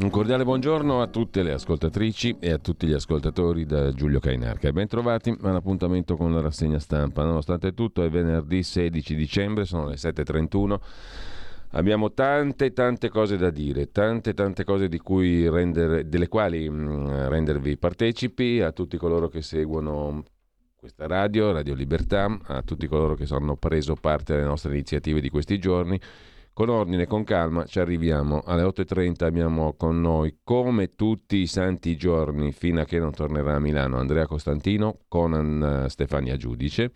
Un cordiale buongiorno a tutte le ascoltatrici e a tutti gli ascoltatori da Giulio Cainarca. Ben trovati all'appuntamento con la rassegna stampa. Nonostante tutto è venerdì 16 dicembre, sono le 7.31. Abbiamo tante cose da dire, tante cose di cui rendervi partecipi, a tutti coloro che seguono questa radio, Radio Libertà, a tutti coloro che hanno preso parte alle nostre iniziative di questi giorni. Con ordine, con calma, ci arriviamo. Alle 8.30 abbiamo con noi, come tutti i santi giorni, fino a che non tornerà a Milano, Andrea Costantino con Stefania Giudice.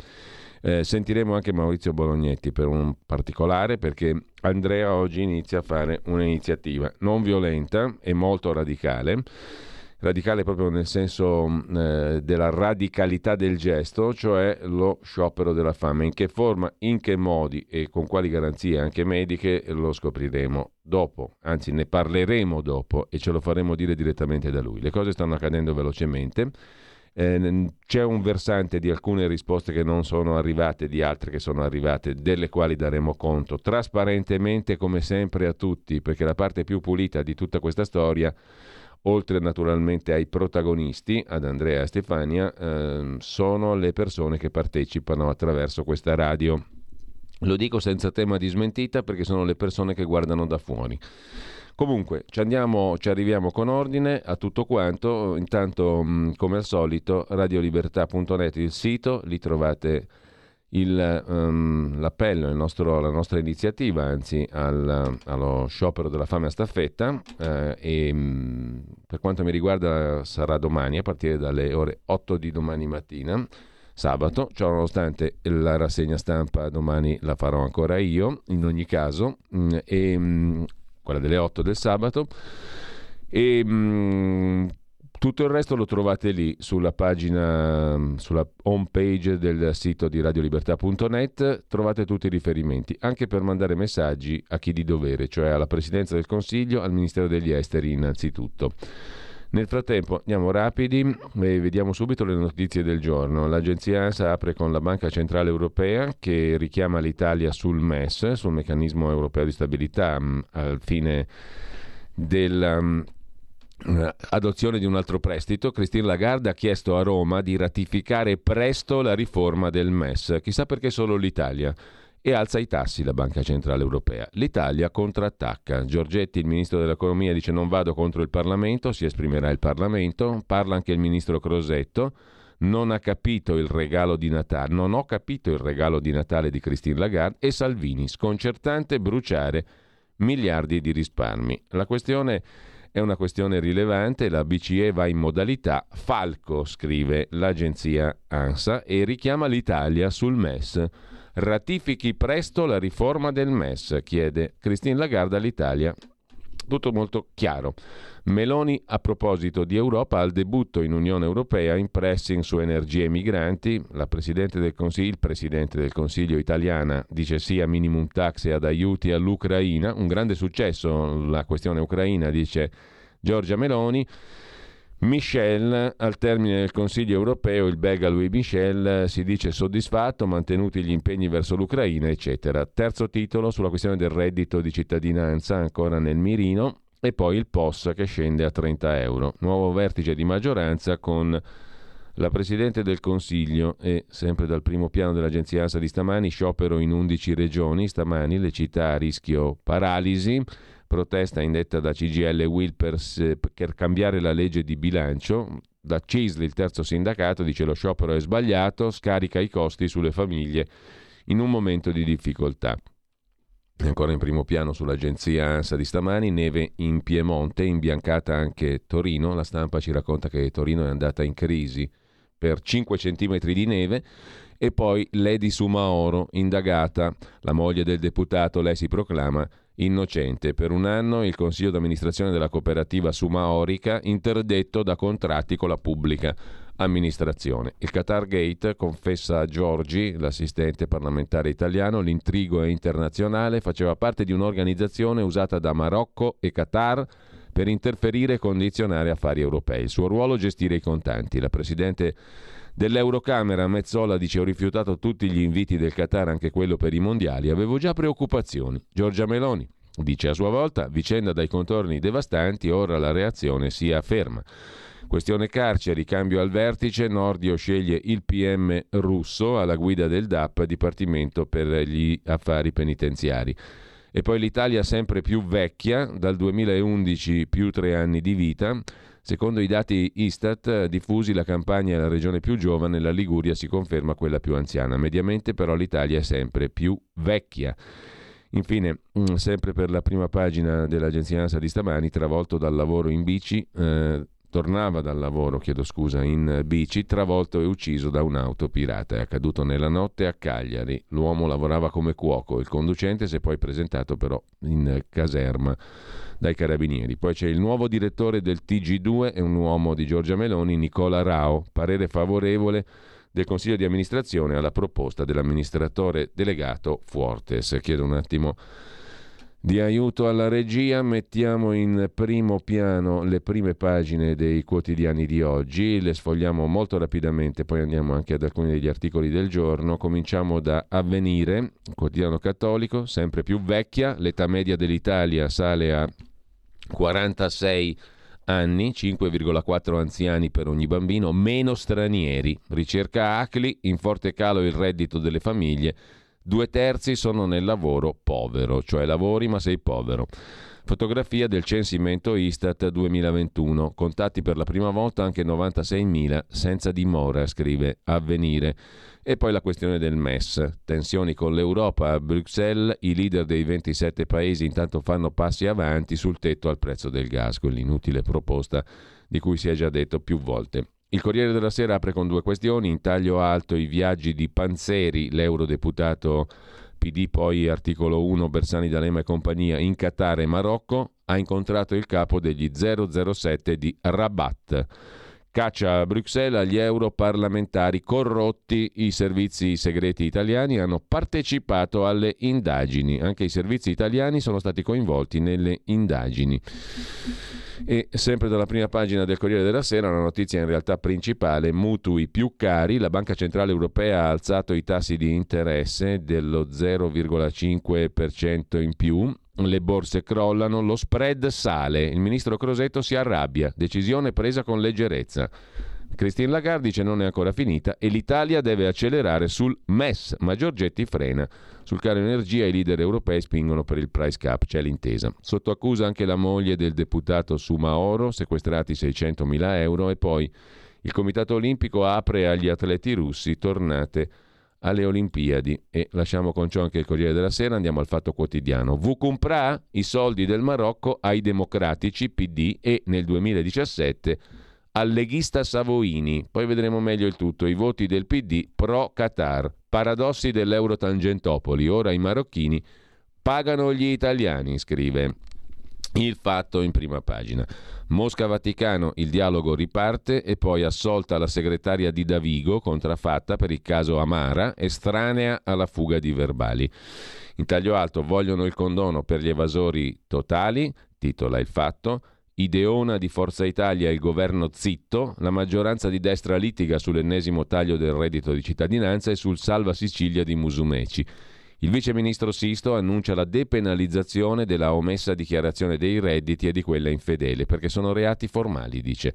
Sentiremo anche Maurizio Bolognetti per un particolare, perché Andrea oggi inizia a fare un'iniziativa non violenta e molto radicale proprio nel senso della radicalità del gesto, cioè lo sciopero della fame. In che forma, in che modi e con quali garanzie anche mediche lo scopriremo dopo, anzi ne parleremo dopo e ce lo faremo dire direttamente da lui. Le cose stanno accadendo velocemente, c'è un versante di alcune risposte che non sono arrivate, di altre che sono arrivate, delle quali daremo conto trasparentemente come sempre a tutti, perché la parte più pulita di tutta questa storia, oltre naturalmente ai protagonisti, ad Andrea e a Stefania, sono le persone che partecipano attraverso questa radio. Lo dico senza tema di smentita perché sono le persone che guardano da fuori. Comunque ci arriviamo con ordine a tutto quanto. Intanto, come al solito, radiolibertà.net il sito, lì trovate l'appello, la nostra iniziativa, anzi allo sciopero della fame a staffetta, e per quanto mi riguarda sarà domani a partire dalle ore 8 di domani mattina, sabato. Ciononostante la rassegna stampa domani la farò ancora io in ogni caso, e quella delle 8 del sabato, e tutto il resto lo trovate lì sulla home page del sito di radiolibertà.net, trovate tutti i riferimenti, anche per mandare messaggi a chi di dovere, cioè alla Presidenza del Consiglio, al Ministero degli Esteri innanzitutto. Nel frattempo andiamo rapidi e vediamo subito le notizie del giorno. L'agenzia ANSA apre con la Banca Centrale Europea che richiama l'Italia sul MES, sul Meccanismo Europeo di Stabilità, al fine della adozione di un altro prestito. Christine Lagarde ha chiesto a Roma di ratificare presto la riforma del MES. Chissà perché solo l'Italia. E alza i tassi la Banca Centrale Europea. L'Italia contrattacca. Giorgetti, il ministro dell'Economia, dice: non vado contro il Parlamento, si esprimerà il Parlamento. Parla anche il ministro Crosetto. Non ho capito il regalo di Natale di Christine Lagarde. E Salvini: sconcertante bruciare miliardi di risparmi. La questione è una questione rilevante, la BCE va in modalità falco, scrive l'agenzia ANSA, e richiama l'Italia sul MES. Ratifichi presto la riforma del MES, chiede Christine Lagarde all'Italia. Tutto molto chiaro. Meloni, a proposito di Europa, al debutto in Unione Europea in pressing su energie e migranti. Il Presidente del Consiglio italiana dice sì a minimum tax e ad aiuti all'Ucraina. Un grande successo la questione ucraina, dice Giorgia Meloni. Michel, al termine del Consiglio europeo, il belga Louis Michel si dice soddisfatto, mantenuti gli impegni verso l'Ucraina, eccetera. Terzo titolo sulla questione del reddito di cittadinanza, ancora nel mirino, e poi il POS che scende a 30 euro. Nuovo vertice di maggioranza con la Presidente del Consiglio e, sempre dal primo piano dell'agenzia ANSA di stamani, sciopero in 11 regioni, stamani le città a rischio paralisi. Protesta indetta da CGIL e UIL per cambiare la legge di bilancio. Da CISL, il terzo sindacato, dice lo sciopero è sbagliato, scarica i costi sulle famiglie in un momento di difficoltà. Ancora in primo piano sull'agenzia ANSA di stamani, neve in Piemonte, imbiancata anche Torino. La stampa ci racconta che Torino è andata in crisi per 5 centimetri di neve. E poi Lady Sumaoro, indagata, la moglie del deputato, lei si proclama innocente. Per un anno il consiglio d'amministrazione della cooperativa sumaorica interdetto da contratti con la pubblica amministrazione. Il Qatar Gate, confessa a Giorgi, l'assistente parlamentare italiano, l'intrigo internazionale faceva parte di un'organizzazione usata da Marocco e Qatar per interferire e condizionare affari europei. Il suo ruolo: gestire i contanti. La presidente dell'Eurocamera Metsola dice: ho rifiutato tutti gli inviti del Qatar, anche quello per i mondiali, avevo già preoccupazioni. Giorgia Meloni dice a sua volta: vicenda dai contorni devastanti, ora la reazione sia ferma. Questione carceri, cambio al vertice, Nordio sceglie il PM russo alla guida del DAP, Dipartimento per gli affari penitenziari. E poi l'Italia sempre più vecchia, dal 2011 più 3 anni di vita. Secondo i dati Istat diffusi, la Campania è la regione più giovane, la Liguria si conferma quella più anziana. Mediamente però l'Italia è sempre più vecchia. Infine, sempre per la prima pagina dell'agenzia ANSA di stamani, travolto dal lavoro in bici, tornava dal lavoro, in bici, travolto e ucciso da un'auto pirata. È accaduto nella notte a Cagliari. L'uomo lavorava come cuoco. Il conducente si è poi presentato però in caserma dai carabinieri. Poi c'è il nuovo direttore del TG2, è un uomo di Giorgia Meloni, Nicola Rao. Parere favorevole del Consiglio di amministrazione alla proposta dell'amministratore delegato Fuortes. Chiedo un attimo di aiuto alla regia, mettiamo in primo piano le prime pagine dei quotidiani di oggi, le sfogliamo molto rapidamente, poi andiamo anche ad alcuni degli articoli del giorno. Cominciamo da Avvenire, quotidiano cattolico, sempre più vecchia, l'età media dell'Italia sale a 46 anni, 5,4 anziani per ogni bambino, meno stranieri. Ricerca ACLI, in forte calo il reddito delle famiglie, 2/3 sono nel lavoro povero, cioè lavori ma sei povero. Fotografia del censimento Istat 2021, contatti per la prima volta anche 96.000 senza dimora, scrive Avvenire. E poi la questione del MES, tensioni con l'Europa. A Bruxelles i leader dei 27 paesi intanto fanno passi avanti sul tetto al prezzo del gas, quell'inutile proposta di cui si è già detto più volte. Il Corriere della Sera apre con 2 questioni, in taglio alto i viaggi di Panzeri, l'eurodeputato PD, poi articolo 1, Bersani, D'Alema e compagnia in Qatar e Marocco, ha incontrato il capo degli 007 di Rabat. Caccia a Bruxelles agli europarlamentari corrotti, i servizi segreti italiani hanno partecipato alle indagini, anche i servizi italiani sono stati coinvolti nelle indagini. E sempre dalla prima pagina del Corriere della Sera una notizia in realtà principale, mutui più cari, la Banca Centrale Europea ha alzato i tassi di interesse dello 0,5% in più, le borse crollano, lo spread sale, il ministro Crosetto si arrabbia, decisione presa con leggerezza. Christine Lagarde dice non è ancora finita e l'Italia deve accelerare sul MES, ma Giorgetti frena. Sul caro energia i leader europei spingono per il price cap, c'è l'intesa. Sotto accusa anche la moglie del deputato Sumaoro, sequestrati 600.000 euro, e poi il Comitato Olimpico apre agli atleti russi, tornate alle Olimpiadi. E lasciamo con ciò anche il Corriere della Sera, andiamo al Fatto Quotidiano. Vu comprà i soldi del Marocco ai democratici PD e nel 2017 al leghista Savoini, poi vedremo meglio il tutto, i voti del PD pro Qatar, paradossi dell'euro Tangentopoli, ora i marocchini pagano gli italiani, scrive Il Fatto in prima pagina. Mosca-Vaticano, il dialogo riparte e poi assolta la segretaria di Davigo, contraffatta per il caso Amara, estranea alla fuga di verbali. In taglio alto vogliono il condono per gli evasori totali, titola Il Fatto. Ideona di Forza Italia, il governo zitto, la maggioranza di destra litiga sull'ennesimo taglio del reddito di cittadinanza e sul salva Sicilia di Musumeci. Il viceministro Sisto annuncia la depenalizzazione della omessa dichiarazione dei redditi e di quella infedele, perché sono reati formali, dice.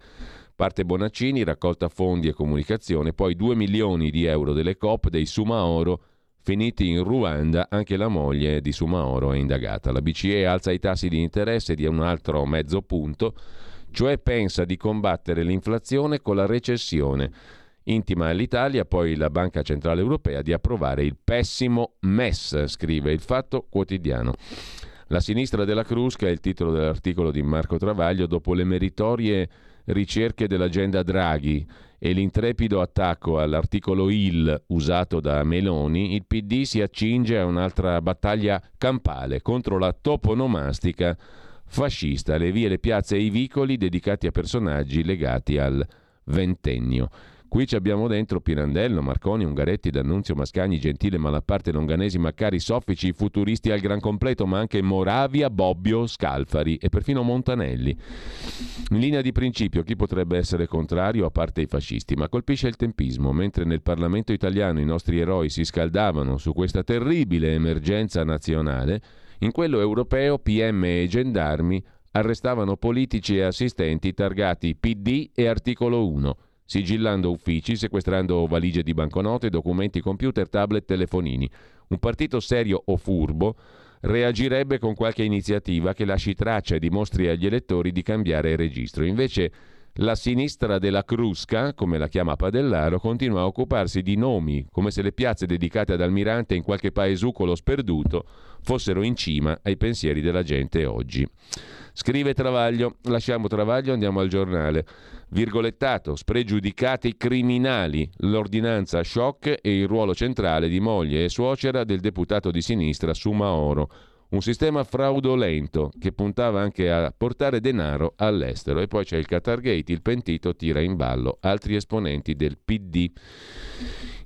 Parte Bonaccini, raccolta fondi e comunicazione, poi 2 milioni di euro delle COP dei Sumaoro finiti in Ruanda, anche la moglie di Sumaoro è indagata. La BCE alza i tassi di interesse di un altro 0,5 punto, cioè pensa di combattere l'inflazione con la recessione. Intima all'Italia poi la Banca Centrale Europea di approvare il pessimo MES, scrive Il Fatto Quotidiano. La sinistra della Crusca è il titolo dell'articolo di Marco Travaglio, dopo le meritorie ricerche dell'agenda Draghi e l'intrepido attacco all'articolo IL usato da Meloni, il PD si accinge a un'altra battaglia campale contro la toponomastica fascista, le vie, le piazze e i vicoli dedicati a personaggi legati al ventennio. Qui ci abbiamo dentro Pirandello, Marconi, Ungaretti, D'Annunzio, Mascagni, Gentile, Malaparte, Longanesi, Maccari, Soffici, i futuristi al gran completo, ma anche Moravia, Bobbio, Scalfari e perfino Montanelli. In linea di principio, chi potrebbe essere contrario a parte i fascisti? Ma colpisce il tempismo. Mentre nel Parlamento italiano i nostri eroi si scaldavano su questa terribile emergenza nazionale, in quello europeo PM e gendarmi arrestavano politici e assistenti targati PD e articolo 1, sigillando uffici, sequestrando valigie di banconote, documenti, computer, tablet, telefonini. Un partito serio o furbo reagirebbe con qualche iniziativa che lasci traccia e dimostri agli elettori di cambiare registro. Invece la sinistra della Crusca, come la chiama Padellaro, continua a occuparsi di nomi, come se le piazze dedicate ad Almirante in qualche paesucolo sperduto fossero in cima ai pensieri della gente oggi. Scrive Travaglio, lasciamo Travaglio, andiamo al giornale. Virgolettato, spregiudicati criminali, l'ordinanza shock e il ruolo centrale di moglie e suocera del deputato di sinistra Sumaoro. Un sistema fraudolento che puntava anche a portare denaro all'estero. E poi c'è il Qatargate, il pentito tira in ballo altri esponenti del PD.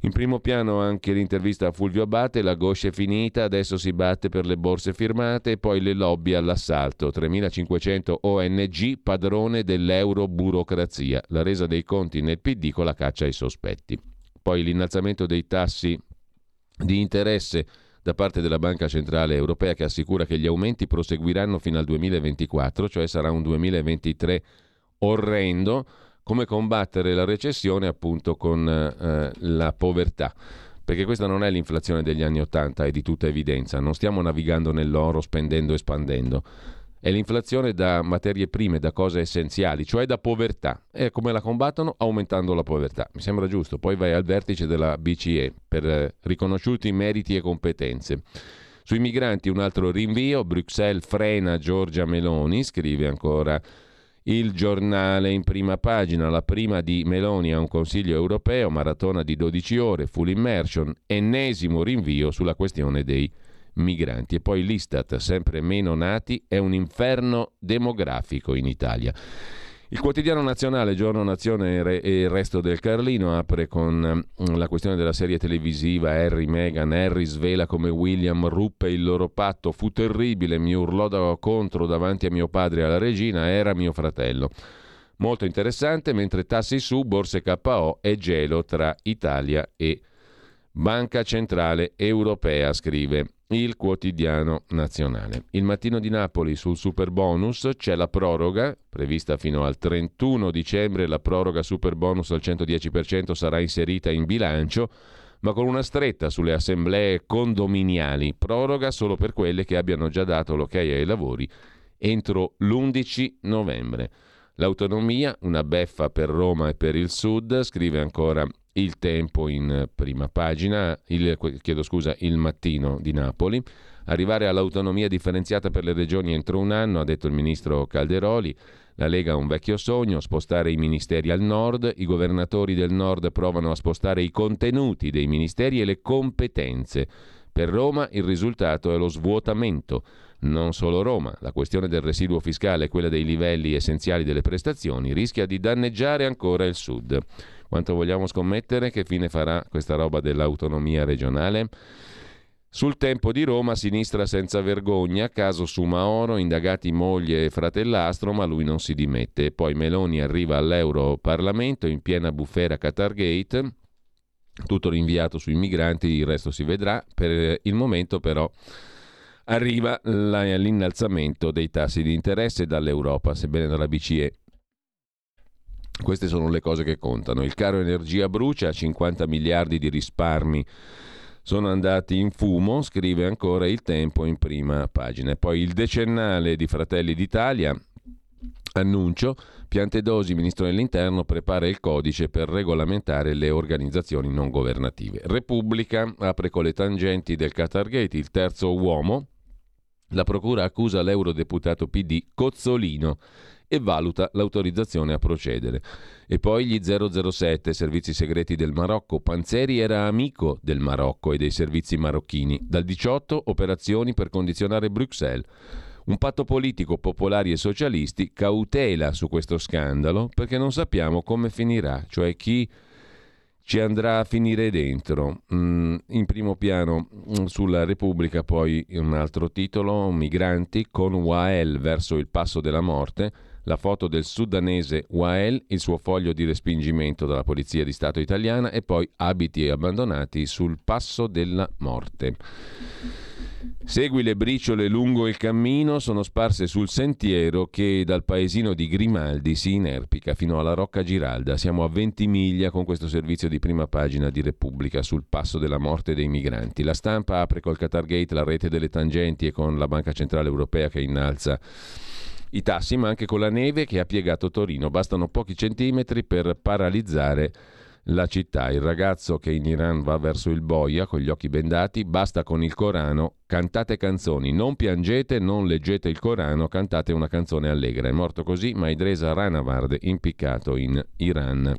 In primo piano anche l'intervista a Fulvio Abbate, la goscia è finita, adesso si batte per le borse firmate e poi le lobby all'assalto, 3.500 ONG padrone dell'euroburocrazia, la resa dei conti nel PD con la caccia ai sospetti. Poi l'innalzamento dei tassi di interesse da parte della Banca Centrale Europea che assicura che gli aumenti proseguiranno fino al 2024, cioè sarà un 2023 orrendo. Come combattere la recessione appunto con la povertà, perché questa non è l'inflazione degli anni 80, è di tutta evidenza, non stiamo navigando nell'oro spendendo e spandendo, è l'inflazione da materie prime, da cose essenziali, cioè da povertà. E come la combattono? Aumentando la povertà, mi sembra giusto. Poi vai al vertice della BCE per riconosciuti meriti e competenze. Sui migranti un altro rinvio, Bruxelles frena Giorgia Meloni, scrive ancora Il Giornale in prima pagina, la prima di Meloni a un Consiglio europeo, maratona di 12 ore, full immersion, ennesimo rinvio sulla questione dei migranti. E poi l'Istat, sempre meno nati, è un inferno demografico in Italia. Il Quotidiano Nazionale, Giorno, Nazione e il Resto del Carlino apre con la questione della serie televisiva Harry Meghan. Harry svela come William ruppe il loro patto. Fu terribile, mi urlò contro davanti a mio padre e alla regina, era mio fratello. Molto interessante, mentre tassi su, borse KO e gelo tra Italia e Banca Centrale Europea, scrive Il Quotidiano Nazionale. Il Mattino di Napoli sul superbonus c'è la proroga, prevista fino al 31 dicembre, la proroga superbonus al 110% sarà inserita in bilancio, ma con una stretta sulle assemblee condominiali, proroga solo per quelle che abbiano già dato l'ok ai lavori entro l'11 novembre. L'autonomia, una beffa per Roma e per il Sud, scrive ancora Il Tempo in prima pagina, Il Mattino di Napoli. Arrivare all'autonomia differenziata per le regioni entro un anno, ha detto il ministro Calderoli. La Lega ha un vecchio sogno, spostare i ministeri al nord. I governatori del nord provano a spostare i contenuti dei ministeri e le competenze. Per Roma il risultato è lo svuotamento. Non solo Roma, la questione del residuo fiscale e quella dei livelli essenziali delle prestazioni rischia di danneggiare ancora il Sud. Quanto vogliamo scommettere che fine farà questa roba dell'autonomia regionale? Sul Tempo di Roma, sinistra senza vergogna, caso Sumaoro, indagati moglie e fratellastro, ma lui non si dimette. Poi Meloni arriva all'Europarlamento in piena bufera Qatargate, tutto rinviato sui migranti, il resto si vedrà. Per il momento però arriva l'innalzamento dei tassi di interesse dall'Europa, sebbene dalla BCE. Queste sono le cose che contano. Il caro energia brucia, 50 miliardi di risparmi sono andati in fumo, scrive ancora Il Tempo in prima pagina. Poi il decennale di Fratelli d'Italia, annuncio, Piantedosi, ministro dell'Interno, prepara il codice per regolamentare le organizzazioni non governative. Repubblica apre con le tangenti del Qatargate, il terzo uomo, la procura accusa l'eurodeputato PD Cozzolino e valuta l'autorizzazione a procedere. E poi gli 007, servizi segreti del Marocco. Panzeri era amico del Marocco e dei servizi marocchini. Dal 18 operazioni per condizionare Bruxelles. Un patto politico, popolari e socialisti, cautela su questo scandalo perché non sappiamo come finirà, cioè chi ci andrà a finire dentro. In primo piano sulla Repubblica poi un altro titolo, migranti con Wael verso il passo della morte, la foto del sudanese Wael, il suo foglio di respingimento dalla Polizia di Stato italiana e poi abiti abbandonati sul passo della morte. Segui le briciole lungo il cammino, sono sparse sul sentiero che dal paesino di Grimaldi si inerpica fino alla Rocca Giralda. Siamo a Ventimiglia con questo servizio di prima pagina di Repubblica sul passo della morte dei migranti. La stampa apre col Qatar Gate, la rete delle tangenti e con la Banca Centrale Europea che innalza i tassi, ma anche con la neve che ha piegato Torino. Bastano pochi centimetri per paralizzare la città. Il ragazzo che in Iran va verso il boia con gli occhi bendati, basta con il Corano, cantate canzoni, non piangete, non leggete il Corano, cantate una canzone allegra. È morto così Mahidresa Ranavard, impiccato in Iran.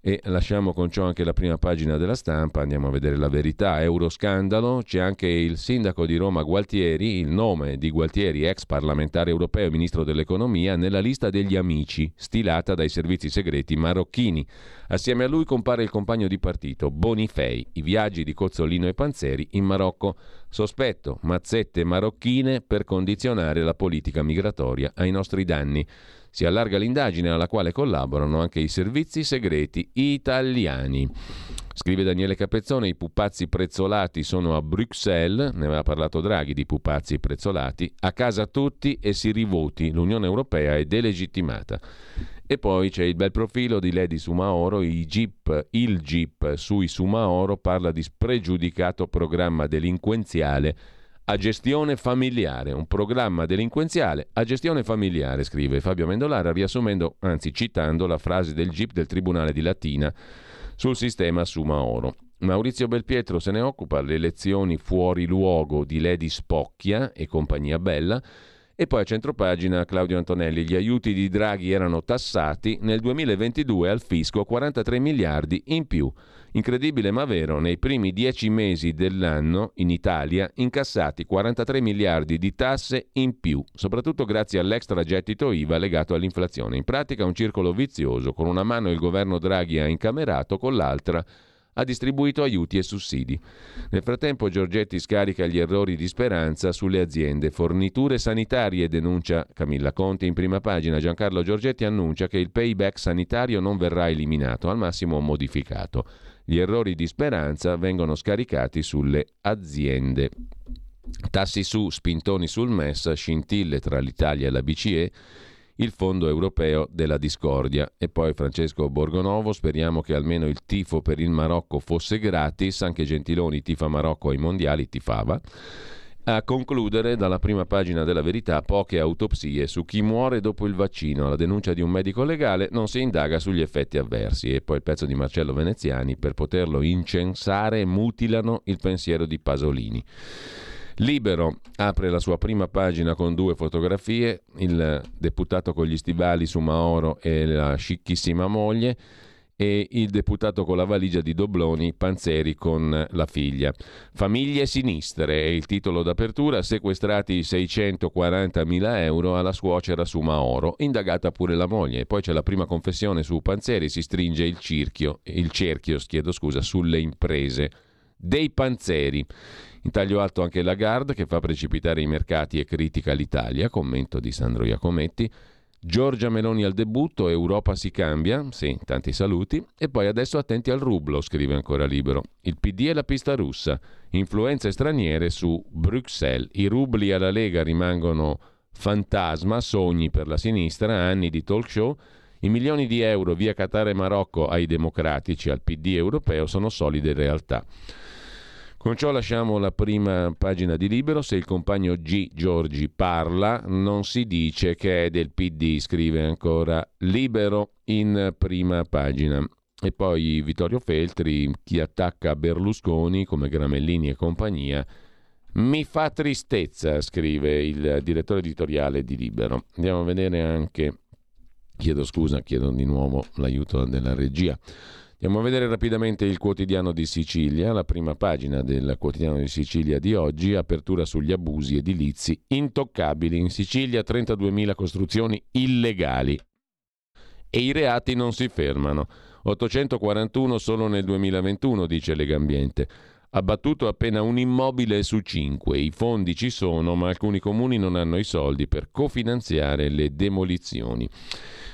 E lasciamo con ciò anche la prima pagina della stampa, andiamo a vedere la verità, euroscandalo, c'è anche il sindaco di Roma Gualtieri, il nome di Gualtieri, ex parlamentare europeo, ministro dell'economia, nella lista degli amici stilata dai servizi segreti marocchini. Assieme a lui compare il compagno di partito, Bonifei, i viaggi di Cozzolino e Panzeri in Marocco, sospetto, mazzette marocchine per condizionare la politica migratoria ai nostri danni. Si allarga l'indagine alla quale collaborano anche i servizi segreti italiani. Scrive Daniele Capezzone, i pupazzi prezzolati sono a Bruxelles, ne aveva parlato Draghi di pupazzi prezzolati, a casa tutti e si rivoti, l'Unione Europea è delegittimata. E poi c'è il bel profilo di Lady Sumaoro, il GIP sui Sumaoro parla di spregiudicato programma delinquenziale a gestione familiare, un programma delinquenziale a gestione familiare, scrive Fabio Mendolara, riassumendo, anzi citando la frase del GIP del Tribunale di Latina sul sistema Sumaoro. Maurizio Belpietro se ne occupa, le lezioni fuori luogo di Lady Spocchia e compagnia bella. E poi a centropagina Claudio Antonelli, gli aiuti di Draghi erano tassati, nel 2022 al fisco 43 miliardi in più. Incredibile ma vero, nei primi 10 mesi dell'anno in Italia incassati 43 miliardi di tasse in più, soprattutto grazie all'extra gettito IVA legato all'inflazione. In pratica un circolo vizioso, con una mano il governo Draghi ha incamerato, con l'altra ha distribuito aiuti e sussidi. Nel frattempo Giorgetti scarica gli errori di Speranza sulle aziende. Forniture sanitarie, denuncia Camilla Conti in prima pagina. Giancarlo Giorgetti annuncia che il payback sanitario non verrà eliminato, al massimo modificato. Gli errori di Speranza vengono scaricati sulle aziende. Tassi su, spintoni sul MES, scintille tra l'Italia e la BCE, il Fondo Europeo della Discordia. E poi Francesco Borgonovo, speriamo che almeno il tifo per il Marocco fosse gratis, anche Gentiloni tifa Marocco ai mondiali, tifava. A concludere dalla prima pagina della Verità, poche autopsie su chi muore dopo il vaccino, la denuncia di un medico legale, non si indaga sugli effetti avversi. E poi il pezzo di Marcello Veneziani, per poterlo incensare mutilano il pensiero di Pasolini. Libero apre la sua prima pagina con 2 fotografie, il deputato con gli stivali su Maoro e la scicchissima moglie e il deputato con la valigia di dobloni, Panzeri con la figlia. Famiglie sinistre è il titolo d'apertura, sequestrati 640.000 euro alla suocera su Maoro, indagata pure la moglie. E poi c'è la prima confessione su Panzeri, si stringe il cerchio, sulle imprese dei Panzeri. In taglio alto anche Lagarde che fa precipitare i mercati e critica l'Italia, commento di Sandro Iacometti. Giorgia Meloni al debutto, Europa si cambia, sì, tanti saluti. E poi adesso attenti al rublo, scrive ancora Libero. Il PD e la pista russa, influenze straniere su Bruxelles. I rubli alla Lega rimangono fantasma, sogni per la sinistra, anni di talk show. I milioni di euro via Qatar e Marocco ai democratici, al PD europeo, sono solide realtà. Con ciò lasciamo la prima pagina di Libero. Se il compagno Giorgi parla, non si dice che è del PD, scrive ancora Libero in prima pagina. E poi Vittorio Feltri, chi attacca Berlusconi come Gramellini e compagnia, mi fa tristezza, scrive il direttore editoriale di Libero. Andiamo a vedere anche, chiedo di nuovo l'aiuto della regia. Andiamo a vedere rapidamente il Quotidiano di Sicilia, la prima pagina del Quotidiano di Sicilia di oggi, apertura sugli abusi edilizi intoccabili. In Sicilia 32.000 costruzioni illegali e i reati non si fermano. 841 solo nel 2021, dice Legambiente. Abbattuto appena un immobile su 5. I fondi ci sono, ma alcuni comuni non hanno i soldi per cofinanziare le demolizioni.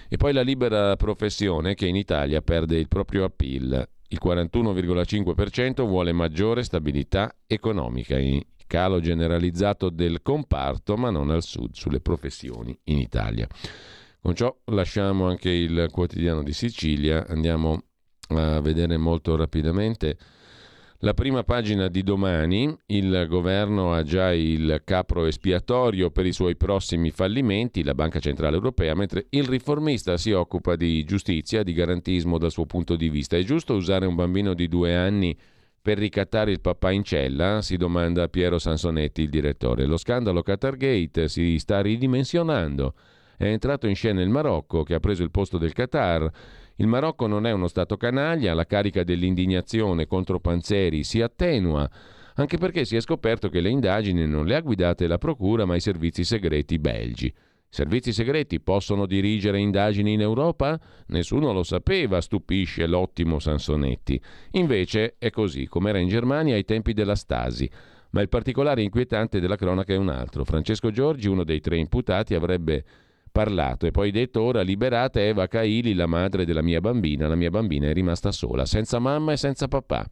E poi la libera professione, che in Italia perde il proprio appeal. Il 41,5% vuole maggiore stabilità economica. Il calo generalizzato del comparto, ma non al sud, sulle professioni in Italia. Con ciò lasciamo anche il Quotidiano di Sicilia. Andiamo a vedere molto rapidamente la prima pagina di Domani. Il governo ha già il capro espiatorio per i suoi prossimi fallimenti, la Banca Centrale Europea, mentre il riformista si occupa di giustizia, di garantismo dal suo punto di vista. È giusto usare un bambino di 2 anni per ricattare il papà in cella? Si domanda Piero Sansonetti, il direttore. Lo scandalo Qatargate si sta ridimensionando. È entrato in scena il Marocco, che ha preso il posto del Qatar. Il Marocco non è uno stato canaglia, la carica dell'indignazione contro Panzeri si attenua, anche perché si è scoperto che le indagini non le ha guidate la procura ma i servizi segreti belgi. I servizi segreti possono dirigere indagini in Europa? Nessuno lo sapeva, stupisce l'ottimo Sansonetti. Invece è così, come era in Germania ai tempi della Stasi. Ma il particolare inquietante della cronaca è un altro. Francesco Giorgi, uno dei 3 imputati, avrebbe parlato e poi detto: ora liberata Eva Kaili, la madre della mia bambina. La mia bambina è rimasta sola, senza mamma e senza papà.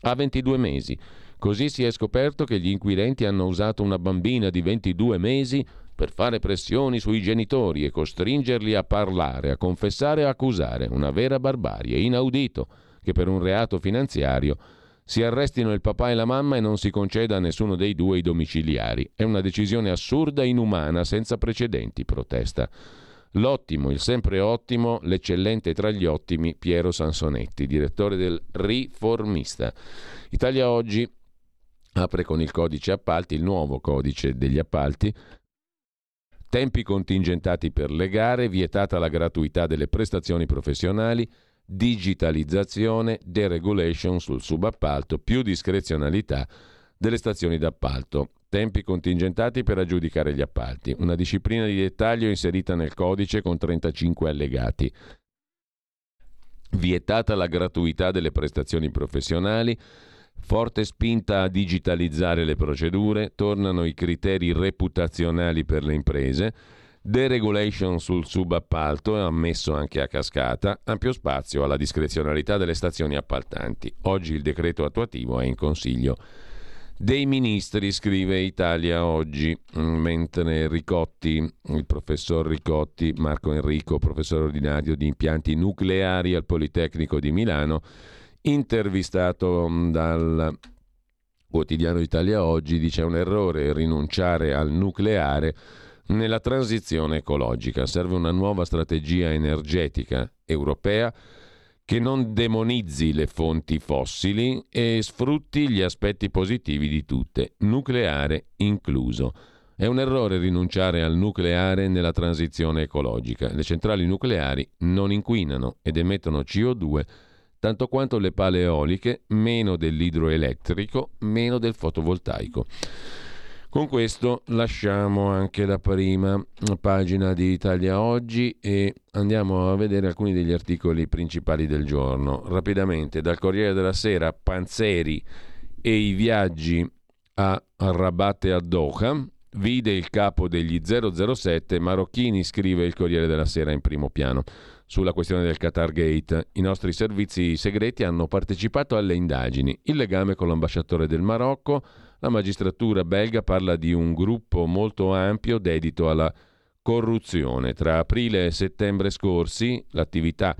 Ha 22 mesi. Così si è scoperto che gli inquirenti hanno usato una bambina di 22 mesi per fare pressioni sui genitori e costringerli a parlare, a confessare e a accusare. Una vera barbarie, inaudito che per un reato finanziario si arrestino il papà e la mamma e non si conceda a nessuno dei 2 i domiciliari. È una decisione assurda, inumana, senza precedenti, protesta l'ottimo, il sempre ottimo, l'eccellente tra gli ottimi Piero Sansonetti, direttore del Riformista. Italia Oggi apre con il codice appalti, il nuovo codice degli appalti. Tempi contingentati per le gare, vietata la gratuità delle prestazioni professionali, digitalizzazione, deregulation sul subappalto, più discrezionalità delle stazioni d'appalto, tempi contingentati per aggiudicare gli appalti, una disciplina di dettaglio inserita nel codice con 35 allegati, vietata la gratuità delle prestazioni professionali, forte spinta a digitalizzare le procedure, tornano i criteri reputazionali per le imprese, deregulation sul subappalto, ammesso anche a cascata, ampio spazio alla discrezionalità delle stazioni appaltanti. Oggi il decreto attuativo è in Consiglio dei Ministri, scrive Italia Oggi, mentre Ricotti, il professor Ricotti, Marco Enrico, professore ordinario di impianti nucleari al Politecnico di Milano, intervistato dal quotidiano Italia Oggi, dice: è un errore rinunciare al nucleare nella transizione ecologica, serve una nuova strategia energetica europea che non demonizzi le fonti fossili e sfrutti gli aspetti positivi di tutte, nucleare incluso. È un errore rinunciare al nucleare nella transizione ecologica. Le centrali nucleari non inquinano ed emettono CO2 tanto quanto le pale eoliche, meno dell'idroelettrico, meno del fotovoltaico. Con questo lasciamo anche la prima pagina di Italia Oggi e andiamo a vedere alcuni degli articoli principali del giorno. Rapidamente, dal Corriere della Sera, Panzeri e i viaggi a Rabat e a Doha, vide il capo degli 007 marocchini, scrive il Corriere della Sera in primo piano. Sulla questione del Qatar Gate, i nostri servizi segreti hanno partecipato alle indagini, il legame con l'ambasciatore del Marocco. La magistratura belga parla di un gruppo molto ampio dedito alla corruzione. Tra aprile e settembre scorsi l'attività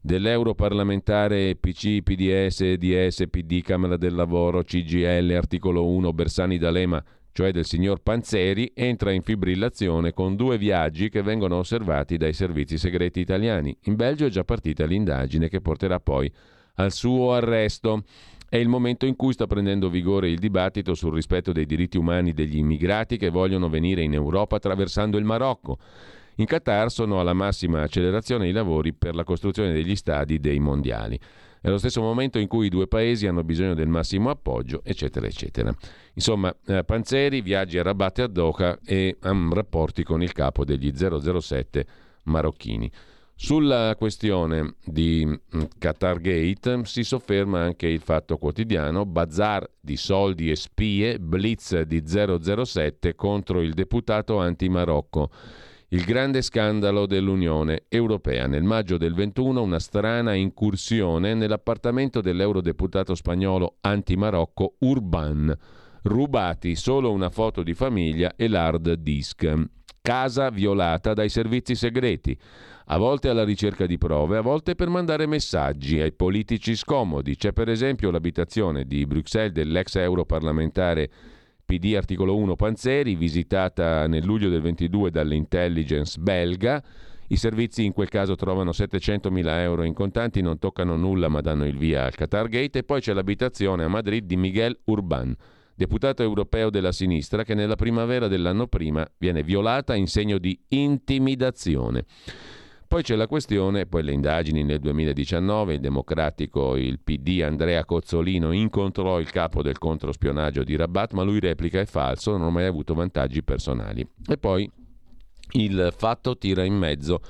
dell'europarlamentare PC, PDS, DS, PD, Camera del Lavoro, CGL, articolo 1, Bersani D'Alema, cioè del signor Panzeri, entra in fibrillazione con 2 viaggi che vengono osservati dai servizi segreti italiani. In Belgio è già partita l'indagine che porterà poi al suo arresto. È il momento in cui sta prendendo vigore il dibattito sul rispetto dei diritti umani degli immigrati che vogliono venire in Europa attraversando il Marocco. In Qatar sono alla massima accelerazione i lavori per la costruzione degli stadi dei mondiali. nello stesso momento in cui i due paesi hanno bisogno del massimo appoggio, eccetera, eccetera. Insomma, Panzeri, viaggi a Rabat e a Doha e rapporti con il capo degli 007 marocchini. Sulla questione di Qatar Gate si sofferma anche il Fatto Quotidiano, bazar di soldi e spie, blitz di 007 contro il deputato anti-Marocco. Il grande scandalo dell'Unione Europea. Nel maggio del 21 una strana incursione nell'appartamento dell'eurodeputato spagnolo anti-Marocco Urban. Rubati solo una foto di famiglia e l'hard disk. Casa violata dai servizi segreti, a volte alla ricerca di prove, a volte per mandare messaggi ai politici scomodi. C'è per esempio l'abitazione di Bruxelles dell'ex europarlamentare PD articolo 1 Panzeri, visitata nel luglio del 22 dall'intelligence belga. I servizi in quel caso trovano 700.000 euro in contanti, non toccano nulla ma danno il via al Qatar Gate. E poi c'è l'abitazione a Madrid di Miguel Urbán, deputato europeo della sinistra, che nella primavera dell'anno prima viene violata in segno di intimidazione. Poi c'è la questione, poi le indagini nel 2019, il democratico, il PD Andrea Cozzolino incontrò il capo del controspionaggio di Rabat, ma lui replica è falso, non ho mai avuto vantaggi personali. E poi il Fatto tira in mezzo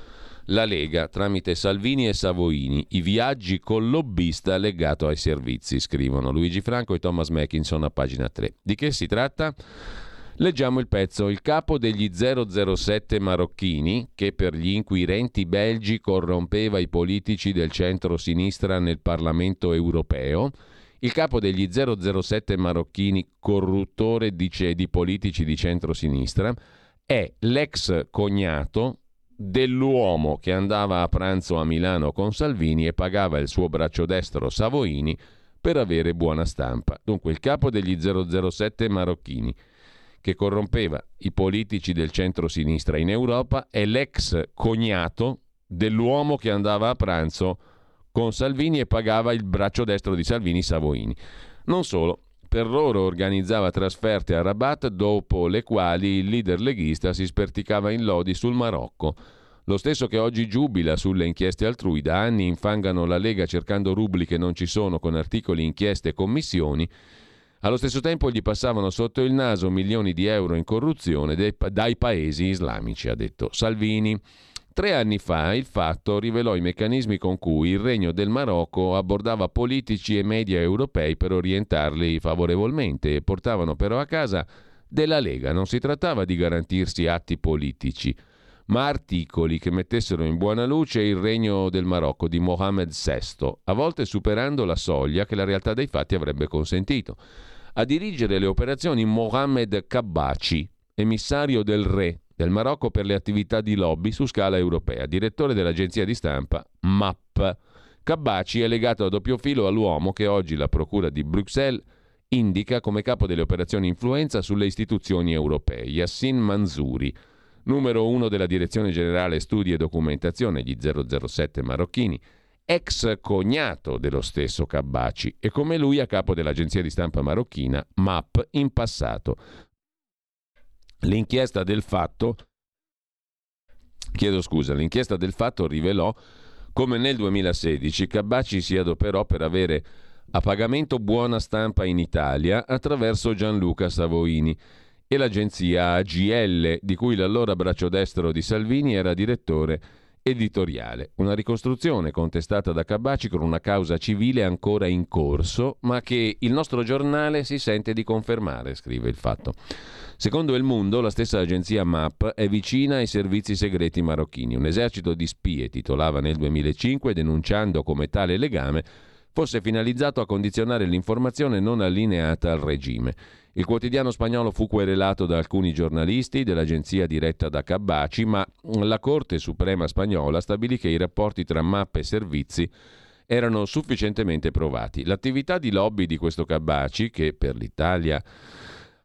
la Lega tramite Salvini e Savoini, i viaggi col lobbista legato ai servizi, scrivono Luigi Franco e Thomas Mackinson a pagina 3. Di che si tratta? Leggiamo il pezzo. Il capo degli 007 marocchini, che per gli inquirenti belgi corrompeva i politici del centro-sinistra nel Parlamento europeo, il capo degli 007 marocchini corruttore di politici di centro-sinistra, è l'ex cognato dell'uomo che andava a pranzo a Milano con Salvini e pagava il suo braccio destro Savoini per avere buona stampa. Dunque il capo degli 007 marocchini, che corrompeva i politici del centro-sinistra in Europa, è l'ex cognato dell'uomo che andava a pranzo con Salvini e pagava il braccio destro di Salvini, Savoini. Non solo, per loro organizzava trasferte a Rabat, dopo le quali il leader leghista si sperticava in lodi sul Marocco. Lo stesso che oggi giubila sulle inchieste altrui, da anni infangano la Lega cercando rubli che non ci sono con articoli, inchieste e commissioni. Allo stesso tempo gli passavano sotto il naso milioni di euro in corruzione dai paesi islamici, ha detto Salvini. 3 anni fa il Fatto rivelò i meccanismi con cui il Regno del Marocco abbordava politici e media europei per orientarli favorevolmente, e portavano però a casa della Lega. Non si trattava di garantirsi atti politici, ma articoli che mettessero in buona luce il Regno del Marocco di Mohammed VI, a volte superando la soglia che la realtà dei fatti avrebbe consentito. A dirigere le operazioni Mohammed Kabbaci, emissario del re del Marocco per le attività di lobby su scala europea, direttore dell'agenzia di stampa MAP. Kabbaci è legato a doppio filo all'uomo che oggi la procura di Bruxelles indica come capo delle operazioni influenza sulle istituzioni europee, Yassin Manzuri, numero 1 della Direzione Generale Studi e Documentazione, gli 007 marocchini, ex cognato dello stesso Kabbaci e come lui a capo dell'agenzia di stampa marocchina MAP in passato. L'inchiesta del fatto rivelò come nel 2016 Kabbaci si adoperò per avere a pagamento buona stampa in Italia attraverso Gianluca Savoini e l'agenzia AGL, di cui l'allora braccio destro di Salvini era direttore editoriale. Una ricostruzione contestata da Kabbaci con una causa civile ancora in corso, ma che il nostro giornale si sente di confermare, scrive il Fatto. Secondo Il Mondo, la stessa agenzia MAP è vicina ai servizi segreti marocchini. Un esercito di spie, titolava nel 2005, denunciando come tale legame fosse finalizzato a condizionare l'informazione non allineata al regime. Il quotidiano spagnolo fu querelato da alcuni giornalisti dell'agenzia diretta da Kabbaci, ma la Corte Suprema spagnola stabilì che i rapporti tra MAP e servizi erano sufficientemente provati. L'attività di lobby di questo Kabbaci, che per l'Italia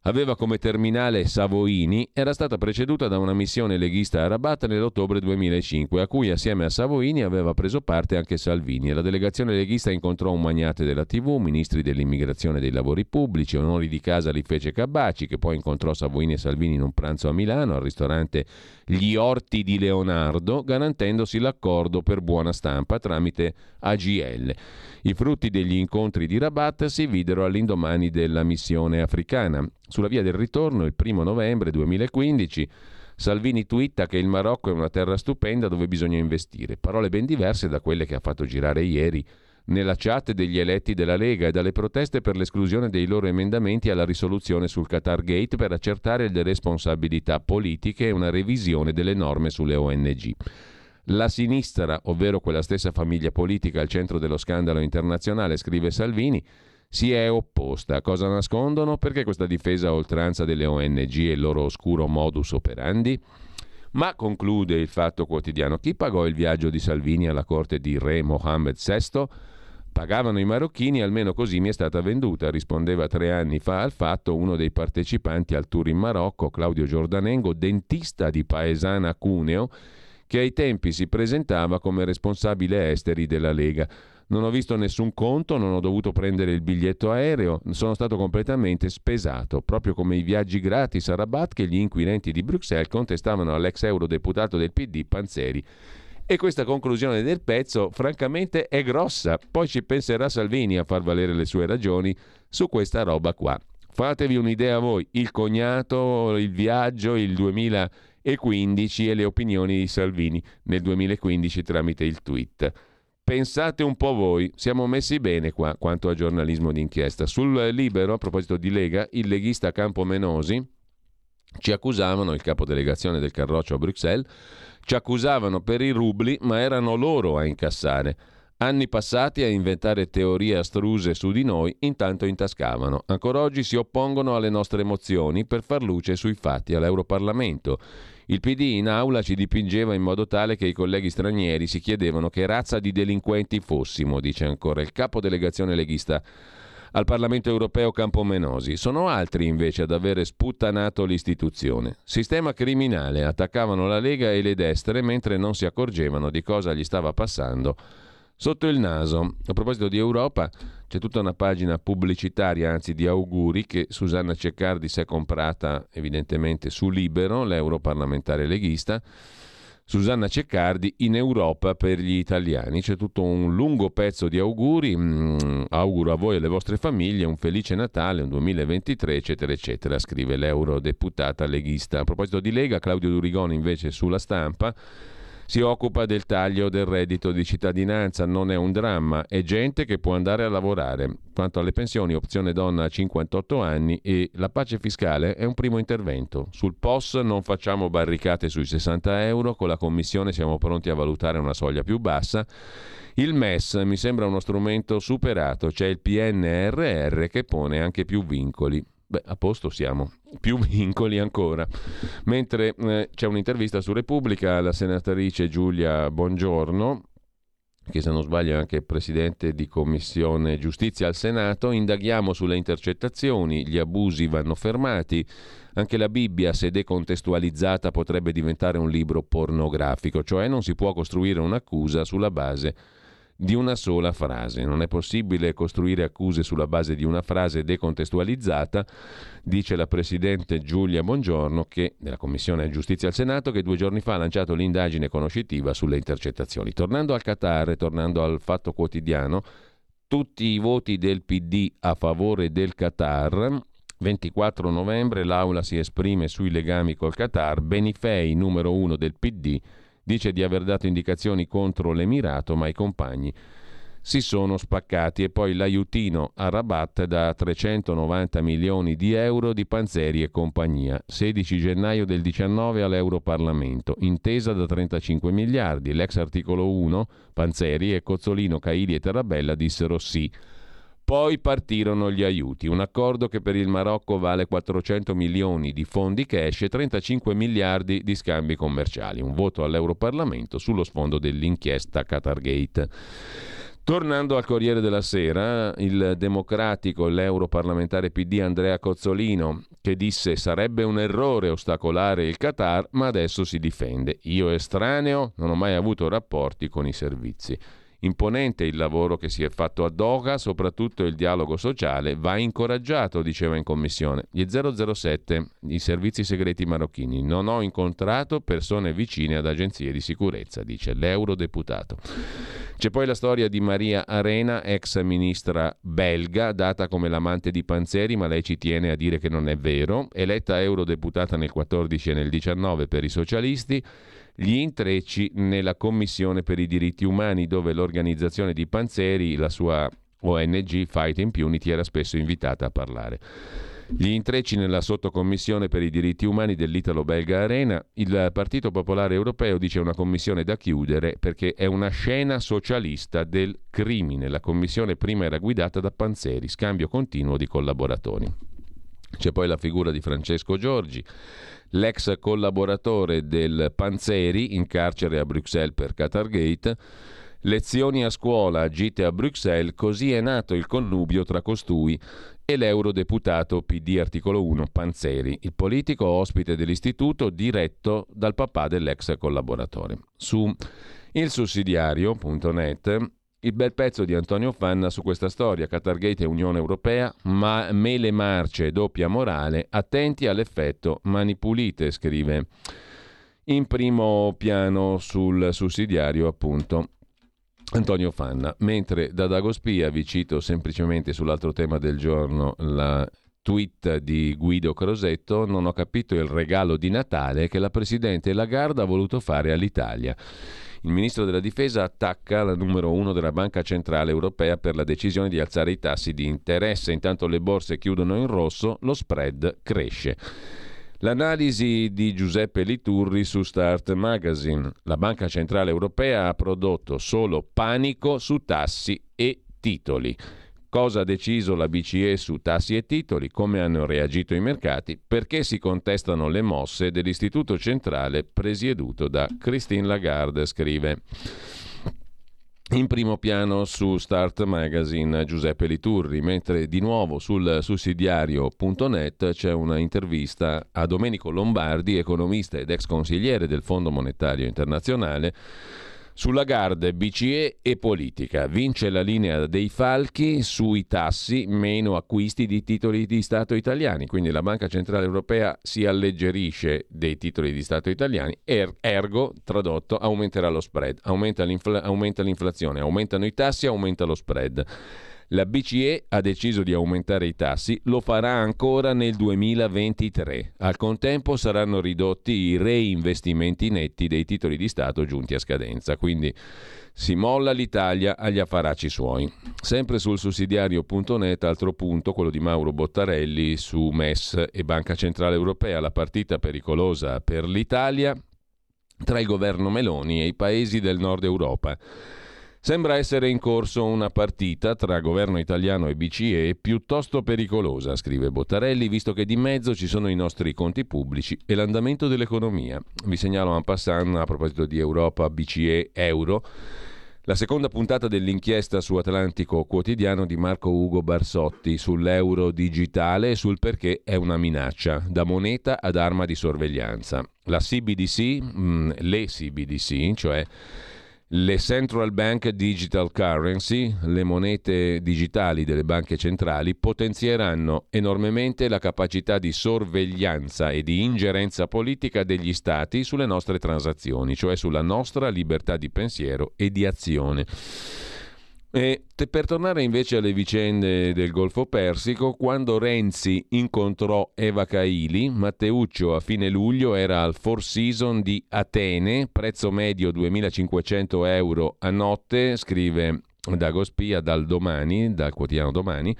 aveva come terminale Savoini, era stata preceduta da una missione leghista a Rabat nell'ottobre 2005, a cui assieme a Savoini aveva preso parte anche Salvini. La delegazione leghista incontrò un magnate della TV, ministri dell'immigrazione e dei lavori pubblici, onori di casa li fece Cabacci, che poi incontrò Savoini e Salvini in un pranzo a Milano al ristorante Gli Orti di Leonardo, garantendosi l'accordo per buona stampa tramite AGL. I frutti degli incontri di Rabat si videro all'indomani della missione africana. Sulla via del ritorno, il 1 novembre 2015, Salvini twitta che il Marocco è una terra stupenda dove bisogna investire. Parole ben diverse da quelle che ha fatto girare ieri nella chat degli eletti della Lega e dalle proteste per l'esclusione dei loro emendamenti alla risoluzione sul Qatar Gate per accertare le responsabilità politiche e una revisione delle norme sulle ONG. La sinistra, ovvero quella stessa famiglia politica al centro dello scandalo internazionale, scrive Salvini, si è opposta. Cosa nascondono? Perché questa difesa a oltranza delle ONG e il loro oscuro modus operandi? Ma, conclude il Fatto Quotidiano, chi pagò il viaggio di Salvini alla corte di re Mohammed VI? Pagavano i marocchini, almeno così mi è stata venduta, rispondeva 3 anni fa al Fatto uno dei partecipanti al tour in Marocco, Claudio Giordanengo, dentista di Paesana Cuneo, che ai tempi si presentava come responsabile esteri della Lega. Non ho visto nessun conto, non ho dovuto prendere il biglietto aereo, sono stato completamente spesato, proprio come i viaggi gratis a Rabat che gli inquirenti di Bruxelles contestavano all'ex eurodeputato del PD Panzeri. E questa conclusione del pezzo francamente è grossa, poi ci penserà Salvini a far valere le sue ragioni su questa roba qua. Fatevi un'idea voi, il cognato, il viaggio, il 2015 e le opinioni di Salvini nel 2015 tramite il tweet. Pensate un po' voi, siamo messi bene qua quanto a giornalismo d'inchiesta. Sul Libero, a proposito di Lega, il leghista Campomenosi, ci accusavano, il capodelegazione del Carroccio a Bruxelles, ci accusavano per i rubli, ma erano loro a incassare. Anni passati a inventare teorie astruse su di noi, intanto intascavano. Ancora oggi si oppongono alle nostre mozioni per far luce sui fatti all'Europarlamento. Il PD in aula ci dipingeva in modo tale che i colleghi stranieri si chiedevano che razza di delinquenti fossimo, dice ancora il capodelegazione leghista al Parlamento europeo Campomenosi. Sono altri invece ad avere sputtanato l'istituzione. Sistema criminale, attaccavano la Lega e le destre mentre non si accorgevano di cosa gli stava passando sotto il naso. A proposito di Europa, c'è tutta una pagina pubblicitaria, anzi di auguri, che Susanna Ceccardi si è comprata evidentemente su Libero, l'europarlamentare leghista. Susanna Ceccardi in Europa per gli italiani. C'è tutto un lungo pezzo di auguri. Auguro a voi e alle vostre famiglie un felice Natale, un 2023, eccetera, eccetera, scrive l'eurodeputata leghista. A proposito di Lega, Claudio Durigoni invece sulla Stampa si occupa del taglio del reddito di cittadinanza, non è un dramma, è gente che può andare a lavorare. Quanto alle pensioni, opzione donna a 58 anni e la pace fiscale è un primo intervento. Sul POS non facciamo barricate sui 60 euro, con la Commissione siamo pronti a valutare una soglia più bassa. Il MES mi sembra uno strumento superato, c'è il PNRR che pone anche più vincoli. Beh, a posto siamo, più vincoli ancora. Mentre c'è un'intervista su Repubblica alla senatrice Giulia Bongiorno, che se non sbaglio è anche presidente di Commissione Giustizia al Senato. Indaghiamo sulle intercettazioni, gli abusi vanno fermati. Anche la Bibbia, se decontestualizzata, potrebbe diventare un libro pornografico, cioè non si può costruire un'accusa sulla base di una sola frase. Non è possibile costruire accuse sulla base di una frase decontestualizzata, dice la presidente Giulia Bongiorno, che della Commissione Giustizia al Senato, che 2 giorni fa ha lanciato l'indagine conoscitiva sulle intercettazioni. Tornando al Qatar e tornando al Fatto Quotidiano, tutti i voti del PD a favore del Qatar. 24 novembre l'Aula si esprime sui legami col Qatar. Benifei, numero 1 del PD, dice di aver dato indicazioni contro l'Emirato, ma i compagni si sono spaccati. E poi l'aiutino a Rabat da 390 milioni di euro di Panzeri e compagnia. 16 gennaio del 19 all'Europarlamento. Intesa da 35 miliardi. L'ex articolo 1, Panzeri e Cozzolino, Kaili e Tarabella dissero sì. Poi partirono gli aiuti, un accordo che per il Marocco vale 400 milioni di fondi cash e 35 miliardi di scambi commerciali. Un voto all'Europarlamento sullo sfondo dell'inchiesta Qatargate. Tornando al Corriere della Sera, il democratico, l'europarlamentare PD Andrea Cozzolino, che disse sarebbe un errore ostacolare il Qatar, ma adesso si difende. Io estraneo, non ho mai avuto rapporti con i servizi. Imponente il lavoro che si è fatto a Doha, soprattutto il dialogo sociale va incoraggiato, diceva in commissione. Gli 007, i servizi segreti marocchini, non ho incontrato persone vicine ad agenzie di sicurezza, dice l'eurodeputato. C'è poi la storia di Maria Arena, ex ministra belga, data come l'amante di Panzeri, ma lei ci tiene a dire che non è vero, eletta eurodeputata nel 14 e nel 19 per i socialisti. Gli intrecci nella Commissione per i diritti umani, dove l'organizzazione di Panzeri, la sua ONG Fight Impunity, era spesso invitata a parlare. Gli intrecci nella sottocommissione per i diritti umani dell'italo-belga Arena. Il Partito Popolare Europeo dice una commissione da chiudere perché è una scena socialista del crimine. La commissione prima era guidata da Panzeri, scambio continuo di collaboratori. C'è poi la figura di Francesco Giorgi, l'ex collaboratore del Panzeri, in carcere a Bruxelles per Qatargate. Lezioni a scuola agite a Bruxelles, così è nato il connubio tra costui e l'eurodeputato PD articolo 1 Panzeri, il politico ospite dell'istituto diretto dal papà dell'ex collaboratore. Su ilsussidiario.net il bel pezzo di Antonio Fanna su questa storia, Qatargate e Unione Europea, ma mele marce e doppia morale, attenti all'effetto mani pulite, scrive in primo piano sul sussidiario appunto Antonio Fanna. Mentre da Dagospia vi cito semplicemente sull'altro tema del giorno la tweet di Guido Crosetto: non ho capito il regalo di Natale che la Presidente Lagarde ha voluto fare all'Italia. Il ministro della difesa attacca la numero 1 della Banca Centrale Europea per la decisione di alzare i tassi di interesse. Intanto le borse chiudono in rosso, lo spread cresce. L'analisi di Giuseppe Liturri su Start Magazine. La Banca Centrale Europea ha prodotto solo panico su tassi e titoli. Cosa ha deciso la BCE su tassi e titoli? Come hanno reagito i mercati? Perché si contestano le mosse dell'Istituto Centrale presieduto da Christine Lagarde, scrive in primo piano su Start Magazine Giuseppe Liturri. Mentre di nuovo sul sussidiario.net c'è una intervista a Domenico Lombardi, economista ed ex consigliere del Fondo Monetario Internazionale, sulla Lagarde, BCE e politica. Vince la linea dei falchi sui tassi, meno acquisti di titoli di Stato italiani. Quindi la Banca Centrale Europea si alleggerisce dei titoli di Stato italiani, ergo, tradotto, aumenterà lo spread, aumenta l'inflazione, aumentano i tassi, aumenta lo spread. La BCE ha deciso di aumentare i tassi, lo farà ancora nel 2023. Al contempo saranno ridotti i reinvestimenti netti dei titoli di Stato giunti a scadenza, quindi si molla l'Italia agli affaracci suoi. Sempre sul sussidiario.net, altro punto, quello di Mauro Bottarelli su MES e Banca Centrale Europea, la partita pericolosa per l'Italia tra il governo Meloni e i paesi del nord Europa. Sembra essere in corso una partita tra governo italiano e BCE piuttosto pericolosa, scrive Bottarelli, visto che di mezzo ci sono i nostri conti pubblici e l'andamento dell'economia. Vi segnalo en passant, a proposito di Europa, BCE, euro, la seconda puntata dell'inchiesta su Atlantico Quotidiano di Marco Ugo Barsotti sull'euro digitale e sul perché è una minaccia, da moneta ad arma di sorveglianza. La CBDC, le CBDC, cioè le Central Bank Digital Currency, le monete digitali delle banche centrali, potenzieranno enormemente la capacità di sorveglianza e di ingerenza politica degli Stati sulle nostre transazioni, cioè sulla nostra libertà di pensiero e di azione. E per tornare invece alle vicende del Golfo Persico, quando Renzi incontrò Eva Kaili, Matteuccio a fine luglio era al Four Seasons di Atene, prezzo medio 2.500 euro a notte, scrive Dagospia dal quotidiano Domani.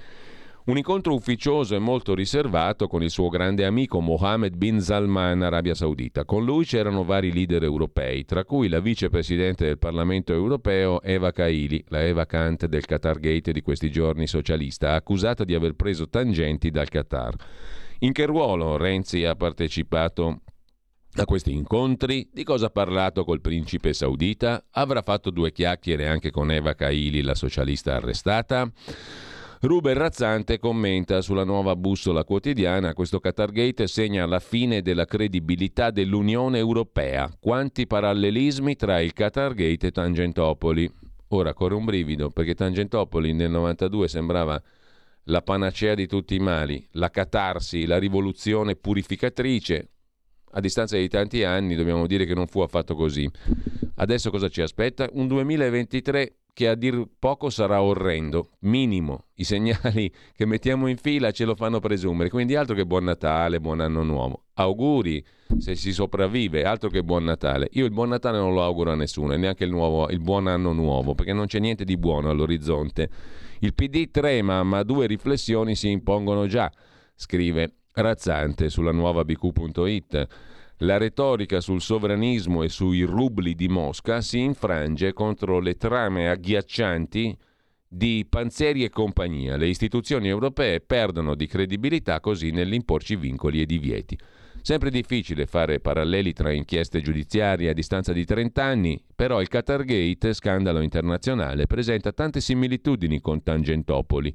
Un incontro ufficioso e molto riservato con il suo grande amico Mohammed bin Salman, Arabia Saudita. Con lui c'erano vari leader europei, tra cui la vicepresidente del Parlamento europeo Eva Kaili, la Eva Kant del Qatargate di questi giorni socialista, accusata di aver preso tangenti dal Qatar. In che ruolo Renzi ha partecipato a questi incontri? Di cosa ha parlato col principe saudita? Avrà fatto due chiacchiere anche con Eva Kaili, la socialista arrestata? Ruben Razzante commenta sulla nuova bussola quotidiana: questo Qatargate segna la fine della credibilità dell'Unione Europea. Quanti parallelismi tra il Qatargate e Tangentopoli. Ora corre un brivido, perché Tangentopoli nel 92 sembrava la panacea di tutti i mali, la catarsi, la rivoluzione purificatrice. A distanza di tanti anni dobbiamo dire che non fu affatto così. Adesso cosa ci aspetta? Un 2023 che a dir poco sarà orrendo, minimo. I segnali che mettiamo in fila ce lo fanno presumere, quindi altro che buon Natale, buon anno nuovo. Auguri se si sopravvive, altro che buon Natale. Io il buon Natale non lo auguro a nessuno, e neanche il buon anno nuovo, perché non c'è niente di buono all'orizzonte. Il PD trema, ma due riflessioni si impongono già, scrive Razzante sulla nuova bq.it. La retorica sul sovranismo e sui rubli di Mosca si infrange contro le trame agghiaccianti di Panzeri e compagnia. Le istituzioni europee perdono di credibilità così nell'imporci vincoli e divieti. Sempre difficile fare paralleli tra inchieste giudiziarie a distanza di 30 anni, però il Qatargate, scandalo internazionale, presenta tante similitudini con Tangentopoli.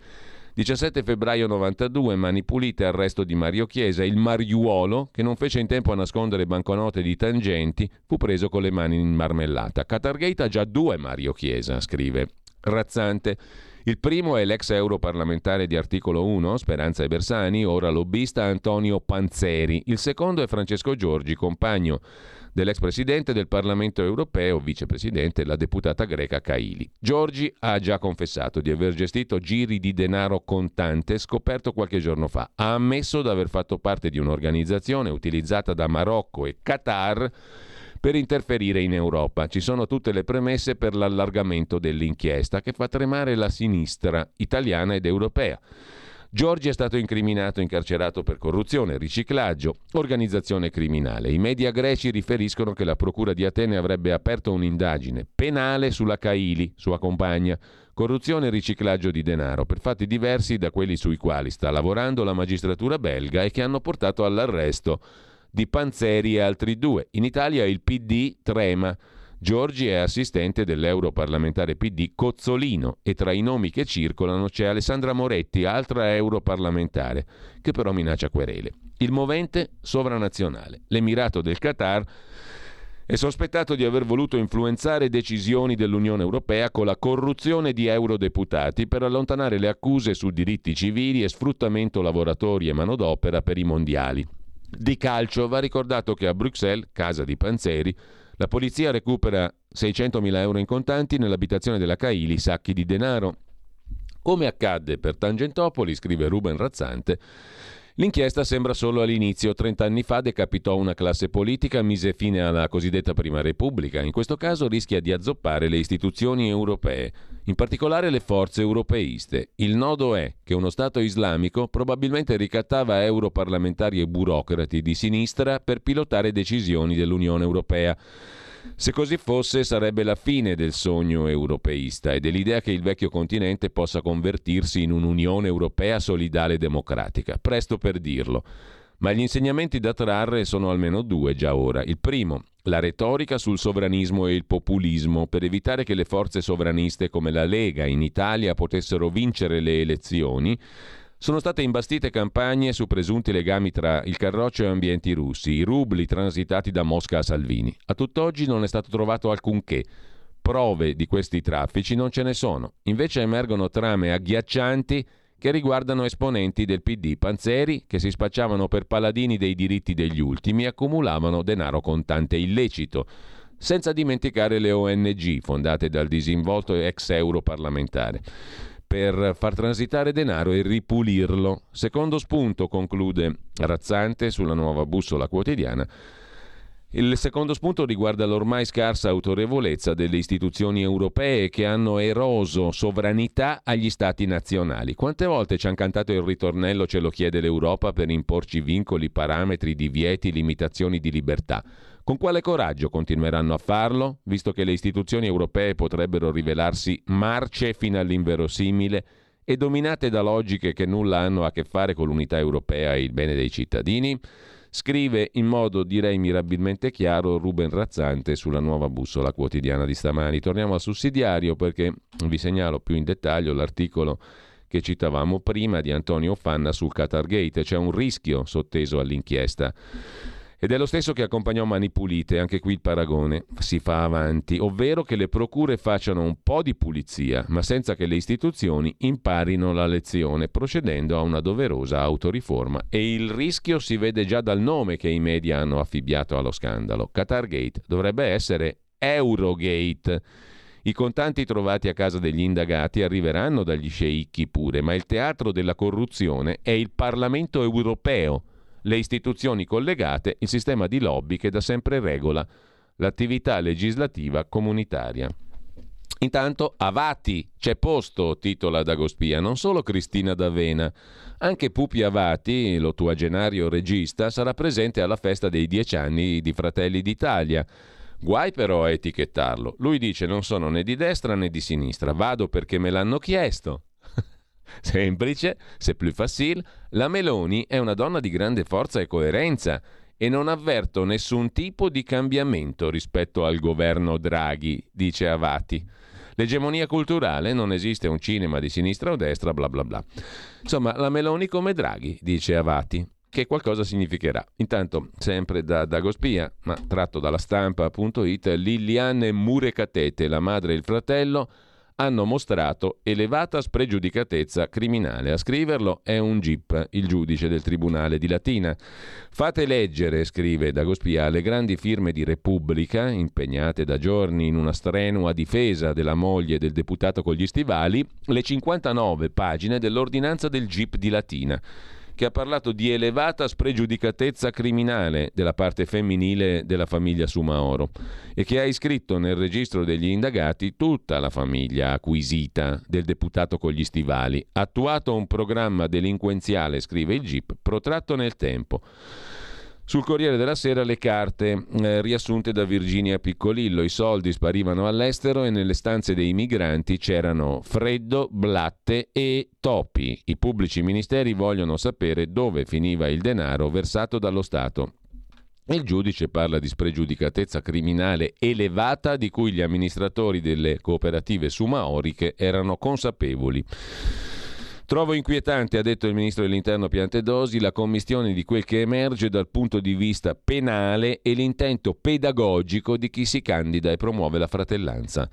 17 febbraio 92, mani pulite, arresto di Mario Chiesa, il mariuolo che non fece in tempo a nascondere banconote di tangenti, fu preso con le mani in marmellata. Qatargate ha già due Mario Chiesa, scrive Razzante. Il primo è l'ex europarlamentare di Articolo 1, Speranza e Bersani, ora lobbista Antonio Panzeri. Il secondo è Francesco Giorgi, compagno dell'ex presidente del Parlamento europeo, vicepresidente, la deputata greca Kaili. Giorgi ha già confessato di aver gestito giri di denaro contante, scoperto qualche giorno fa. Ha ammesso di aver fatto parte di un'organizzazione utilizzata da Marocco e Qatar per interferire in Europa. Ci sono tutte le premesse per l'allargamento dell'inchiesta che fa tremare la sinistra italiana ed europea. Giorgi è stato incriminato e incarcerato per corruzione, riciclaggio, organizzazione criminale. I media greci riferiscono che la procura di Atene avrebbe aperto un'indagine penale sulla Kaili, sua compagna, corruzione e riciclaggio di denaro, per fatti diversi da quelli sui quali sta lavorando la magistratura belga e che hanno portato all'arresto di Panzeri e altri due. In Italia il PD trema. Giorgi è assistente dell'europarlamentare PD Cozzolino e tra i nomi che circolano c'è Alessandra Moretti, altra europarlamentare, che però minaccia querele. Il movente sovranazionale. L'emirato del Qatar è sospettato di aver voluto influenzare decisioni dell'Unione Europea con la corruzione di eurodeputati per allontanare le accuse su diritti civili e sfruttamento lavoratori e manodopera per i mondiali. Di calcio va ricordato che a Bruxelles, casa di Panzeri, la polizia recupera 600.000 euro in contanti, nell'abitazione della Kaili sacchi di denaro. Come accadde per Tangentopoli, scrive Ruben Razzante, l'inchiesta sembra solo all'inizio. 30 anni fa decapitò una classe politica, mise fine alla cosiddetta Prima Repubblica. In questo caso rischia di azzoppare le istituzioni europee, in particolare le forze europeiste. Il nodo è che uno Stato islamico probabilmente ricattava europarlamentari e burocrati di sinistra per pilotare decisioni dell'Unione Europea. Se così fosse, sarebbe la fine del sogno europeista e dell'idea che il vecchio continente possa convertirsi in un'Unione Europea solidale e democratica. Presto per dirlo. Ma gli insegnamenti da trarre sono almeno due già ora. Il primo, la retorica sul sovranismo e il populismo per evitare che le forze sovraniste come la Lega in Italia potessero vincere le elezioni. Sono state imbastite campagne su presunti legami tra il Carroccio e ambienti russi, i rubli transitati da Mosca a Salvini. A tutt'oggi non è stato trovato alcunché. Prove di questi traffici non ce ne sono. Invece emergono trame agghiaccianti che riguardano esponenti del PD. Panzeri, che si spacciavano per paladini dei diritti degli ultimi, accumulavano denaro contante illecito. Senza dimenticare le ONG, fondate dal disinvolto ex europarlamentare, per far transitare denaro e ripulirlo. Secondo spunto, conclude Razzante sulla nuova bussola quotidiana, il secondo spunto riguarda l'ormai scarsa autorevolezza delle istituzioni europee che hanno eroso sovranità agli stati nazionali. Quante volte ci han cantato il ritornello "ce lo chiede l'Europa" per imporci vincoli, parametri, divieti, limitazioni di libertà? Con quale coraggio continueranno a farlo, visto che le istituzioni europee potrebbero rivelarsi marce fino all'inverosimile e dominate da logiche che nulla hanno a che fare con l'unità europea e il bene dei cittadini? Scrive in modo, direi, mirabilmente chiaro Ruben Razzante sulla nuova bussola quotidiana di stamani. Torniamo al sussidiario, perché vi segnalo più in dettaglio l'articolo che citavamo prima di Antonio Fanna sul Qatargate. C'è un rischio sotteso all'inchiesta. Ed è lo stesso che accompagnò Mani Pulite, anche qui il paragone si fa avanti, ovvero che le procure facciano un po' di pulizia, ma senza che le istituzioni imparino la lezione, procedendo a una doverosa autoriforma. E il rischio si vede già dal nome che i media hanno affibbiato allo scandalo. Qatargate dovrebbe essere Eurogate. I contanti trovati a casa degli indagati arriveranno dagli sceicchi pure, ma il teatro della corruzione è il Parlamento europeo, le istituzioni collegate, il sistema di lobby che da sempre regola l'attività legislativa comunitaria. Intanto, Avati, c'è posto, titola Dagospia, non solo Cristina D'Avena, anche Pupi Avati, l'ottuagenario regista, sarà presente alla festa dei 10 anni di Fratelli d'Italia. Guai però a etichettarlo. Lui dice: non sono né di destra né di sinistra, vado perché me l'hanno chiesto. Semplice, c'est plus facile. La Meloni è una donna di grande forza e coerenza e non avverto nessun tipo di cambiamento rispetto al governo Draghi, dice Avati. L'egemonia culturale, non esiste un cinema di sinistra o destra, bla bla bla. Insomma, la Meloni come Draghi, dice Avati, che qualcosa significherà. Intanto, sempre da Dagospia, ma tratto dalla stampa.it, Liliane Murekatete, la madre e il fratello, hanno mostrato elevata spregiudicatezza criminale. A scriverlo è un GIP, il giudice del Tribunale di Latina. Fate leggere, scrive Dagospia, le grandi firme di Repubblica, impegnate da giorni in una strenua difesa della moglie del deputato con gli stivali, le 59 pagine dell'ordinanza del GIP di Latina, che ha parlato di elevata spregiudicatezza criminale della parte femminile della famiglia Sumaoro e che ha iscritto nel registro degli indagati tutta la famiglia acquisita del deputato con gli stivali. Attuato un programma delinquenziale, scrive il GIP, protratto nel tempo. Sul Corriere della Sera le carte riassunte da Virginia Piccolillo. I soldi sparivano all'estero e nelle stanze dei migranti c'erano freddo, blatte e topi. I pubblici ministeri vogliono sapere dove finiva il denaro versato dallo Stato. Il giudice parla di spregiudicatezza criminale elevata di cui gli amministratori delle cooperative sumaoriche erano consapevoli. Trovo inquietante, ha detto il ministro dell'Interno Piantedosi, la commistione di quel che emerge dal punto di vista penale e l'intento pedagogico di chi si candida e promuove la fratellanza.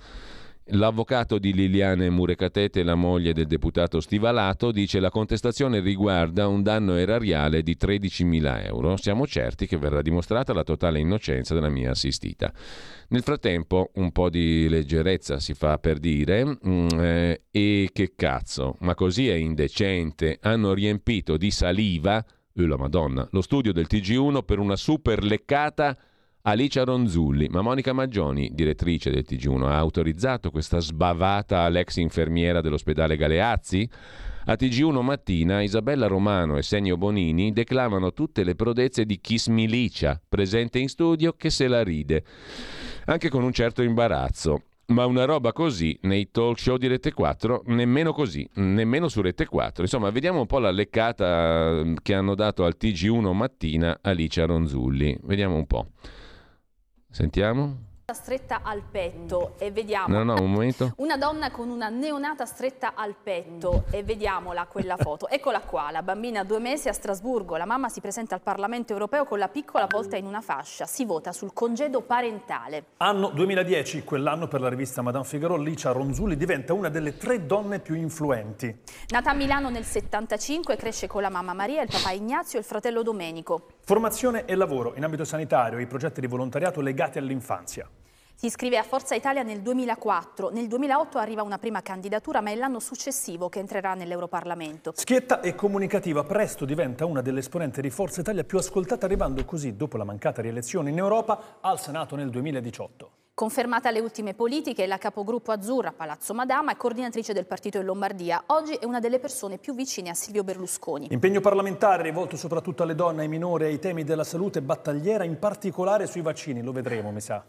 L'avvocato di Liliane Murekatete, la moglie del deputato stivalato, dice: la contestazione riguarda un danno erariale di 13.000 euro. Siamo certi che verrà dimostrata la totale innocenza della mia assistita. Nel frattempo un po' di leggerezza si fa per dire, e che cazzo, ma così è indecente, hanno riempito di saliva, la Madonna, lo studio del TG1 per una super leccata Alicia Ronzulli, ma Monica Maggioni, direttrice del TG1, ha autorizzato questa sbavata all'ex infermiera dell'ospedale Galeazzi? A TG1 Mattina Isabella Romano e Senio Bonini declamano tutte le prodezze di chi smilicia, presente in studio, che se la ride, anche con un certo imbarazzo. Ma una roba così nei talk show di Rete 4, nemmeno così, nemmeno su Rete 4. Insomma, vediamo un po' la leccata che hanno dato al TG1 Mattina Alicia Ronzulli. Vediamo un po'. Sentiamo. Stretta al petto e vediamo. No, un momento. Una donna con una neonata stretta al petto e vediamola quella foto. Eccola qua, la bambina 2 mesi a Strasburgo. La mamma si presenta al Parlamento europeo con la piccola volta in una fascia. Si vota sul congedo parentale. Anno 2010, quell'anno per la rivista Madame Figaro, Alicia Ronzulli diventa una delle 3 donne più influenti. Nata a Milano nel 75, cresce con la mamma Maria, il papà Ignazio e il fratello Domenico. Formazione e lavoro in ambito sanitario e i progetti di volontariato legati all'infanzia. Si iscrive a Forza Italia nel 2004, nel 2008 arriva una prima candidatura, ma è l'anno successivo che entrerà nell'Europarlamento. Schietta e comunicativa, presto diventa una delle esponenti di Forza Italia più ascoltata, arrivando così, dopo la mancata rielezione in Europa, al Senato nel 2018. Confermata alle ultime politiche, è la capogruppo azzurra Palazzo Madama e coordinatrice del partito in Lombardia. Oggi è una delle persone più vicine a Silvio Berlusconi. Impegno parlamentare rivolto soprattutto alle donne, ai minori, ai temi della salute, battagliera in particolare sui vaccini. Lo vedremo, mi sa.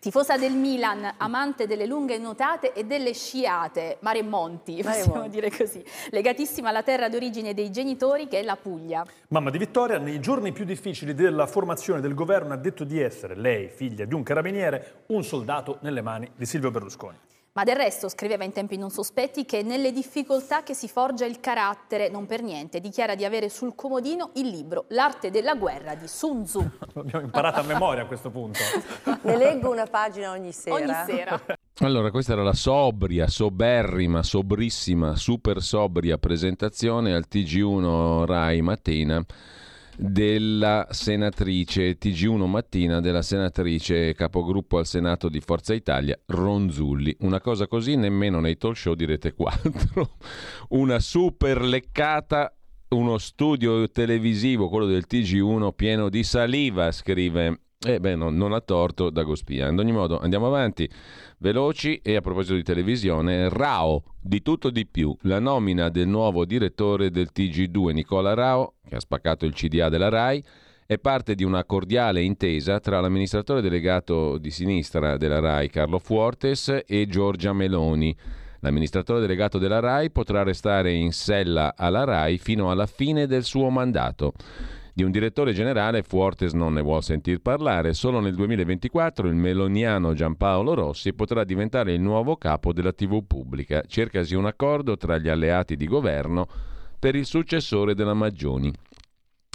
Tifosa del Milan, amante delle lunghe nuotate e delle sciate, mare e monti, possiamo dire così, legatissima alla terra d'origine dei genitori che è la Puglia. Mamma di Vittoria, nei giorni più difficili della formazione del governo ha detto di essere, lei, figlia di un carabiniere, un soldato nelle mani di Silvio Berlusconi. Ma del resto scriveva in tempi non sospetti che nelle difficoltà che si forgia il carattere, non per niente, dichiara di avere sul comodino il libro L'arte della guerra di Sun Tzu. L'abbiamo imparato a memoria a questo punto. Ne leggo una pagina ogni sera. Ogni sera. Allora, questa era la sobria, soberrima, sobrissima, super sobria presentazione al TG1 Rai Mattina della senatrice TG1 Mattina della senatrice capogruppo al Senato di Forza Italia Ronzulli. Una cosa così nemmeno nei talk show di Rete 4. Una super leccata, uno studio televisivo, quello del TG1, pieno di saliva, scrive. Non ha torto Dagospia. Ad ogni modo, andiamo avanti veloci. E a proposito di televisione, Rao, di tutto di più, la nomina del nuovo direttore del TG2 Nicola Rao, che ha spaccato il CDA della RAI, è parte di una cordiale intesa tra l'amministratore delegato di sinistra della RAI Carlo Fuortes e Giorgia Meloni. L'amministratore delegato della RAI potrà restare in sella alla RAI fino alla fine del suo mandato. Di un direttore generale Fuortes non ne vuol sentir parlare. Solo nel 2024 il meloniano Giampaolo Rossi potrà diventare il nuovo capo della TV pubblica. Cercasi un accordo tra gli alleati di governo per il successore della Maggioni.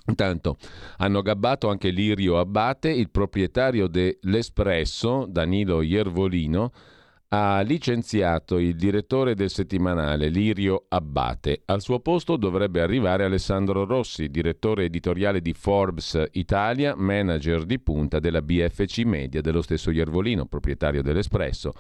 Intanto hanno gabbato anche Lirio Abbate, il proprietario dell'Espresso, Danilo Iervolino, ha licenziato il direttore del settimanale Lirio Abbate. Al suo posto dovrebbe arrivare Alessandro Rossi, direttore editoriale di Forbes Italia, manager di punta della BFC Media dello stesso Iervolino, proprietario dell'Espresso.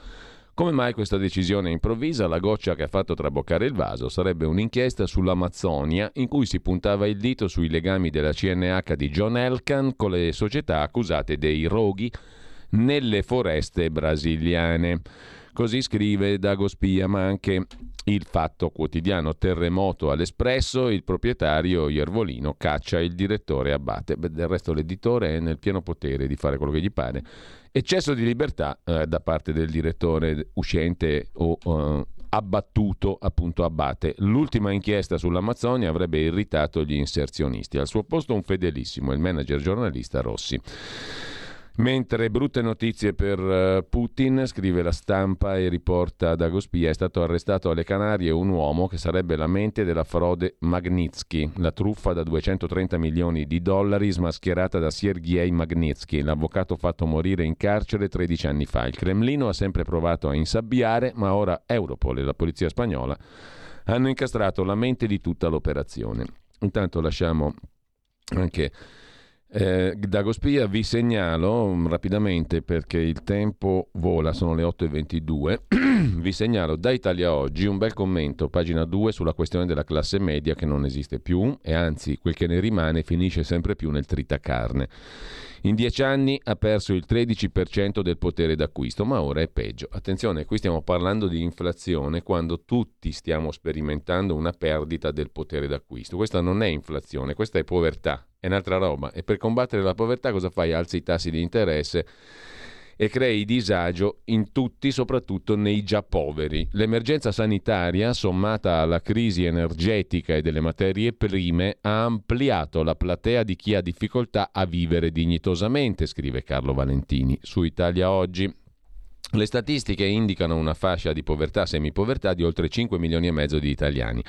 Come mai questa decisione improvvisa? La goccia che ha fatto traboccare il vaso sarebbe un'inchiesta sull'Amazzonia in cui si puntava il dito sui legami della CNH di John Elkann con le società accusate dei roghi nelle foreste brasiliane. Così scrive Dagospia, ma anche Il Fatto Quotidiano. Terremoto all'Espresso, il proprietario Iervolino caccia il direttore Abbate. Del resto l'editore è nel pieno potere di fare quello che gli pare. Eccesso di libertà da parte del direttore uscente o abbattuto, appunto, Abbate. L'ultima inchiesta sull'Amazzonia avrebbe irritato gli inserzionisti. Al suo posto un fedelissimo, il manager giornalista Rossi. Mentre brutte notizie per Putin, scrive La Stampa e riporta Dagospia, è stato arrestato alle Canarie un uomo che sarebbe la mente della frode Magnitsky, la truffa da $230 milioni smascherata da Sergei Magnitsky, l'avvocato fatto morire in carcere 13 anni fa. Il Cremlino ha sempre provato a insabbiare, ma ora Europol e la polizia spagnola hanno incastrato la mente di tutta l'operazione. Intanto lasciamo anche Dagospia, vi segnalo rapidamente, perché il tempo vola, sono le 8:22, vi segnalo da Italia Oggi un bel commento, pagina 2, sulla questione della classe media che non esiste più e anzi quel che ne rimane finisce sempre più nel tritacarne. In 10 anni ha perso il 13% del potere d'acquisto, ma ora è peggio. Attenzione, qui stiamo parlando di inflazione quando tutti stiamo sperimentando una perdita del potere d'acquisto. Questa non è inflazione, questa è povertà. È un'altra roba. E per combattere la povertà cosa fai? Alzi i tassi di interesse e crei disagio in tutti, soprattutto nei già poveri. L'emergenza sanitaria, sommata alla crisi energetica e delle materie prime, ha ampliato la platea di chi ha difficoltà a vivere dignitosamente, scrive Carlo Valentini su Italia Oggi. Le statistiche indicano una fascia di povertà, semipovertà, di oltre 5 milioni e mezzo di italiani.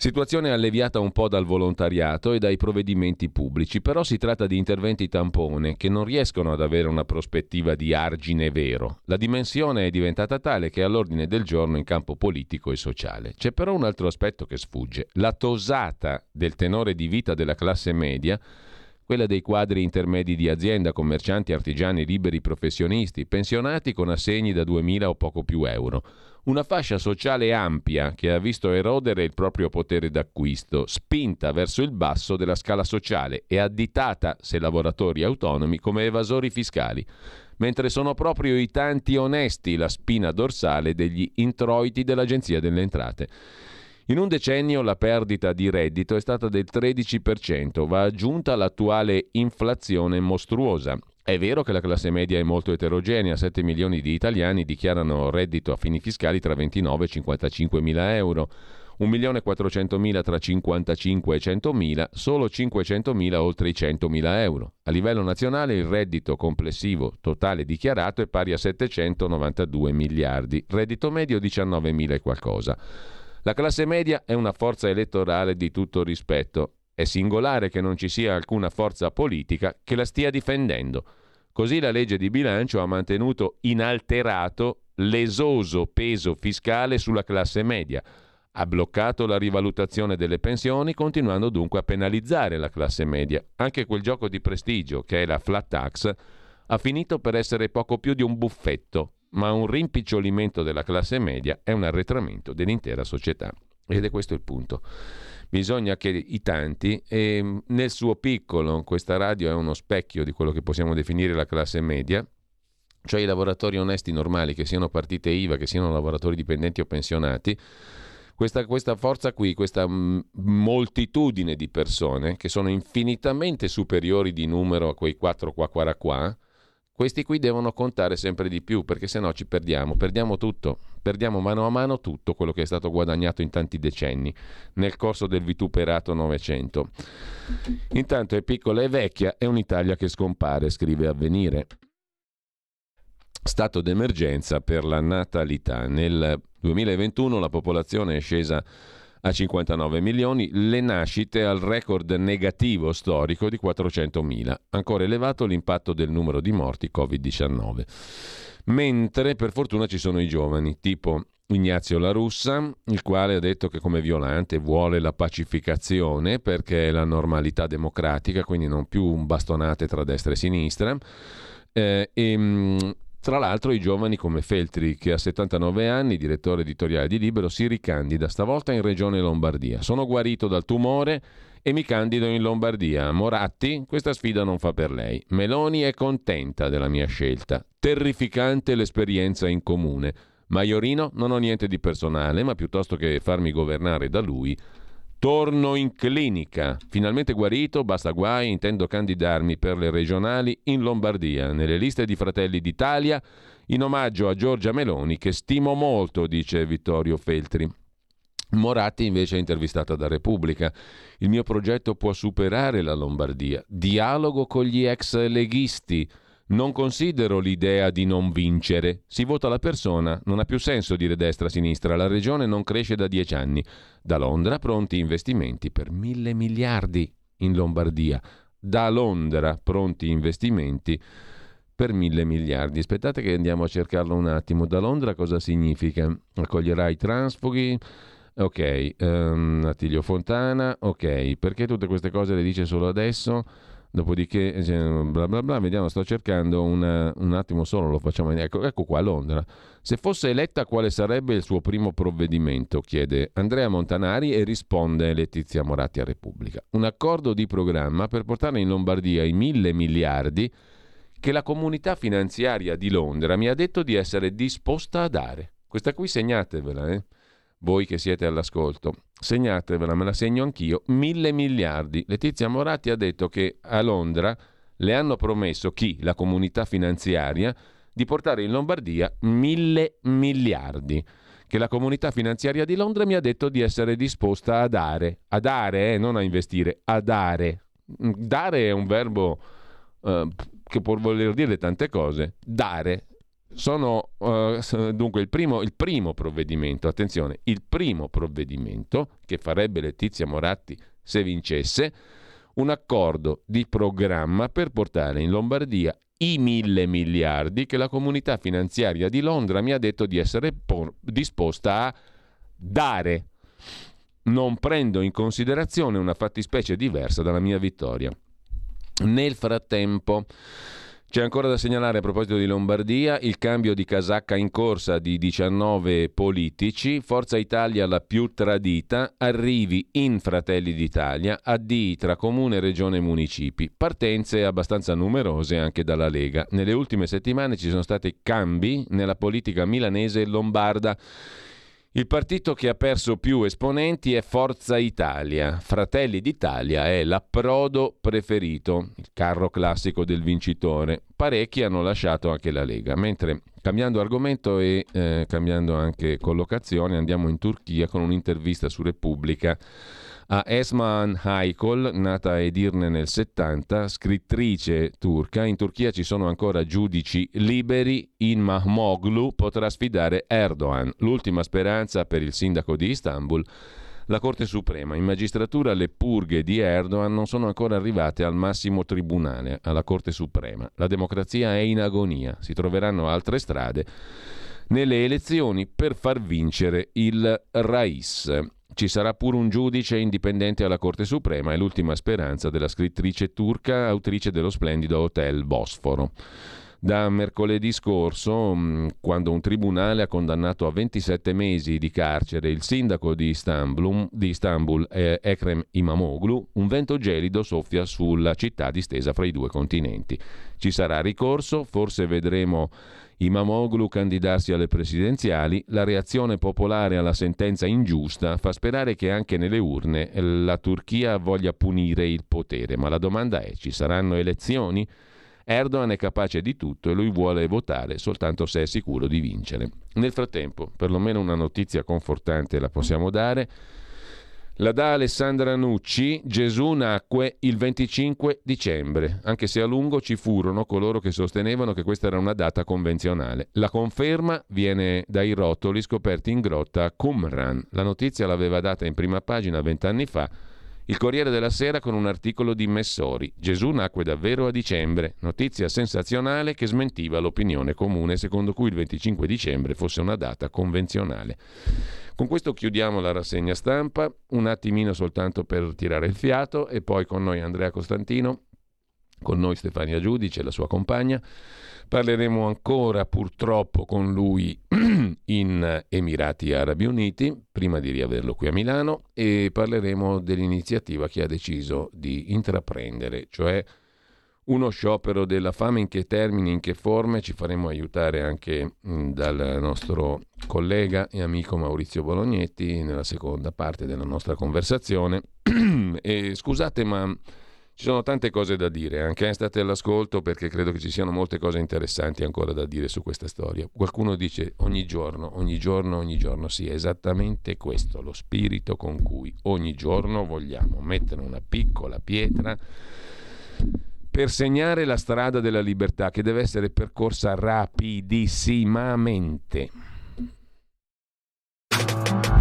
Situazione alleviata un po' dal volontariato e dai provvedimenti pubblici, però si tratta di interventi tampone che non riescono ad avere una prospettiva di argine vero. La dimensione è diventata tale che è all'ordine del giorno in campo politico e sociale. C'è però un altro aspetto che sfugge, la tosata del tenore di vita della classe media, quella dei quadri intermedi di azienda, commercianti, artigiani, liberi professionisti, pensionati con assegni da 2.000 o poco più euro. Una fascia sociale ampia che ha visto erodere il proprio potere d'acquisto, spinta verso il basso della scala sociale e additata, se lavoratori autonomi, come evasori fiscali, mentre sono proprio i tanti onesti la spina dorsale degli introiti dell'Agenzia delle Entrate. In un decennio la perdita di reddito è stata del 13%, va aggiunta l'attuale inflazione mostruosa. È vero che la classe media è molto eterogenea, 7 milioni di italiani dichiarano reddito a fini fiscali tra 29 e 55 mila euro, 1.400.000 tra 55 e 100.000, solo 500.000 oltre i 100.000 euro. A livello nazionale il reddito complessivo totale dichiarato è pari a 792 miliardi, reddito medio 19.000 e qualcosa. La classe media è una forza elettorale di tutto rispetto. È singolare che non ci sia alcuna forza politica che la stia difendendo. Così la legge di bilancio ha mantenuto inalterato l'esoso peso fiscale sulla classe media. Ha bloccato la rivalutazione delle pensioni, continuando dunque a penalizzare la classe media. Anche quel gioco di prestigio, che è la flat tax, ha finito per essere poco più di un buffetto, ma un rimpicciolimento della classe media è un arretramento dell'intera società. Ed è questo il punto. Bisogna che i tanti, e nel suo piccolo, questa radio è uno specchio di quello che possiamo definire la classe media, cioè i lavoratori onesti normali, che siano partite IVA, che siano lavoratori dipendenti o pensionati, questa forza qui, questa moltitudine di persone che sono infinitamente superiori di numero a quei quattro qua qua qua, questi qui devono contare sempre di più, perché sennò ci perdiamo tutto, perdiamo mano a mano tutto quello che è stato guadagnato in tanti decenni nel corso del vituperato Novecento. Intanto è piccola e vecchia, è un'Italia che scompare, scrive Avvenire. Stato d'emergenza per la natalità. Nel 2021 la popolazione è scesa a 59 milioni, le nascite al record negativo storico di 400.000. Ancora elevato l'impatto del numero di morti Covid-19. Mentre per fortuna ci sono i giovani, tipo Ignazio La Russa, il quale ha detto che come Violante vuole la pacificazione perché è la normalità democratica, quindi non più un bastonate tra destra e sinistra. Tra l'altro i giovani come Feltri, che a 79 anni, direttore editoriale di Libero, si ricandida stavolta in Regione Lombardia. Sono guarito dal tumore e mi candido in Lombardia. Moratti, questa sfida non fa per lei. Meloni è contenta della mia scelta. Terrificante l'esperienza in comune. Maiorino, non ho niente di personale, ma piuttosto che farmi governare da lui, torno in clinica. Finalmente guarito, basta guai, intendo candidarmi per le regionali in Lombardia, nelle liste di Fratelli d'Italia, in omaggio a Giorgia Meloni, che stimo molto, dice Vittorio Feltri. Moratti invece è intervistata da Repubblica. Il mio progetto può superare la Lombardia. Dialogo con gli ex leghisti. Non considero l'idea di non vincere. Si vota la persona, non ha più senso dire destra-sinistra. La regione non cresce da 10 anni. Da Londra pronti investimenti per 1.000 miliardi in Lombardia. Da Londra pronti investimenti per 1.000 miliardi. Aspettate che andiamo a cercarlo un attimo. Da Londra cosa significa? Accoglierà i transfughi? Ok. Attilio Fontana? Ok. Perché tutte queste cose le dice solo adesso? Dopodiché, bla bla bla, vediamo, sto cercando un attimo solo, lo facciamo. Ecco qua, Londra. Se fosse eletta, quale sarebbe il suo primo provvedimento? Chiede Andrea Montanari e risponde Letizia Moratti a Repubblica. Un accordo di programma per portare in Lombardia i 1.000 miliardi che la comunità finanziaria di Londra mi ha detto di essere disposta a dare. Questa qui segnatevela, voi che siete all'ascolto. Segnatevela, me la segno anch'io. 1.000 miliardi. Letizia Moratti ha detto che a Londra le hanno promesso, chi? La comunità finanziaria, di portare in Lombardia 1.000 miliardi che la comunità finanziaria di Londra mi ha detto di essere disposta a dare. A dare, non a investire, a dare. Dare è un verbo che può voler dire tante cose. Dare. Sono dunque il primo provvedimento, attenzione, il primo provvedimento che farebbe Letizia Moratti se vincesse, un accordo di programma per portare in Lombardia i 1.000 miliardi che la comunità finanziaria di Londra mi ha detto di essere disposta a dare. Non prendo in considerazione una fattispecie diversa dalla mia vittoria. Nel frattempo c'è ancora da segnalare a proposito di Lombardia il cambio di casacca in corsa di 19 politici, Forza Italia la più tradita, arrivi in Fratelli d'Italia, addii tra comune, regione e municipi, partenze abbastanza numerose anche dalla Lega. Nelle ultime settimane ci sono stati cambi nella politica milanese e lombarda. Il partito che ha perso più esponenti è Forza Italia. Fratelli d'Italia è l'approdo preferito, il carro classico del vincitore. Parecchi hanno lasciato anche la Lega. Mentre, cambiando argomento e cambiando anche collocazione, andiamo in Turchia con un'intervista su Repubblica a Esmahan Haykol, nata a Edirne nel 70, scrittrice turca. In Turchia ci sono ancora giudici liberi, İmamoğlu potrà sfidare Erdogan. L'ultima speranza per il sindaco di Istanbul, la Corte Suprema. In magistratura le purghe di Erdogan non sono ancora arrivate al massimo tribunale, alla Corte Suprema. La democrazia è in agonia, si troveranno altre strade nelle elezioni per far vincere il Rais. Ci sarà pure un giudice indipendente alla Corte Suprema, è l'ultima speranza della scrittrice turca, autrice dello splendido Hotel Bosforo. Da mercoledì scorso, quando un tribunale ha condannato a 27 mesi di carcere il sindaco di Istanbul Ekrem İmamoğlu, un vento gelido soffia sulla città distesa fra i due continenti. Ci sarà ricorso, forse vedremo İmamoğlu candidarsi alle presidenziali. La reazione popolare alla sentenza ingiusta fa sperare che anche nelle urne la Turchia voglia punire il potere, ma la domanda è: ci saranno elezioni? Erdogan è capace di tutto e lui vuole votare soltanto se è sicuro di vincere. Nel frattempo, perlomeno una notizia confortante la possiamo dare. La dà Alessandra Nucci. Gesù nacque il 25 dicembre, anche se a lungo ci furono coloro che sostenevano che questa era una data convenzionale. La conferma viene dai rotoli scoperti in grotta a Qumran. La notizia l'aveva data in prima pagina 20 anni fa il Corriere della Sera con un articolo di Messori. Gesù nacque davvero a dicembre, notizia sensazionale che smentiva l'opinione comune secondo cui il 25 dicembre fosse una data convenzionale. Con questo chiudiamo la rassegna stampa, un attimino soltanto per tirare il fiato, e poi con noi Andrea Costantino, con noi Stefania Giudice, la sua compagna. Parleremo ancora purtroppo con lui in Emirati Arabi Uniti, prima di riaverlo qui a Milano, e parleremo dell'iniziativa che ha deciso di intraprendere, cioè uno sciopero della fame. In che termini, in che forme? Ci faremo aiutare anche dal nostro collega e amico Maurizio Bolognetti nella seconda parte della nostra conversazione. E scusate, ma ci sono tante cose da dire, anche state all'ascolto, perché credo che ci siano molte cose interessanti ancora da dire su questa storia. Qualcuno dice ogni giorno, sì, è esattamente questo lo spirito con cui ogni giorno vogliamo mettere una piccola pietra per segnare la strada della libertà, che deve essere percorsa rapidissimamente.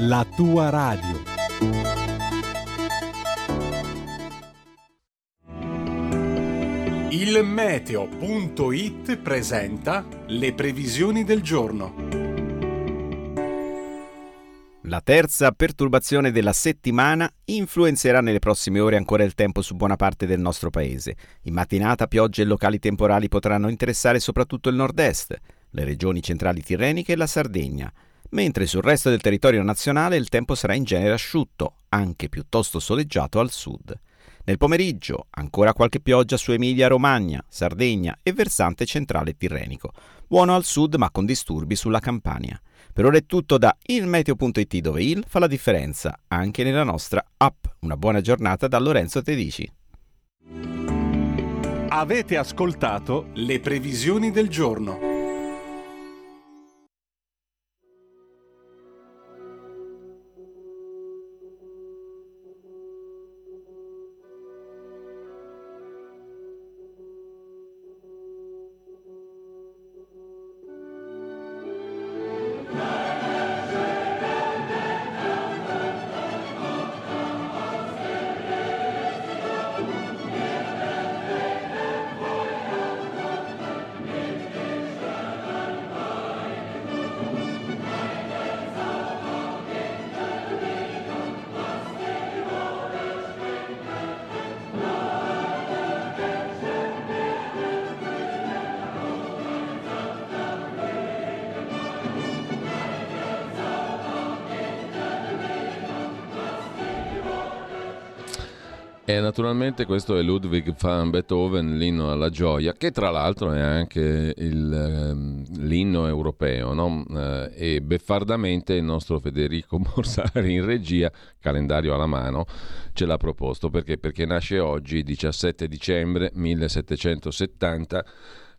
la tua radio. Il meteo.it presenta le previsioni del giorno. La terza perturbazione della settimana influenzerà nelle prossime ore ancora il tempo su buona parte del nostro paese. In mattinata piogge e locali temporali potranno interessare soprattutto il nord-est, le regioni centrali tirreniche e la Sardegna, mentre sul resto del territorio nazionale il tempo sarà in genere asciutto, anche piuttosto soleggiato al sud. Nel pomeriggio ancora qualche pioggia su Emilia-Romagna, Sardegna e versante centrale tirrenico, buono al sud ma con disturbi sulla Campania. Per ora è tutto da ilmeteo.it, dove il fa la differenza anche nella nostra app. Una buona giornata da Lorenzo Tedici. Avete ascoltato le previsioni del giorno. E naturalmente questo è Ludwig van Beethoven, l'inno alla gioia, che tra l'altro è anche l'inno europeo, no? E beffardamente il nostro Federico Borsari in regia, calendario alla mano, ce l'ha proposto. Perché? Perché nasce oggi, 17 dicembre 1770,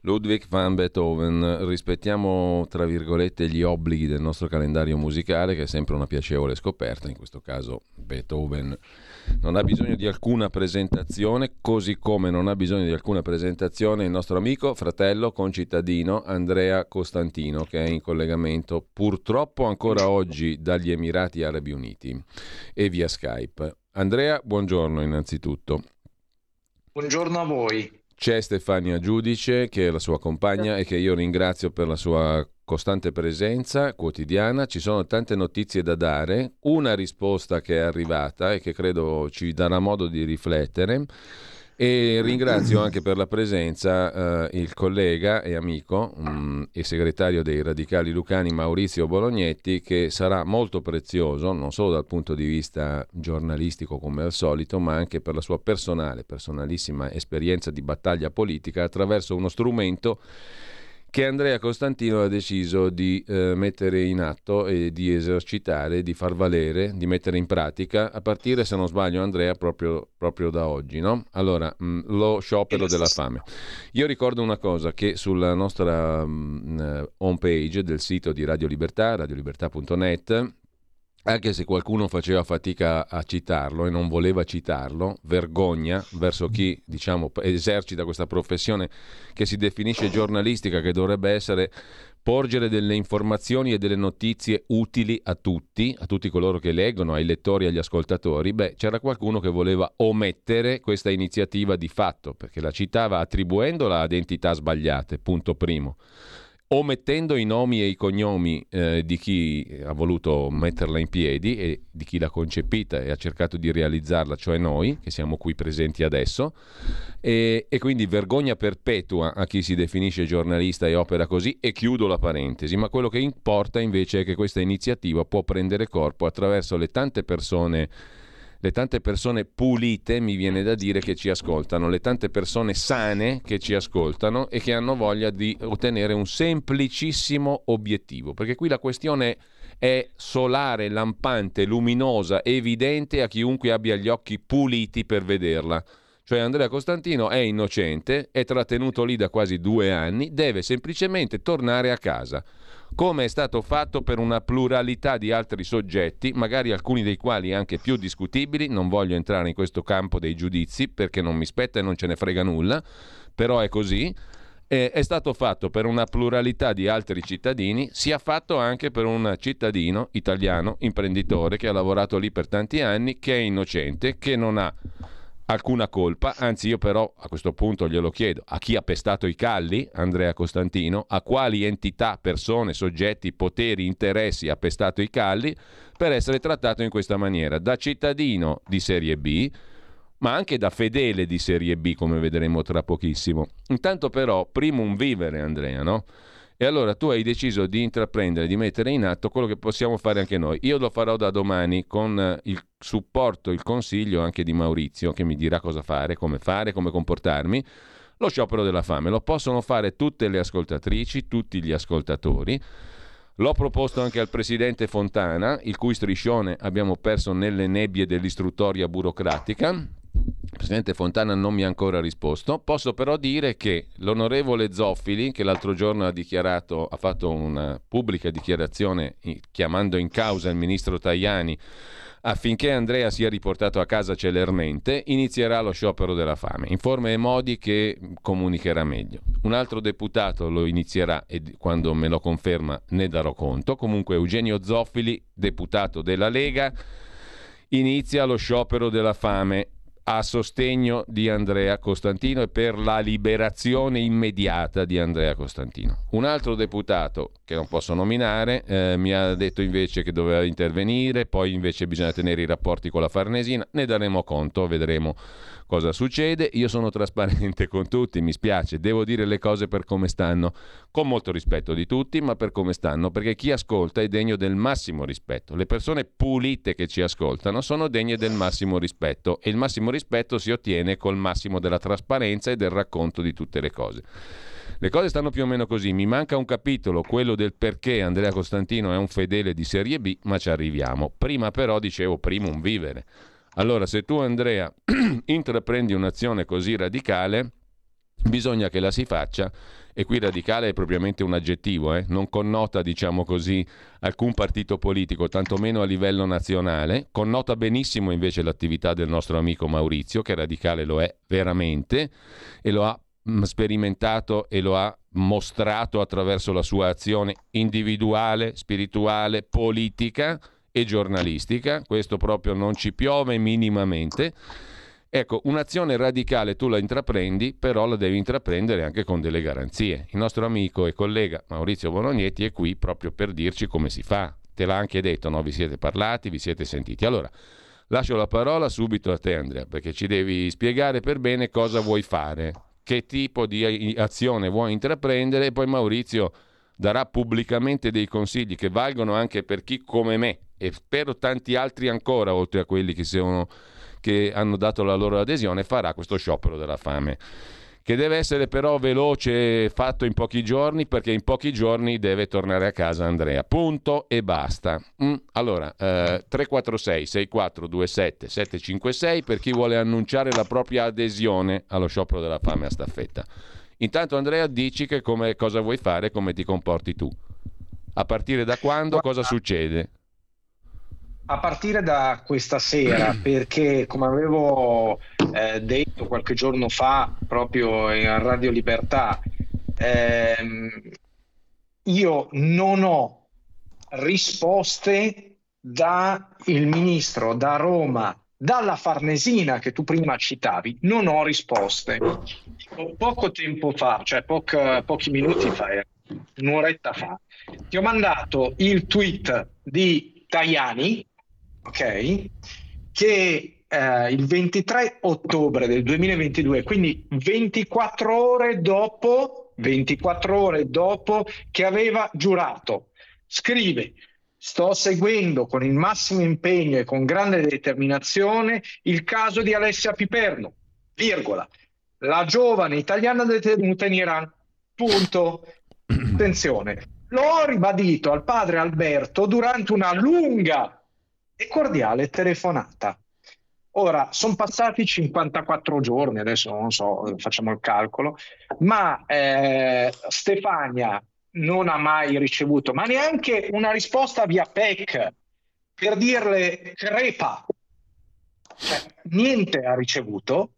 Ludwig van Beethoven. Rispettiamo tra virgolette gli obblighi del nostro calendario musicale, che è sempre una piacevole scoperta. In questo caso Beethoven non ha bisogno di alcuna presentazione, così come non ha bisogno di alcuna presentazione il nostro amico, fratello, concittadino Andrea Costantino, che è in collegamento purtroppo ancora oggi dagli Emirati Arabi Uniti e via Skype. Andrea, buongiorno innanzitutto. Buongiorno a voi. C'è Stefania Giudice, che è la sua compagna e che io ringrazio per la sua costante presenza quotidiana. Ci sono tante notizie da dare, una risposta che è arrivata e che credo ci darà modo di riflettere, e ringrazio anche per la presenza il collega e amico e segretario dei Radicali Lucani Maurizio Bolognetti, che sarà molto prezioso non solo dal punto di vista giornalistico come al solito, ma anche per la sua personalissima esperienza di battaglia politica attraverso uno strumento che Andrea Costantino ha deciso di mettere in atto e di esercitare, di far valere, di mettere in pratica, a partire, se non sbaglio Andrea, proprio da oggi, no? Allora, lo sciopero della fame. Io ricordo una cosa, che sulla nostra homepage del sito di Radio Libertà, radiolibertà.net, anche se qualcuno faceva fatica a citarlo e non voleva citarlo, vergogna verso chi, diciamo, esercita questa professione che si definisce giornalistica, che dovrebbe essere porgere delle informazioni e delle notizie utili a tutti coloro che leggono, ai lettori, agli ascoltatori. Beh, c'era qualcuno che voleva omettere questa iniziativa di fatto, perché la citava attribuendola ad entità sbagliate, punto primo. Omettendo i nomi e i cognomi di chi ha voluto metterla in piedi e di chi l'ha concepita e ha cercato di realizzarla, cioè noi, che siamo qui presenti adesso, e quindi vergogna perpetua a chi si definisce giornalista e opera così, e chiudo la parentesi. Ma quello che importa invece è che questa iniziativa può prendere corpo attraverso le tante persone pulite, mi viene da dire, che ci ascoltano, le tante persone sane che ci ascoltano e che hanno voglia di ottenere un semplicissimo obiettivo, perché qui la questione è solare, lampante, luminosa, evidente a chiunque abbia gli occhi puliti per vederla. Cioè Andrea Costantino è innocente, è trattenuto lì da quasi 2 anni, deve semplicemente tornare a casa, come è stato fatto per una pluralità di altri soggetti, magari alcuni dei quali anche più discutibili. Non voglio entrare in questo campo dei giudizi perché non mi spetta e non ce ne frega nulla, però è così. È stato fatto per una pluralità di altri cittadini, sia fatto anche per un cittadino italiano, imprenditore, che ha lavorato lì per tanti anni, che è innocente, che non ha alcuna colpa. Anzi, io però a questo punto glielo chiedo: a chi ha pestato i calli Andrea Costantino? A quali entità, persone, soggetti, poteri, interessi ha pestato i calli per essere trattato in questa maniera, da cittadino di serie B, ma anche da fedele di serie B, come vedremo tra pochissimo? Intanto però primum vivere, Andrea, no? E allora tu hai deciso di intraprendere, di mettere in atto quello che possiamo fare anche noi. Io lo farò da domani con il supporto, il consiglio anche di Maurizio, che mi dirà cosa fare, come comportarmi. Lo sciopero della fame lo possono fare tutte le ascoltatrici, tutti gli ascoltatori. L'ho proposto anche al presidente Fontana, il cui striscione abbiamo perso nelle nebbie dell'istruttoria burocratica. Il presidente Fontana non mi ha ancora risposto. Posso però dire che l'onorevole Zoffili, che l'altro giorno ha fatto una pubblica dichiarazione chiamando in causa il ministro Tajani affinché Andrea sia riportato a casa celermente, inizierà lo sciopero della fame in forme e modi che comunicherà meglio. Un altro deputato lo inizierà e quando me lo conferma ne darò conto. Comunque Eugenio Zoffili, deputato della Lega, inizia lo sciopero della fame a sostegno di Andrea Costantino e per la liberazione immediata di Andrea Costantino. Un altro deputato, che non posso nominare, mi ha detto invece che doveva intervenire, poi invece bisogna tenere i rapporti con la Farnesina, ne daremo conto, vedremo cosa succede. Io sono trasparente con tutti, mi spiace, devo dire le cose per come stanno, con molto rispetto di tutti, ma per come stanno, perché chi ascolta è degno del massimo rispetto. Le persone pulite che ci ascoltano sono degne del massimo rispetto, e il massimo rispetto si ottiene col massimo della trasparenza e del racconto di tutte le cose. Le cose stanno più o meno così, mi manca un capitolo, quello del perché Andrea Costantino è un fedele di Serie B, ma ci arriviamo. Prima però dicevo primum vivere. Allora, se tu Andrea intraprendi un'azione così radicale, bisogna che la si faccia, e qui radicale è propriamente un aggettivo, non connota, diciamo così, alcun partito politico, tantomeno a livello nazionale. Connota benissimo invece l'attività del nostro amico Maurizio, che radicale lo è veramente e lo ha sperimentato e lo ha mostrato attraverso la sua azione individuale, spirituale, politica e giornalistica. Questo proprio non ci piove minimamente. Ecco, un'azione radicale tu la intraprendi, però la devi intraprendere anche con delle garanzie. Il nostro amico e collega Maurizio Bolognetti è qui proprio per dirci come si fa. Te l'ha anche detto, no? Vi siete parlati, vi siete sentiti. Allora, lascio la parola subito a te, Andrea, perché ci devi spiegare per bene cosa vuoi fare, che tipo di azione vuoi intraprendere, e poi Maurizio darà pubblicamente dei consigli che valgono anche per chi come me e spero tanti altri ancora, oltre a quelli che hanno dato la loro adesione, farà questo sciopero della fame, che deve essere però veloce, fatto in pochi giorni, perché in pochi giorni deve tornare a casa Andrea, punto e basta. Allora, 346 6427 756 per chi vuole annunciare la propria adesione allo sciopero della fame a staffetta. Intanto Andrea, dici che cosa vuoi fare, come ti comporti tu, a partire da quando, cosa succede? A partire da questa sera, perché come avevo detto qualche giorno fa proprio in Radio Libertà, io non ho risposte dal ministro, da Roma, dalla Farnesina che tu prima citavi, non ho risposte. Poco tempo fa, cioè pochi minuti fa, un'oretta fa, ti ho mandato il tweet di Tajani, ok, che il 23 ottobre del 2022, quindi 24 ore dopo che aveva giurato, scrive: sto seguendo con il massimo impegno e con grande determinazione il caso di Alessia Piperno, virgola, la giovane italiana detenuta in Iran, punto. Attenzione, l'ho ribadito al padre Alberto durante una lunga e cordiale telefonata. Ora, sono passati 54 giorni, adesso non so, facciamo il calcolo, ma Stefania non ha mai ricevuto, ma neanche una risposta via PEC per dirle crepa. Niente ha ricevuto,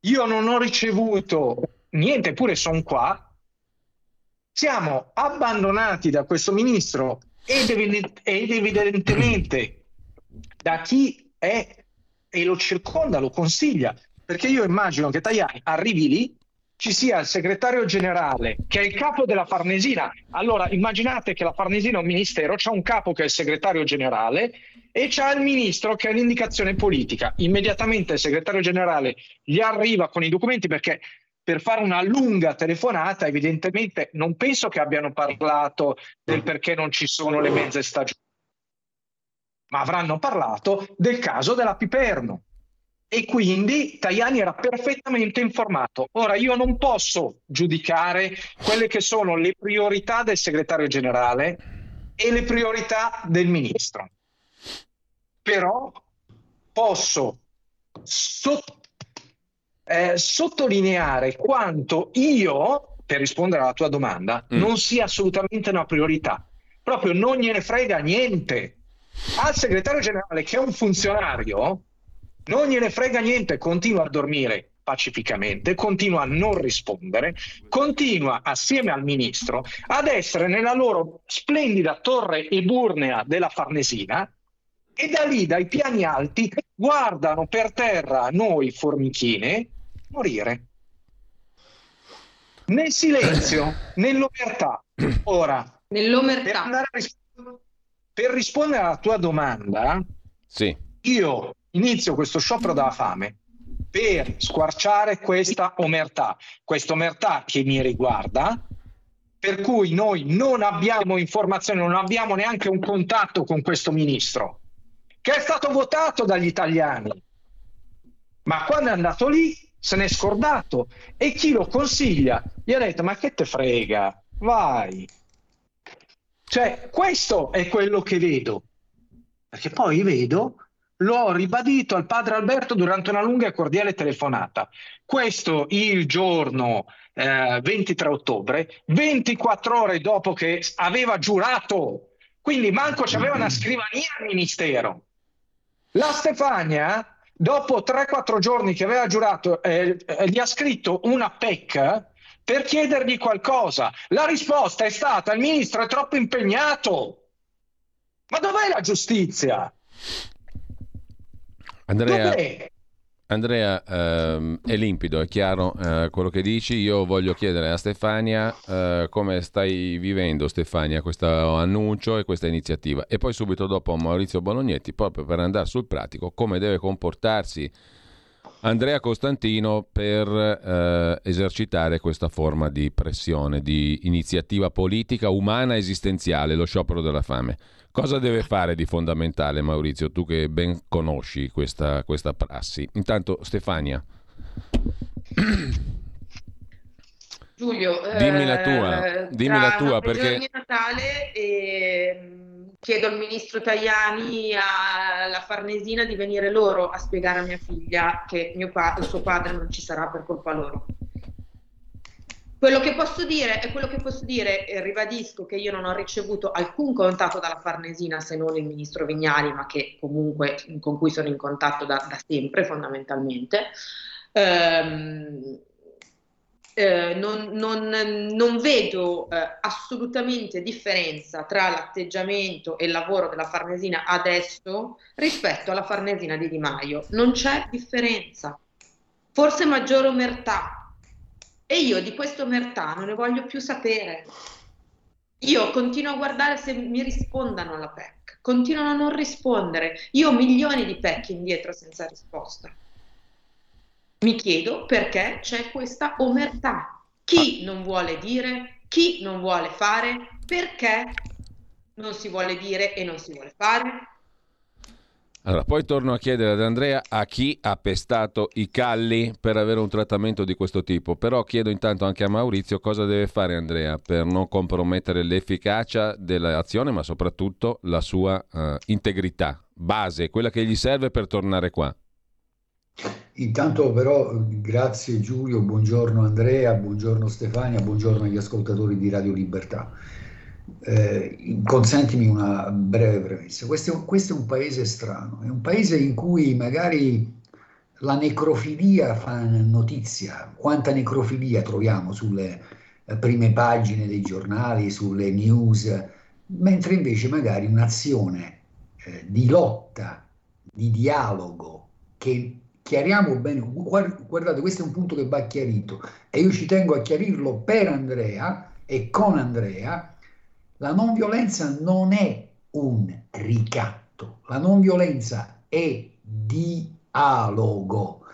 io non ho ricevuto niente, pure sono qua. Siamo abbandonati da questo ministro ed evidentemente da chi è e lo circonda, lo consiglia, perché io immagino che Tajani arrivi lì, ci sia il segretario generale che è il capo della Farnesina. Allora immaginate che la Farnesina è un ministero, c'è un capo che è il segretario generale e c'è il ministro che è l'indicazione politica. Immediatamente il segretario generale gli arriva con i documenti, perché per fare una lunga telefonata evidentemente non penso che abbiano parlato del perché non ci sono le mezze stagioni, ma avranno parlato del caso della Piperno, e quindi Tajani era perfettamente informato. Ora io non posso giudicare quelle che sono le priorità del segretario generale e le priorità del ministro, però posso sottolineare quanto io, per rispondere alla tua domanda, non sia assolutamente una priorità, proprio non gliene frega niente. Al segretario generale, che è un funzionario, non gliene frega niente, continua a dormire pacificamente, continua a non rispondere, continua assieme al ministro ad essere nella loro splendida torre eburnea della Farnesina, e da lì, dai piani alti, guardano per terra noi formichine morire nel silenzio, nell'omertà. Ora, per rispondere alla tua domanda, sì, io inizio questo sciopero della fame per squarciare questa omertà, che mi riguarda, per cui noi non abbiamo informazioni, non abbiamo neanche un contatto con questo ministro, che è stato votato dagli italiani, ma quando è andato lì se n'è scordato, e chi lo consiglia gli ha detto: ma che te frega, vai. Cioè, questo è quello che vedo, perché poi vedo, l'ho ribadito al padre Alberto durante una lunga e cordiale telefonata, questo il giorno 23 ottobre, 24 ore dopo che aveva giurato, quindi manco c'aveva una scrivania al ministero. La Stefania, dopo 3-4 giorni che aveva giurato, gli ha scritto una PEC per chiedergli qualcosa. La risposta è stata: il ministro è troppo impegnato. Ma dov'è la giustizia? Andrea, è limpido, è chiaro quello che dici. Io voglio chiedere a Stefania come stai vivendo, Stefania, questo annuncio e questa iniziativa, e poi subito dopo Maurizio Bolognetti, proprio per andare sul pratico, come deve comportarsi Andrea Costantino per esercitare questa forma di pressione, di iniziativa politica, umana, esistenziale, lo sciopero della fame. Cosa deve fare di fondamentale, Maurizio, tu che ben conosci questa prassi? Intanto, Stefania. Giulio, dimmi la tua, perché di Natale chiedo al ministro Tajani, alla Farnesina, di venire loro a spiegare a mia figlia che suo padre non ci sarà per colpa loro. Quello che posso dire è quello che posso dire, e ribadisco che io non ho ricevuto alcun contatto dalla Farnesina, se non il ministro Vignali, ma che comunque con cui sono in contatto da sempre, fondamentalmente. Non vedo assolutamente differenza tra l'atteggiamento e il lavoro della Farnesina adesso rispetto alla Farnesina di Di Maio. Non c'è differenza, forse maggiore omertà. E io di questa omertà non ne voglio più sapere. Io continuo a guardare se mi rispondano alla PEC, continuano a non rispondere. Io ho milioni di PEC indietro senza risposta. Mi chiedo perché c'è questa omertà. Chi non vuole dire, chi non vuole fare, perché non si vuole dire e non si vuole fare? Allora, poi torno a chiedere ad Andrea a chi ha pestato i calli per avere un trattamento di questo tipo, però chiedo intanto anche a Maurizio cosa deve fare Andrea per non compromettere l'efficacia dell'azione, ma soprattutto la sua integrità, base, quella che gli serve per tornare qua. Intanto però grazie Giulio, buongiorno Andrea, buongiorno Stefania, buongiorno agli ascoltatori di Radio Libertà. Consentimi una breve premessa. Questo è un paese strano, è un paese in cui magari la necrofilia fa notizia. Quanta necrofilia troviamo sulle prime pagine dei giornali, sulle news, mentre invece magari un'azione di lotta, di dialogo, che chiariamo bene, guardate, questo è un punto che va chiarito e io ci tengo a chiarirlo per Andrea e con Andrea. La non violenza non è un ricatto, la non violenza è dialogo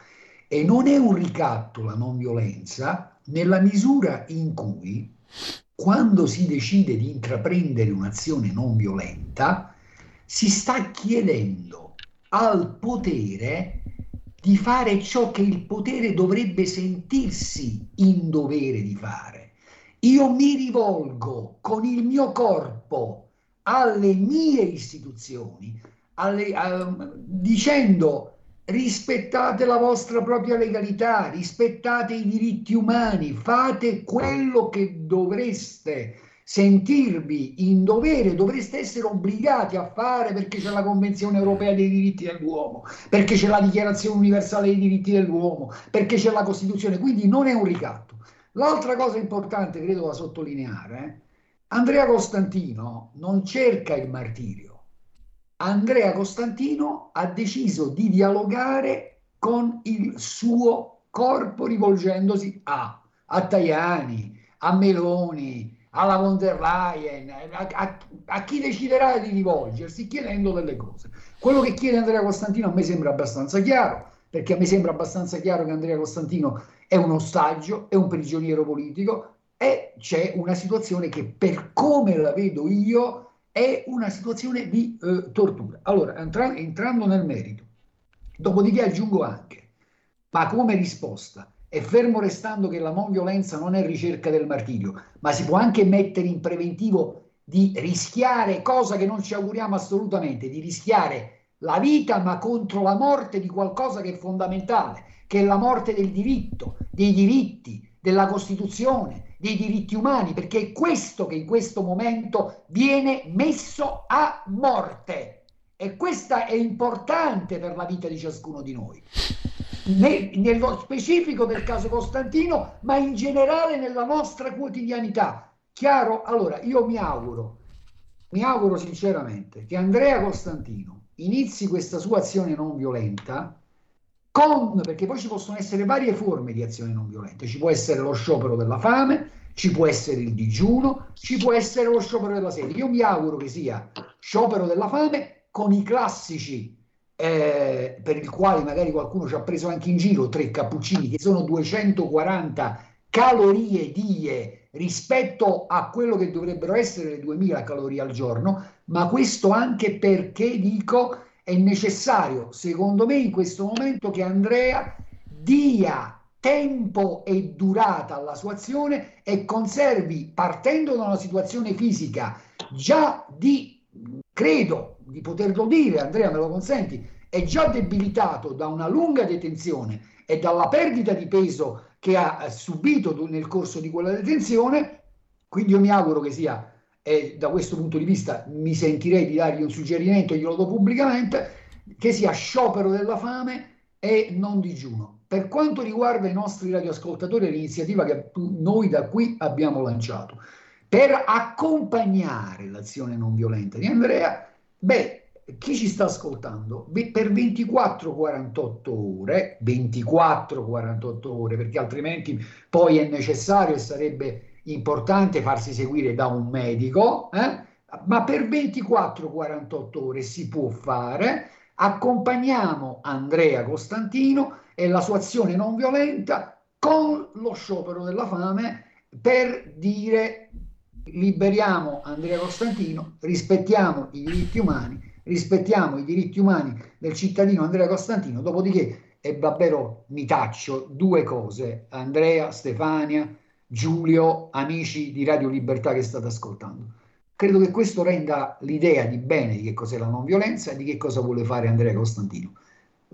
e non è un ricatto la non violenza nella misura in cui quando si decide di intraprendere un'azione non violenta si sta chiedendo al potere di fare ciò che il potere dovrebbe sentirsi in dovere di fare. Io mi rivolgo con il mio corpo alle mie istituzioni, dicendo: rispettate la vostra propria legalità, rispettate i diritti umani, fate quello che dovreste sentirvi in dovere, dovreste essere obbligati a fare, perché c'è la Convenzione Europea dei diritti dell'uomo, perché c'è la Dichiarazione Universale dei diritti dell'uomo, perché c'è la Costituzione, quindi non è un ricatto. L'altra cosa importante, credo, da sottolineare, Andrea Costantino non cerca il martirio. Andrea Costantino ha deciso di dialogare con il suo corpo, rivolgendosi a Tajani, a Meloni, alla von der Leyen, a chi deciderà di rivolgersi, chiedendo delle cose. Quello che chiede Andrea Costantino a me sembra abbastanza chiaro. perché mi sembra abbastanza chiaro che Andrea Costantino è un ostaggio, è un prigioniero politico, e c'è una situazione che, per come la vedo io, è una situazione di tortura. Allora, entrando nel merito, dopodiché aggiungo anche, ma come risposta, e fermo restando che la non violenza non è ricerca del martirio, ma si può anche mettere in preventivo di rischiare, cosa che non ci auguriamo assolutamente, di rischiare la vita, ma contro la morte di qualcosa che è fondamentale, che è la morte del diritto, dei diritti, della Costituzione, dei diritti umani, perché è questo che in questo momento viene messo a morte. E questa è importante per la vita di ciascuno di noi, nello specifico del caso Costantino, ma in generale nella nostra quotidianità. Chiaro? Allora, io mi auguro sinceramente che Andrea Costantino inizi questa sua azione non violenta perché poi ci possono essere varie forme di azione non violenta. Ci può essere lo sciopero della fame, ci può essere il digiuno, ci può essere lo sciopero della sete. Io mi auguro che sia sciopero della fame con i classici, per il quale magari qualcuno ci ha preso anche in giro, 3 cappuccini, che sono 240 calorie die rispetto a quello che dovrebbero essere le 2000 calorie al giorno, ma questo anche perché, dico, è necessario, secondo me, in questo momento che Andrea dia tempo e durata alla sua azione e conservi, partendo da una situazione fisica già credo di poterlo dire, Andrea me lo consenti, è già debilitato da una lunga detenzione e dalla perdita di peso che ha subito nel corso di quella detenzione. Quindi io mi auguro che sia, e da questo punto di vista mi sentirei di dargli un suggerimento e glielo do pubblicamente, che sia sciopero della fame e non digiuno. Per quanto riguarda i nostri radioascoltatori, l'iniziativa che noi da qui abbiamo lanciato per accompagnare l'azione non violenta di Andrea, chi ci sta ascoltando, per 24-48 ore, perché altrimenti poi è necessario e sarebbe importante farsi seguire da un medico, ma per 24-48 ore si può fare, accompagniamo Andrea Costantino e la sua azione non violenta con lo sciopero della fame per dire: liberiamo Andrea Costantino, rispettiamo i diritti umani del cittadino Andrea Costantino. Dopodiché, e davvero mi taccio, 2 cose, Andrea, Stefania, Giulio, amici di Radio Libertà che state ascoltando, credo che questo renda l'idea di bene di che cos'è la non violenza e di che cosa vuole fare Andrea Costantino.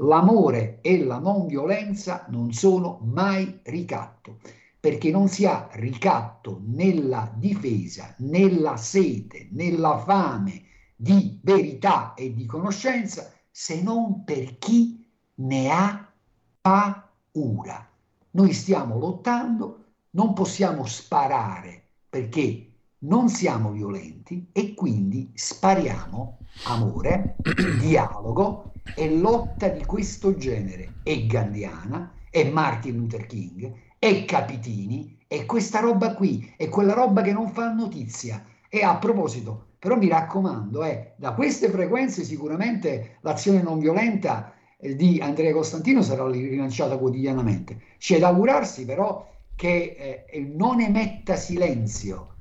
L'amore e la non violenza non sono mai ricatto, perché non si ha ricatto nella difesa, nella sete, nella fame di verità e di conoscenza, se non per chi ne ha paura. Noi stiamo lottando, non possiamo sparare perché non siamo violenti, e quindi spariamo amore, dialogo e lotta di questo genere. E Gandhiana, e Martin Luther King, e Capitini, e questa roba qui, e quella roba che non fa notizia. E a proposito, però mi raccomando, da queste frequenze sicuramente l'azione non violenta di Andrea Costantino sarà rilanciata quotidianamente. C'è da augurarsi però che non emetta silenzio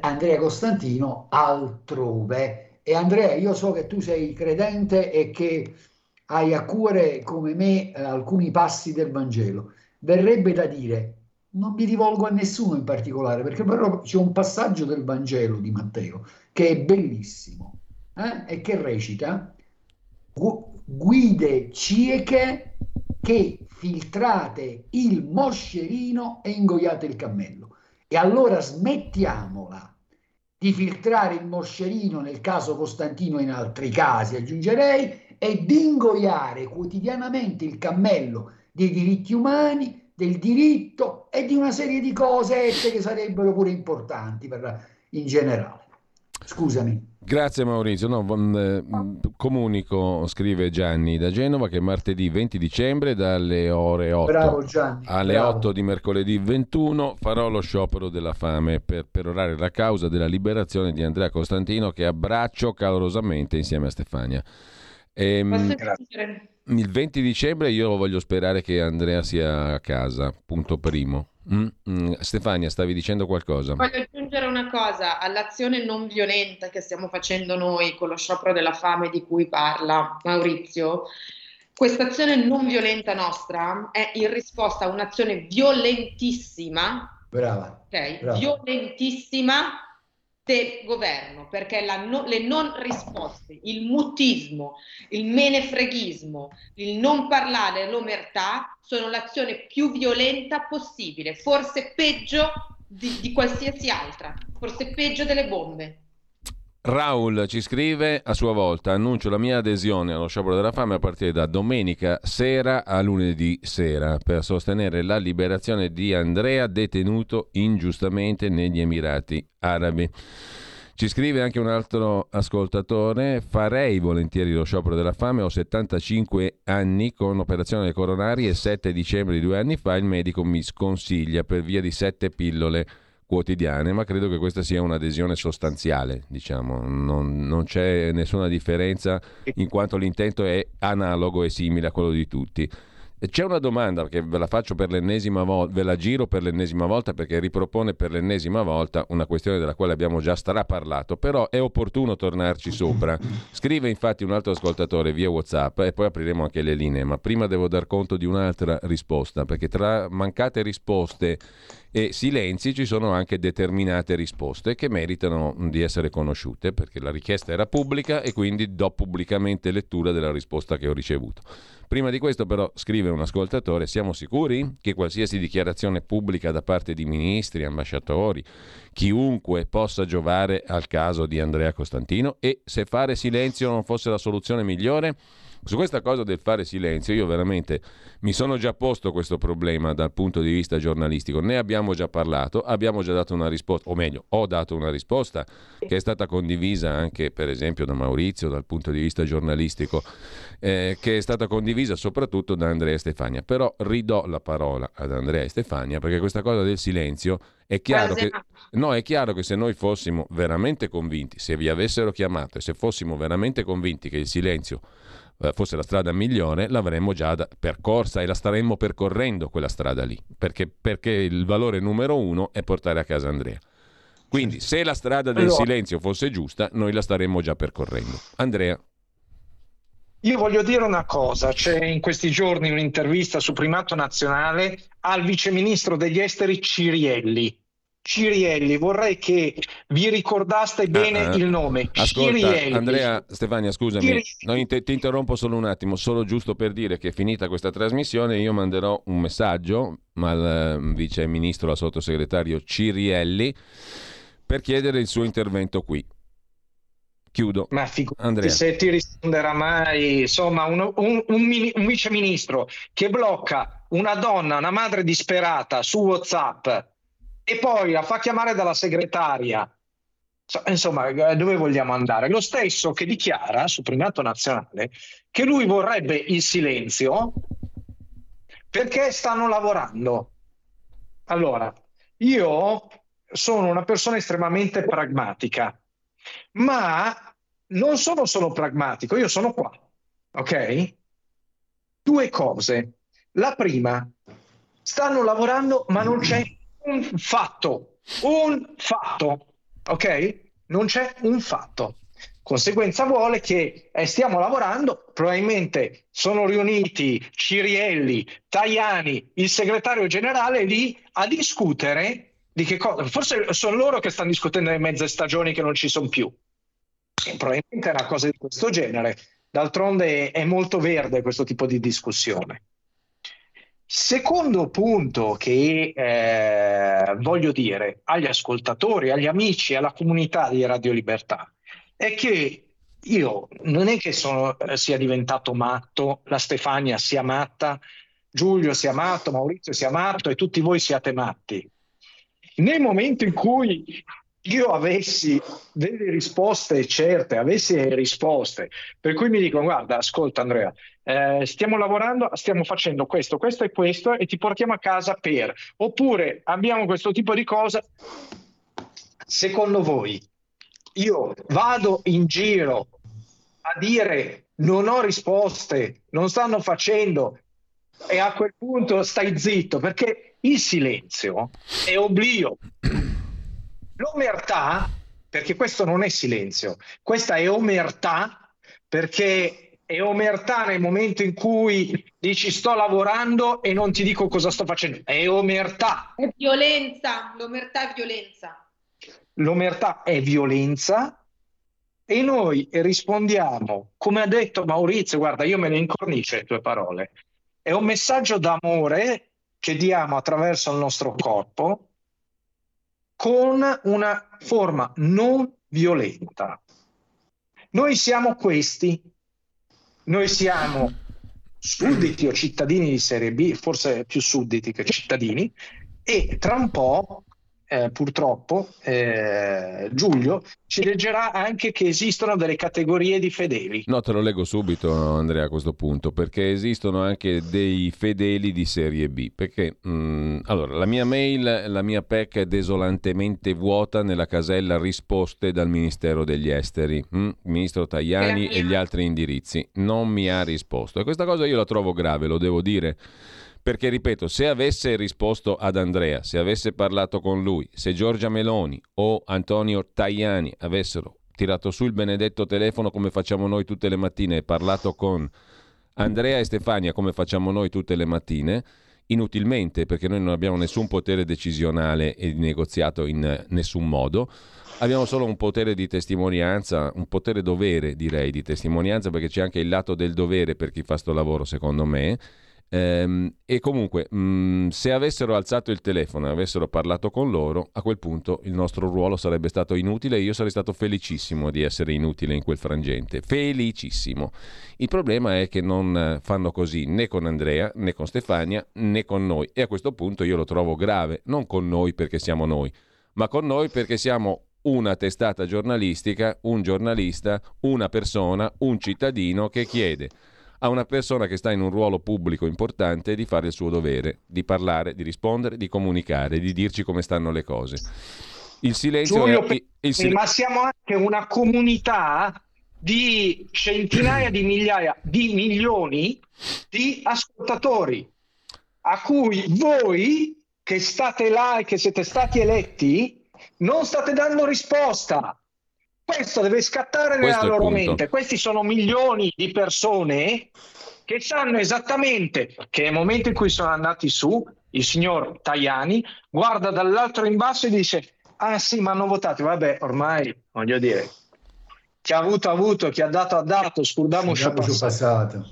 Andrea Costantino altrove. E Andrea, io so che tu sei credente e che hai a cuore come me alcuni passi del Vangelo. Verrebbe da dire, non mi rivolgo a nessuno in particolare, perché però c'è un passaggio del Vangelo di Matteo che è bellissimo, e che recita: guide cieche che filtrate il moscerino e ingoiate il cammello. E allora smettiamola di filtrare il moscerino nel caso Costantino e in altri casi, aggiungerei, e di ingoiare quotidianamente il cammello dei diritti umani, del diritto e di una serie di cosette che sarebbero pure importanti in generale. Scusami. Grazie Maurizio. Comunico, scrive Gianni da Genova, che martedì 20 dicembre dalle ore 8 8 di mercoledì 21 farò lo sciopero della fame per perorare la causa della liberazione di Andrea Costantino, che abbraccio calorosamente insieme a Stefania. Il 20 dicembre io voglio sperare che Andrea sia a casa, punto primo. Stefania, stavi dicendo qualcosa? Voglio aggiungere una cosa all'azione non violenta che stiamo facendo noi con lo sciopero della fame di cui parla Maurizio. Questa azione non violenta nostra è in risposta a un'azione violentissima, brava. Violentissima del governo, perché le non risposte, il mutismo, il menefreghismo, il non parlare, l'omertà sono l'azione più violenta possibile, forse peggio di qualsiasi altra, forse peggio delle bombe. Raul ci scrive a sua volta: annuncio la mia adesione allo sciopero della fame a partire da domenica sera a lunedì sera per sostenere la liberazione di Andrea, detenuto ingiustamente negli Emirati Arabi. Ci scrive anche un altro ascoltatore: farei volentieri lo sciopero della fame, ho 75 anni con operazione alle coronarie e 7 dicembre di 2 anni fa il medico mi sconsiglia per via di 7 pillole quotidiane, ma credo che questa sia un'adesione sostanziale, diciamo, non c'è nessuna differenza in quanto l'intento è analogo e simile a quello di tutti. C'è una domanda che ve la faccio per l'ennesima volta, ve la giro per l'ennesima volta perché ripropone per l'ennesima volta una questione della quale abbiamo già straparlato, però è opportuno tornarci sopra. Scrive infatti un altro ascoltatore via WhatsApp e poi apriremo anche le linee, ma prima devo dar conto di un'altra risposta, perché tra mancate risposte e silenzi ci sono anche determinate risposte che meritano di essere conosciute, perché la richiesta era pubblica e quindi do pubblicamente lettura della risposta che ho ricevuto. Prima di questo però scrive un ascoltatore: siamo sicuri che qualsiasi dichiarazione pubblica da parte di ministri, ambasciatori, chiunque possa giovare al caso di Andrea Costantino? E se fare silenzio non fosse la soluzione migliore? Su questa cosa del fare silenzio io veramente mi sono già posto questo problema dal punto di vista giornalistico, ne abbiamo già parlato, abbiamo già dato una risposta, o meglio ho dato una risposta che è stata condivisa anche per esempio da Maurizio dal punto di vista giornalistico, che è stata condivisa soprattutto da Andrea e Stefania, però ridò la parola ad Andrea e Stefania perché questa cosa del silenzio è chiaro che se noi fossimo veramente convinti, se vi avessero chiamato e se fossimo veramente convinti che il silenzio fosse la strada migliore, l'avremmo già percorsa e la staremmo percorrendo quella strada lì, perché il valore numero uno è portare a casa Andrea. Quindi se la strada del silenzio fosse giusta, noi la staremmo già percorrendo. Andrea. Io voglio dire una cosa, c'è in questi giorni un'intervista su Primato Nazionale al viceministro degli esteri Cirielli, vorrei che vi ricordaste bene il nome. Ascolta, Cirielli. Andrea, Stefania, scusami, ti interrompo solo un attimo, solo giusto per dire che finita questa trasmissione io manderò un messaggio al viceministro, al sottosegretario Cirielli per chiedere il suo intervento qui. Chiudo. Ma Andrea, se ti risponderà mai, insomma, un viceministro che blocca una donna, una madre disperata su WhatsApp e poi la fa chiamare dalla segretaria, insomma, dove vogliamo andare? Lo stesso che dichiara su Primato Nazionale che lui vorrebbe il silenzio perché stanno lavorando. Allora, io sono una persona estremamente pragmatica, ma non sono solo pragmatico, io sono qua, ok? Due cose. La prima, stanno lavorando ma non c'è un fatto, ok? Non c'è un fatto. Conseguenza vuole che stiamo lavorando, probabilmente sono riuniti Cirielli, Tajani, il segretario generale lì a discutere di che cosa. Forse sono loro che stanno discutendo le mezze stagioni che non ci sono più. Probabilmente è una cosa di questo genere. D'altronde è molto verde questo tipo di discussione. Secondo punto che voglio dire agli ascoltatori, agli amici, alla comunità di Radio Libertà è che io non è che sia diventato matto, la Stefania sia matta, Giulio sia matto, Maurizio sia matto e tutti voi siate matti. Nel momento in cui io avessi delle risposte certe, avessi risposte per cui mi dicono: guarda, ascolta Andrea, stiamo lavorando, stiamo facendo questo e ti portiamo a casa per, oppure abbiamo questo tipo di cosa, secondo voi io vado in giro a dire non ho risposte, non stanno facendo, e a quel punto stai zitto, perché il silenzio è oblio. L'omertà, perché questo non è silenzio, questa è omertà, perché è omertà nel momento in cui dici sto lavorando e non ti dico cosa sto facendo, è omertà. È violenza, l'omertà è violenza. L'omertà è violenza e noi rispondiamo, come ha detto Maurizio, guarda io me ne incornicio le tue parole, è un messaggio d'amore che diamo attraverso il nostro corpo, con una forma non violenta. Noi siamo questi, noi siamo sudditi o cittadini di serie B, forse più sudditi che cittadini, e tra un po', purtroppo, Giulio ci leggerà anche che esistono delle categorie di fedeli. No, te lo leggo subito, Andrea, a questo punto, perché esistono anche dei fedeli di serie B, perché allora, la mia mail, la mia PEC è desolantemente vuota nella casella risposte dal Ministero degli Esteri, Ministro Tajani e gli altri indirizzi, non mi ha risposto, e questa cosa io la trovo grave, lo devo dire. Perché, ripeto, se avesse risposto ad Andrea, se avesse parlato con lui, se Giorgia Meloni o Antonio Tajani avessero tirato su il benedetto telefono come facciamo noi tutte le mattine e parlato con Andrea e Stefania come facciamo noi tutte le mattine, inutilmente, perché noi non abbiamo nessun potere decisionale e negoziato in nessun modo, abbiamo solo un potere di testimonianza, un potere dovere, direi, di testimonianza, perché c'è anche il lato del dovere per chi fa sto lavoro, secondo me. E comunque se avessero alzato il telefono e avessero parlato con loro, a quel punto il nostro ruolo sarebbe stato inutile e io sarei stato felicissimo di essere inutile in quel frangente, felicissimo. Il problema è che non fanno così né con Andrea, né con Stefania, né con noi, e a questo punto io lo trovo grave, non con noi perché siamo noi, ma con noi perché siamo una testata giornalistica, un giornalista, una persona, un cittadino che chiede a una persona che sta in un ruolo pubblico importante di fare il suo dovere, di parlare, di rispondere, di comunicare, di dirci come stanno le cose. Il silenzio, Giulio, è... ma siamo anche una comunità di centinaia di migliaia, di milioni di ascoltatori, a cui voi che state là e che siete stati eletti non state dando risposta. Questo deve scattare nella loro mente. Questi sono milioni di persone che sanno esattamente che nel momento in cui sono andati su, il signor Tajani guarda dall'altro in basso e dice ah sì, ma hanno votato, vabbè, ormai voglio dire, chi ha avuto ha avuto, chi ha dato, scordiamoci il passato.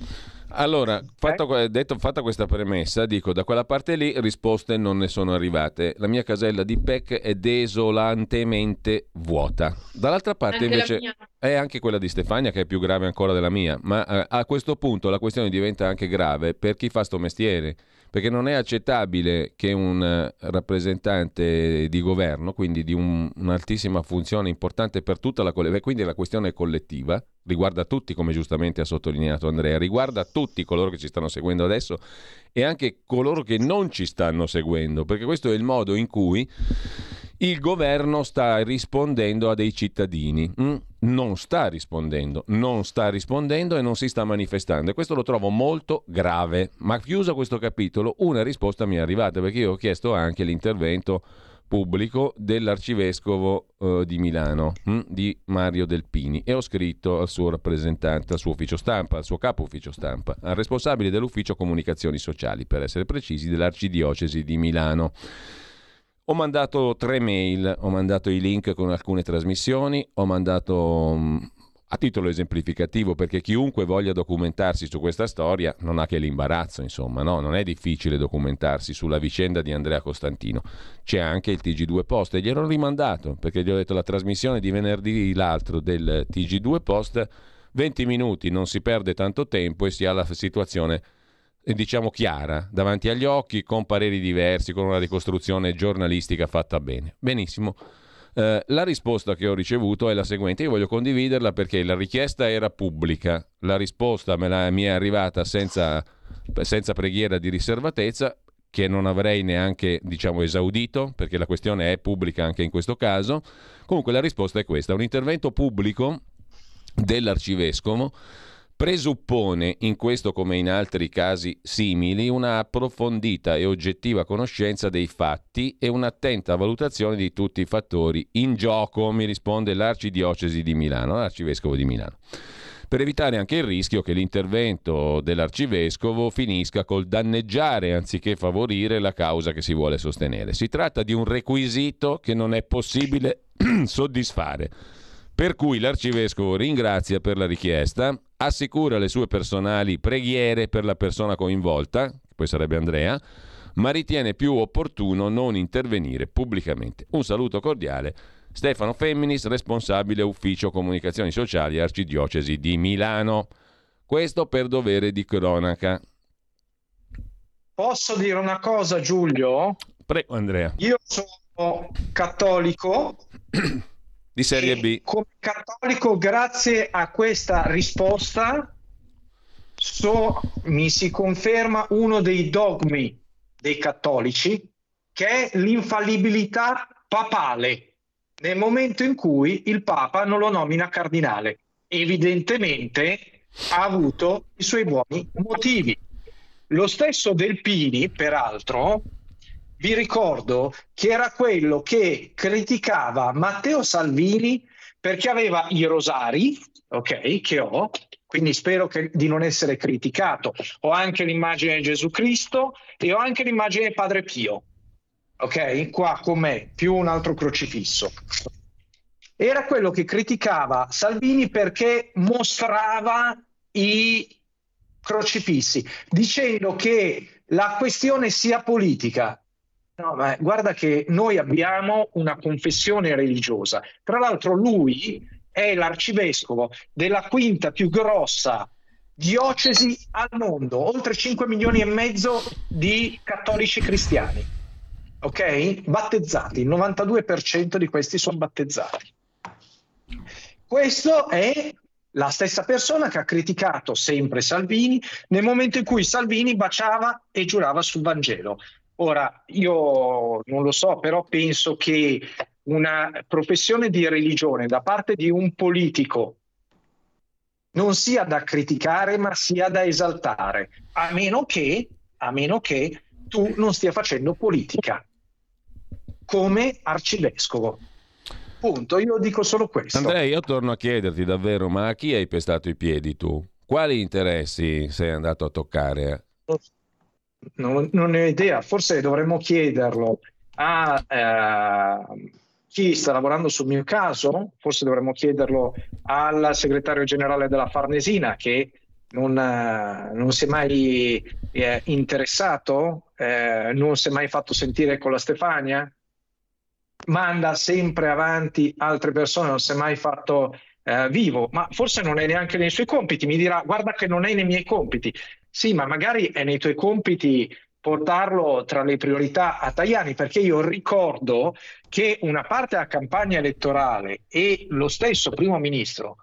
Allora, fatta questa premessa, dico, da quella parte lì risposte non ne sono arrivate. La mia casella di PEC è desolantemente vuota. Dall'altra parte anche invece è anche quella di Stefania, che è più grave ancora della mia, ma a questo punto la questione diventa anche grave per chi fa sto mestiere, perché non è accettabile che un rappresentante di governo, quindi di un'altissima funzione importante per tutta la collettività, quindi la questione collettiva, riguarda tutti, come giustamente ha sottolineato Andrea, riguarda tutti coloro che ci stanno seguendo adesso e anche coloro che non ci stanno seguendo, perché questo è il modo in cui il governo sta rispondendo a dei cittadini, non sta rispondendo e non si sta manifestando, e questo lo trovo molto grave. Ma chiuso questo capitolo, una risposta mi è arrivata, perché io ho chiesto anche l'intervento pubblico dell'arcivescovo di Milano, di Mario Delpini, e ho scritto al suo rappresentante, al suo ufficio stampa, al suo capo ufficio stampa, al responsabile dell'ufficio comunicazioni sociali, per essere precisi, dell'arcidiocesi di Milano. Ho mandato 3 mail, ho mandato i link con alcune trasmissioni, ho mandato... a titolo esemplificativo, perché chiunque voglia documentarsi su questa storia non ha che l'imbarazzo, insomma, no? Non è difficile documentarsi sulla vicenda di Andrea Costantino. C'è anche il TG2 Post, e gliel'ho rimandato, perché gli ho detto la trasmissione di venerdì l'altro del TG2 Post, 20 minuti, non si perde tanto tempo e si ha la situazione, diciamo, chiara, davanti agli occhi, con pareri diversi, con una ricostruzione giornalistica fatta bene. Benissimo. La risposta che ho ricevuto è la seguente, io voglio condividerla perché la richiesta era pubblica, la risposta mi è arrivata senza preghiera di riservatezza, che non avrei neanche, diciamo, esaudito, perché la questione è pubblica anche in questo caso. Comunque la risposta è questa: un intervento pubblico dell'arcivescovo presuppone, in questo come in altri casi simili, una approfondita e oggettiva conoscenza dei fatti e un'attenta valutazione di tutti i fattori in gioco, mi risponde l'Arcidiocesi di Milano, l'Arcivescovo di Milano, per evitare anche il rischio che l'intervento dell'arcivescovo finisca col danneggiare anziché favorire la causa che si vuole sostenere. Si tratta di un requisito che non è possibile soddisfare, per cui l'arcivescovo ringrazia per la richiesta, assicura le sue personali preghiere per la persona coinvolta, che poi sarebbe Andrea, ma ritiene più opportuno non intervenire pubblicamente. Un saluto cordiale, Stefano Femminis, responsabile ufficio comunicazioni sociali Arcidiocesi di Milano. Questo per dovere di cronaca. Posso dire una cosa, Giulio? Prego, Andrea. Io sono cattolico di serie B. Come cattolico, grazie a questa risposta mi si conferma uno dei dogmi dei cattolici, che è l'infallibilità papale. Nel momento in cui il Papa non lo nomina cardinale, evidentemente ha avuto i suoi buoni motivi. Lo stesso Del Pini, peraltro, vi ricordo che era quello che criticava Matteo Salvini perché aveva i rosari, ok, che ho, quindi spero di non essere criticato. Ho anche l'immagine di Gesù Cristo e ho anche l'immagine di Padre Pio. Ok, qua con me, più un altro crocifisso. Era quello che criticava Salvini perché mostrava i crocifissi, dicendo che la questione sia politica. No, ma guarda che noi abbiamo una confessione religiosa. Tra l'altro lui è l'arcivescovo della quinta più grossa diocesi al mondo, oltre 5 milioni e mezzo di cattolici cristiani. Ok? Battezzati, il 92% di questi sono battezzati. Questo è la stessa persona che ha criticato sempre Salvini nel momento in cui Salvini baciava e giurava sul Vangelo. Ora, io non lo so, però penso che una professione di religione da parte di un politico non sia da criticare, ma sia da esaltare, a meno che tu non stia facendo politica come arcivescovo. Punto, io dico solo questo. Andrea, io torno a chiederti davvero, ma a chi hai pestato i piedi tu? Quali interessi sei andato a toccare? Non ne ho idea, forse dovremmo chiederlo a chi sta lavorando sul mio caso, forse dovremmo chiederlo al segretario generale della Farnesina, che non si è mai interessato, non si è mai fatto sentire con la Stefania, manda sempre avanti altre persone, non si è mai fatto vivo, ma forse non è neanche nei suoi compiti. Mi dirà: guarda che non è nei miei compiti. Sì, ma magari è nei tuoi compiti portarlo tra le priorità a Tajani, perché io ricordo che una parte della campagna elettorale e lo stesso primo ministro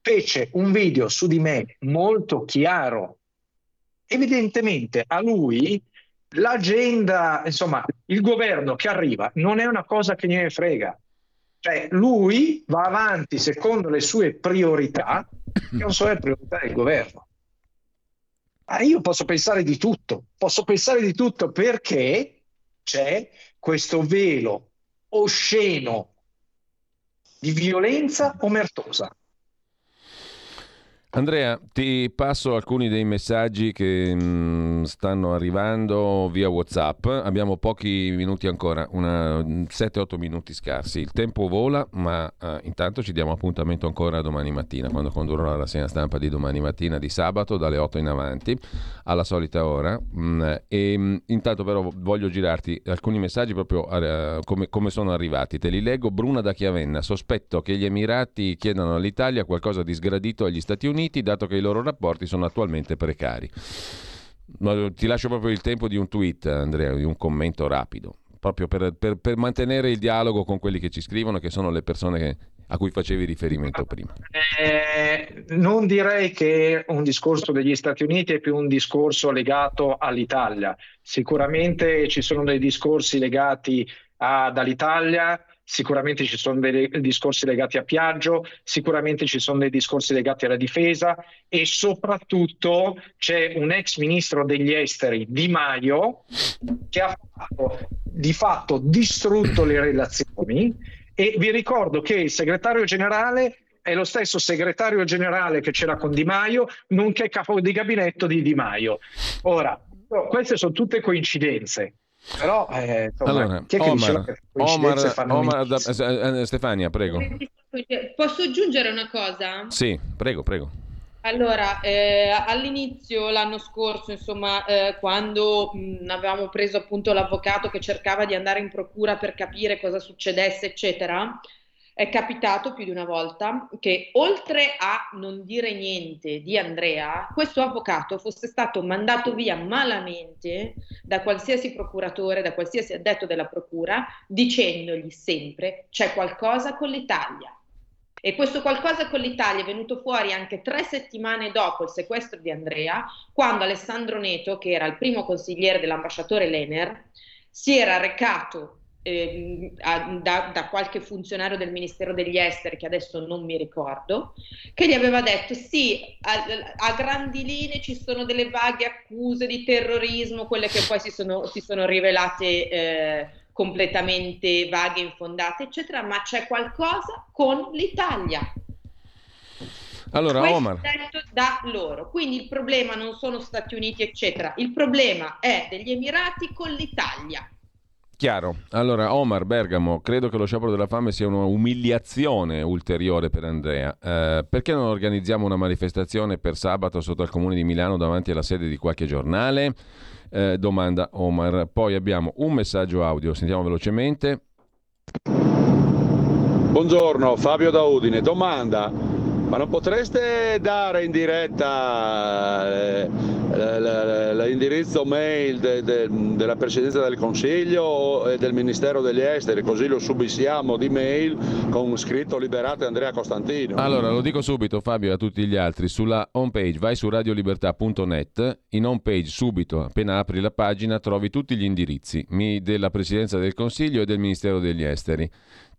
fece un video su di me molto chiaro. Evidentemente a lui l'agenda, insomma, il governo che arriva non è una cosa che gliene frega. Cioè lui va avanti secondo le sue priorità, che non sono le priorità del governo. Ma io posso pensare di tutto perché c'è questo velo osceno di violenza omertosa. Andrea, ti passo alcuni dei messaggi che stanno arrivando via WhatsApp. Abbiamo pochi minuti ancora, 7-8 minuti scarsi. Il tempo vola, ma intanto ci diamo appuntamento ancora domani mattina, quando condurrò la rassegna stampa di domani mattina, di sabato, dalle 8 in avanti, alla solita ora. Intanto però voglio girarti alcuni messaggi proprio come sono arrivati. Te li leggo. Bruna da Chiavenna: sospetto che gli Emirati chiedano all'Italia qualcosa di sgradito agli Stati Uniti, dato che i loro rapporti sono attualmente precari. Ma ti lascio proprio il tempo di un tweet, Andrea, di un commento rapido, proprio per mantenere il dialogo con quelli che ci scrivono, che sono le persone a cui facevi riferimento prima. Non direi che un discorso degli Stati Uniti è più un discorso legato all'Italia. Sicuramente ci sono dei discorsi legati all'Italia sicuramente ci sono dei discorsi legati a Piaggio, sicuramente ci sono dei discorsi legati alla difesa e soprattutto c'è un ex ministro degli esteri, Di Maio, che ha di fatto distrutto le relazioni. E vi ricordo che il segretario generale è lo stesso segretario generale che c'era con Di Maio, nonché capo di gabinetto di Di Maio. Ora, queste sono tutte coincidenze. Però allora, chi è che dice che coincidenze fanno Omar, Stefania, prego. Posso aggiungere una cosa? Sì, prego. Allora, all'inizio l'anno scorso, insomma, quando avevamo preso appunto l'avvocato che cercava di andare in procura per capire cosa succedesse, eccetera, è capitato più di una volta che oltre a non dire niente di Andrea, questo avvocato fosse stato mandato via malamente da qualsiasi procuratore, da qualsiasi addetto della procura, dicendogli sempre c'è qualcosa con l'Italia. E questo qualcosa con l'Italia è venuto fuori anche 3 settimane dopo il sequestro di Andrea, quando Alessandro Neto, che era il primo consigliere dell'ambasciatore Lener, si era recato da qualche funzionario del Ministero degli Esteri, che adesso non mi ricordo, che gli aveva detto sì, a grandi linee ci sono delle vaghe accuse di terrorismo, quelle che poi si sono rivelate completamente vaghe, infondate, eccetera, ma c'è qualcosa con l'Italia. Allora, questo Omar, detto da loro. Quindi il problema non sono Stati Uniti, eccetera, il problema è degli Emirati con l'Italia. Chiaro. Allora, Omar, Bergamo, credo che lo sciopero della fame sia una umiliazione ulteriore per Andrea. Perché non organizziamo una manifestazione per sabato sotto al Comune di Milano davanti alla sede di qualche giornale? Domanda Omar. Poi abbiamo un messaggio audio, sentiamo velocemente. Buongiorno, Fabio da Udine. Domanda: ma non potreste dare in diretta l'indirizzo mail della Presidenza del Consiglio e del Ministero degli Esteri, così lo subissiamo di mail con scritto liberate Andrea Costantino? Allora, lo dico subito, Fabio, a tutti gli altri: sulla home page vai su radiolibertà.net, in home page subito appena apri la pagina trovi tutti gli indirizzi della Presidenza del Consiglio e del Ministero degli Esteri.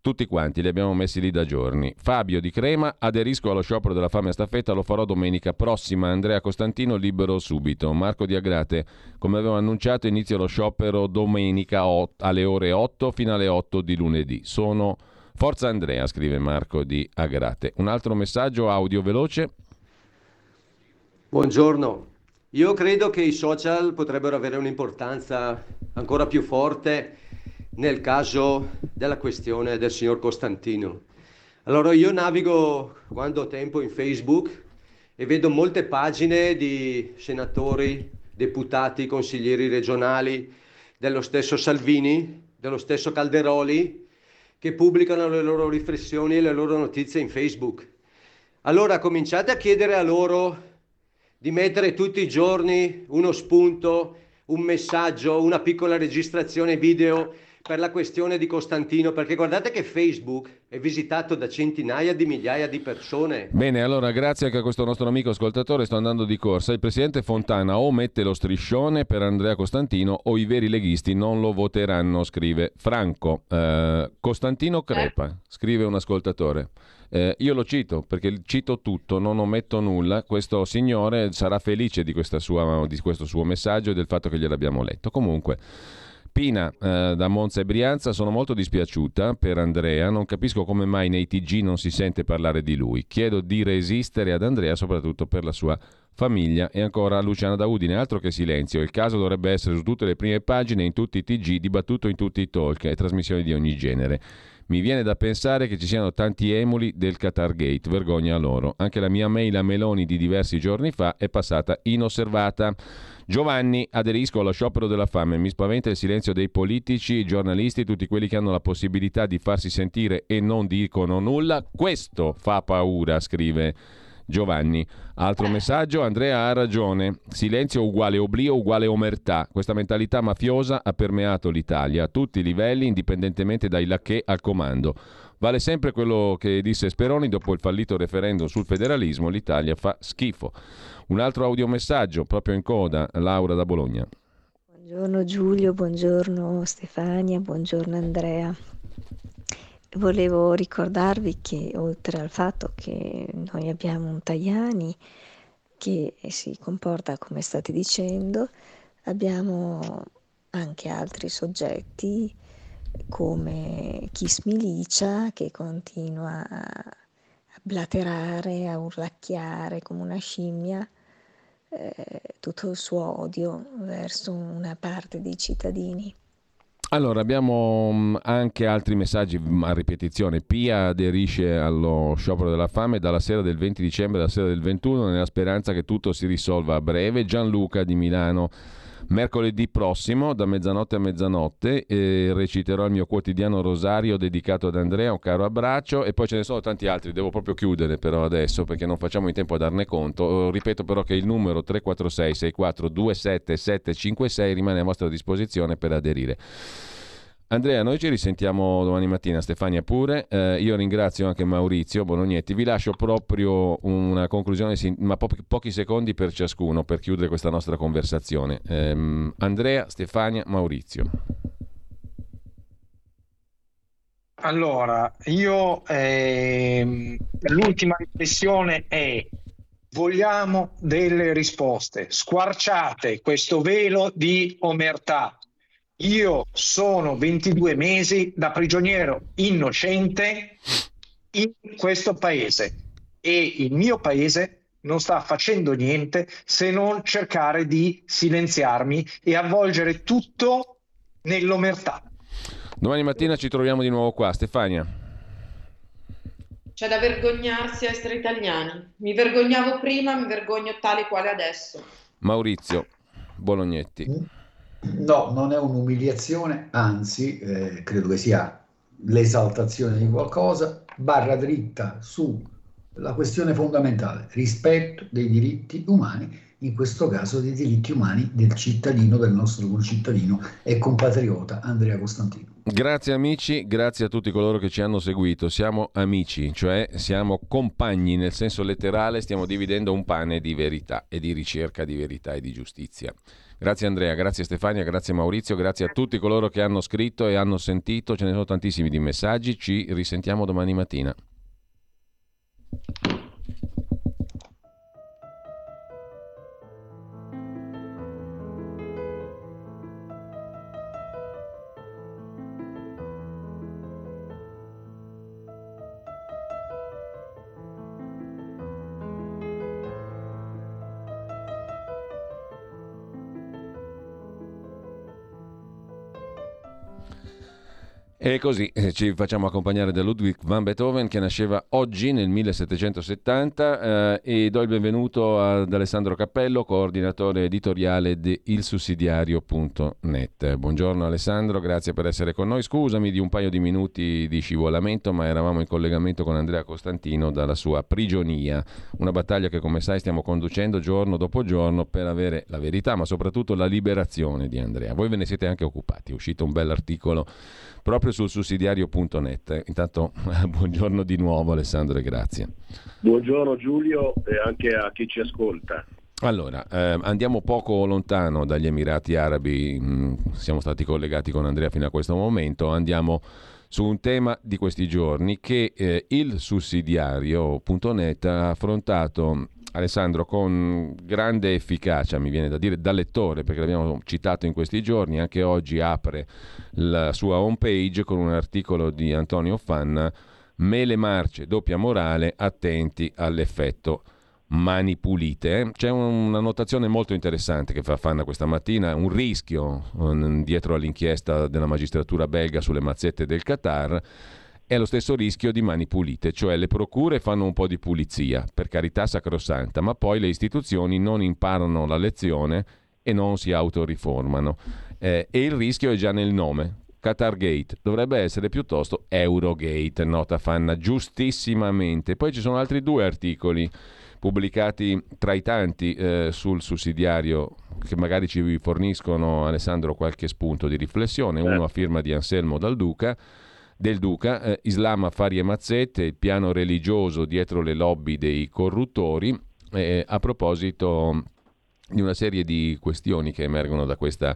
Tutti quanti, li abbiamo messi lì da giorni. Fabio di Crema: aderisco allo sciopero della fame a staffetta, lo farò domenica prossima. Andrea Costantino libero subito. Marco di Agrate: come avevo annunciato inizio lo sciopero domenica alle ore 8 fino alle 8 di lunedì. Sono Forza Andrea, scrive Marco di Agrate. Un altro messaggio audio veloce. Buongiorno, io credo che i social potrebbero avere un'importanza ancora più forte nel caso della questione del signor Costantino. Allora, io navigo quando ho tempo in Facebook e vedo molte pagine di senatori, deputati, consiglieri regionali, dello stesso Salvini, dello stesso Calderoli, che pubblicano le loro riflessioni e le loro notizie in Facebook. Allora cominciate a chiedere a loro di mettere tutti i giorni uno spunto, un messaggio, una piccola registrazione video per la questione di Costantino, perché guardate che Facebook è visitato da centinaia di migliaia di persone. Bene, allora grazie anche a questo nostro amico ascoltatore, sto andando di corsa. Il presidente Fontana o mette lo striscione per Andrea Costantino o i veri leghisti non lo voteranno, scrive Franco. Costantino crepa, scrive un ascoltatore. Io lo cito perché cito tutto, non ometto nulla. Questo signore sarà felice di questo suo messaggio e del fatto che gliel'abbiamo letto. Comunque Pina da Monza e Brianza: sono molto dispiaciuta per Andrea, non capisco come mai nei TG non si sente parlare di lui, chiedo di resistere ad Andrea soprattutto per la sua famiglia. E ancora Luciana da Udine: altro che silenzio, il caso dovrebbe essere su tutte le prime pagine, in tutti i TG, dibattuto in tutti i talk e trasmissioni di ogni genere. Mi viene da pensare che ci siano tanti emuli del Qatargate, vergogna loro. Anche la mia mail a Meloni di diversi giorni fa è passata inosservata. Giovanni: aderisco allo sciopero della fame, mi spaventa il silenzio dei politici, giornalisti, tutti quelli che hanno la possibilità di farsi sentire e non dicono nulla. Questo fa paura, scrive Giovanni. Altro messaggio: Andrea ha ragione, silenzio uguale oblio uguale omertà, questa mentalità mafiosa ha permeato l'Italia a tutti i livelli, indipendentemente dai lacchè al comando. Vale sempre quello che disse Speroni dopo il fallito referendum sul federalismo: l'Italia fa schifo. Un altro audiomessaggio, proprio in coda, Laura da Bologna. Buongiorno Giulio, buongiorno Stefania, buongiorno Andrea. Volevo ricordarvi che, oltre al fatto che noi abbiamo un Tajani che si comporta come state dicendo, abbiamo anche altri soggetti come chi smilicia, che continua a blaterare, a urlacchiare come una scimmia tutto il suo odio verso una parte dei cittadini. Allora, abbiamo anche altri messaggi a ripetizione. Pia aderisce allo sciopero della fame dalla sera del 20 dicembre alla sera del 21 nella speranza che tutto si risolva a breve. Gianluca di Milano: mercoledì prossimo da mezzanotte a mezzanotte reciterò il mio quotidiano rosario dedicato ad Andrea, un caro abbraccio. E poi ce ne sono tanti altri, devo proprio chiudere però adesso perché non facciamo in tempo a darne conto. Ripeto però che il numero 346 64 27756 rimane a vostra disposizione per aderire. Andrea, noi ci risentiamo domani mattina, Stefania pure, io ringrazio anche Maurizio Bolognetti, vi lascio proprio una conclusione, ma pochi secondi per ciascuno per chiudere questa nostra conversazione. Andrea, Stefania, Maurizio. Allora, io l'ultima riflessione è: vogliamo delle risposte, squarciate questo velo di omertà. Io sono 22 mesi da prigioniero innocente in questo paese e il mio paese non sta facendo niente se non cercare di silenziarmi e avvolgere tutto nell'omertà. Domani mattina ci troviamo di nuovo qua, Stefania. C'è da vergognarsi a essere italiani. Mi vergognavo prima, mi vergogno tale quale adesso. Maurizio Bolognetti. No, non è un'umiliazione, anzi credo che sia l'esaltazione di qualcosa, barra dritta sulla questione fondamentale, rispetto dei diritti umani, in questo caso dei diritti umani del cittadino, del nostro concittadino e compatriota Andrea Costantino. Grazie amici, grazie a tutti coloro che ci hanno seguito. Siamo amici, cioè siamo compagni nel senso letterale, stiamo dividendo un pane di verità e di ricerca di verità e di giustizia. Grazie Andrea, grazie Stefania, grazie Maurizio, grazie a tutti coloro che hanno scritto e hanno sentito, ce ne sono tantissimi di messaggi, ci risentiamo domani mattina. E così ci facciamo accompagnare da Ludwig van Beethoven, che nasceva oggi nel 1770, e do il benvenuto ad Alessandro Cappello, coordinatore editoriale di ilsussidiario.net. Buongiorno Alessandro, grazie per essere con noi. Scusami di un paio di minuti di scivolamento, ma eravamo in collegamento con Andrea Costantino dalla sua prigionia, una battaglia che, come sai, stiamo conducendo giorno dopo giorno per avere la verità, ma soprattutto la liberazione di Andrea. Voi ve ne siete anche occupati, è uscito un bell'articolo proprio sul sussidiario.net. Intanto buongiorno di nuovo Alessandro e grazie. Buongiorno Giulio e anche a chi ci ascolta. Allora, andiamo poco lontano dagli Emirati Arabi, siamo stati collegati con Andrea fino a questo momento, andiamo su un tema di questi giorni che il sussidiario.net ha affrontato, Alessandro, con grande efficacia, mi viene da dire, da lettore, perché l'abbiamo citato in questi giorni. Anche oggi apre la sua homepage con un articolo di Antonio Fanna, mele marce, doppia morale, attenti all'effetto mani pulite. C'è una notazione molto interessante che fa Fanna questa mattina, un rischio dietro all'inchiesta della magistratura belga sulle mazzette del Qatar. È lo stesso rischio di mani pulite, cioè le procure fanno un po' di pulizia, per carità sacrosanta, ma poi le istituzioni non imparano la lezione e non si autoriformano. E il rischio è già nel nome. Qatar Gate dovrebbe essere piuttosto Eurogate, nota Fanna giustissimamente. Poi ci sono altri due articoli pubblicati tra i tanti sul sussidiario che magari ci forniscono, Alessandro, qualche spunto di riflessione. Uno a firma di Anselmo Del Duca, Islam, affari e mazzette, il piano religioso dietro le lobby dei corruttori, a proposito di una serie di questioni che emergono da questa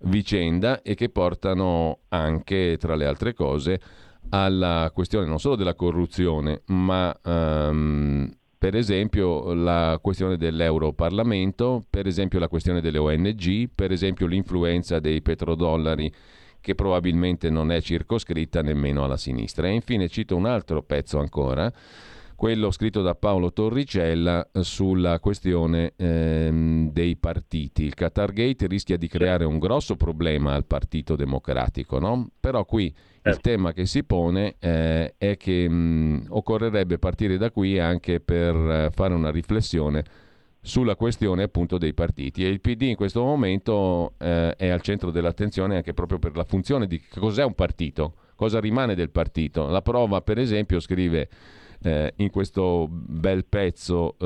vicenda e che portano anche, tra le altre cose, alla questione non solo della corruzione, ma per esempio la questione dell'Europarlamento, per esempio la questione delle ONG, per esempio l'influenza dei petrodollari che probabilmente non è circoscritta nemmeno alla sinistra. E infine cito un altro pezzo ancora, quello scritto da Paolo Torricella sulla questione dei partiti. Il Qatargate rischia di creare un grosso problema al Partito Democratico, no? Però qui il tema che si pone è che occorrerebbe partire da qui anche per fare una riflessione sulla questione appunto dei partiti, e il PD in questo momento è al centro dell'attenzione anche proprio per la funzione di cos'è un partito, cosa rimane del partito. La Prova, per esempio, scrive in questo bel pezzo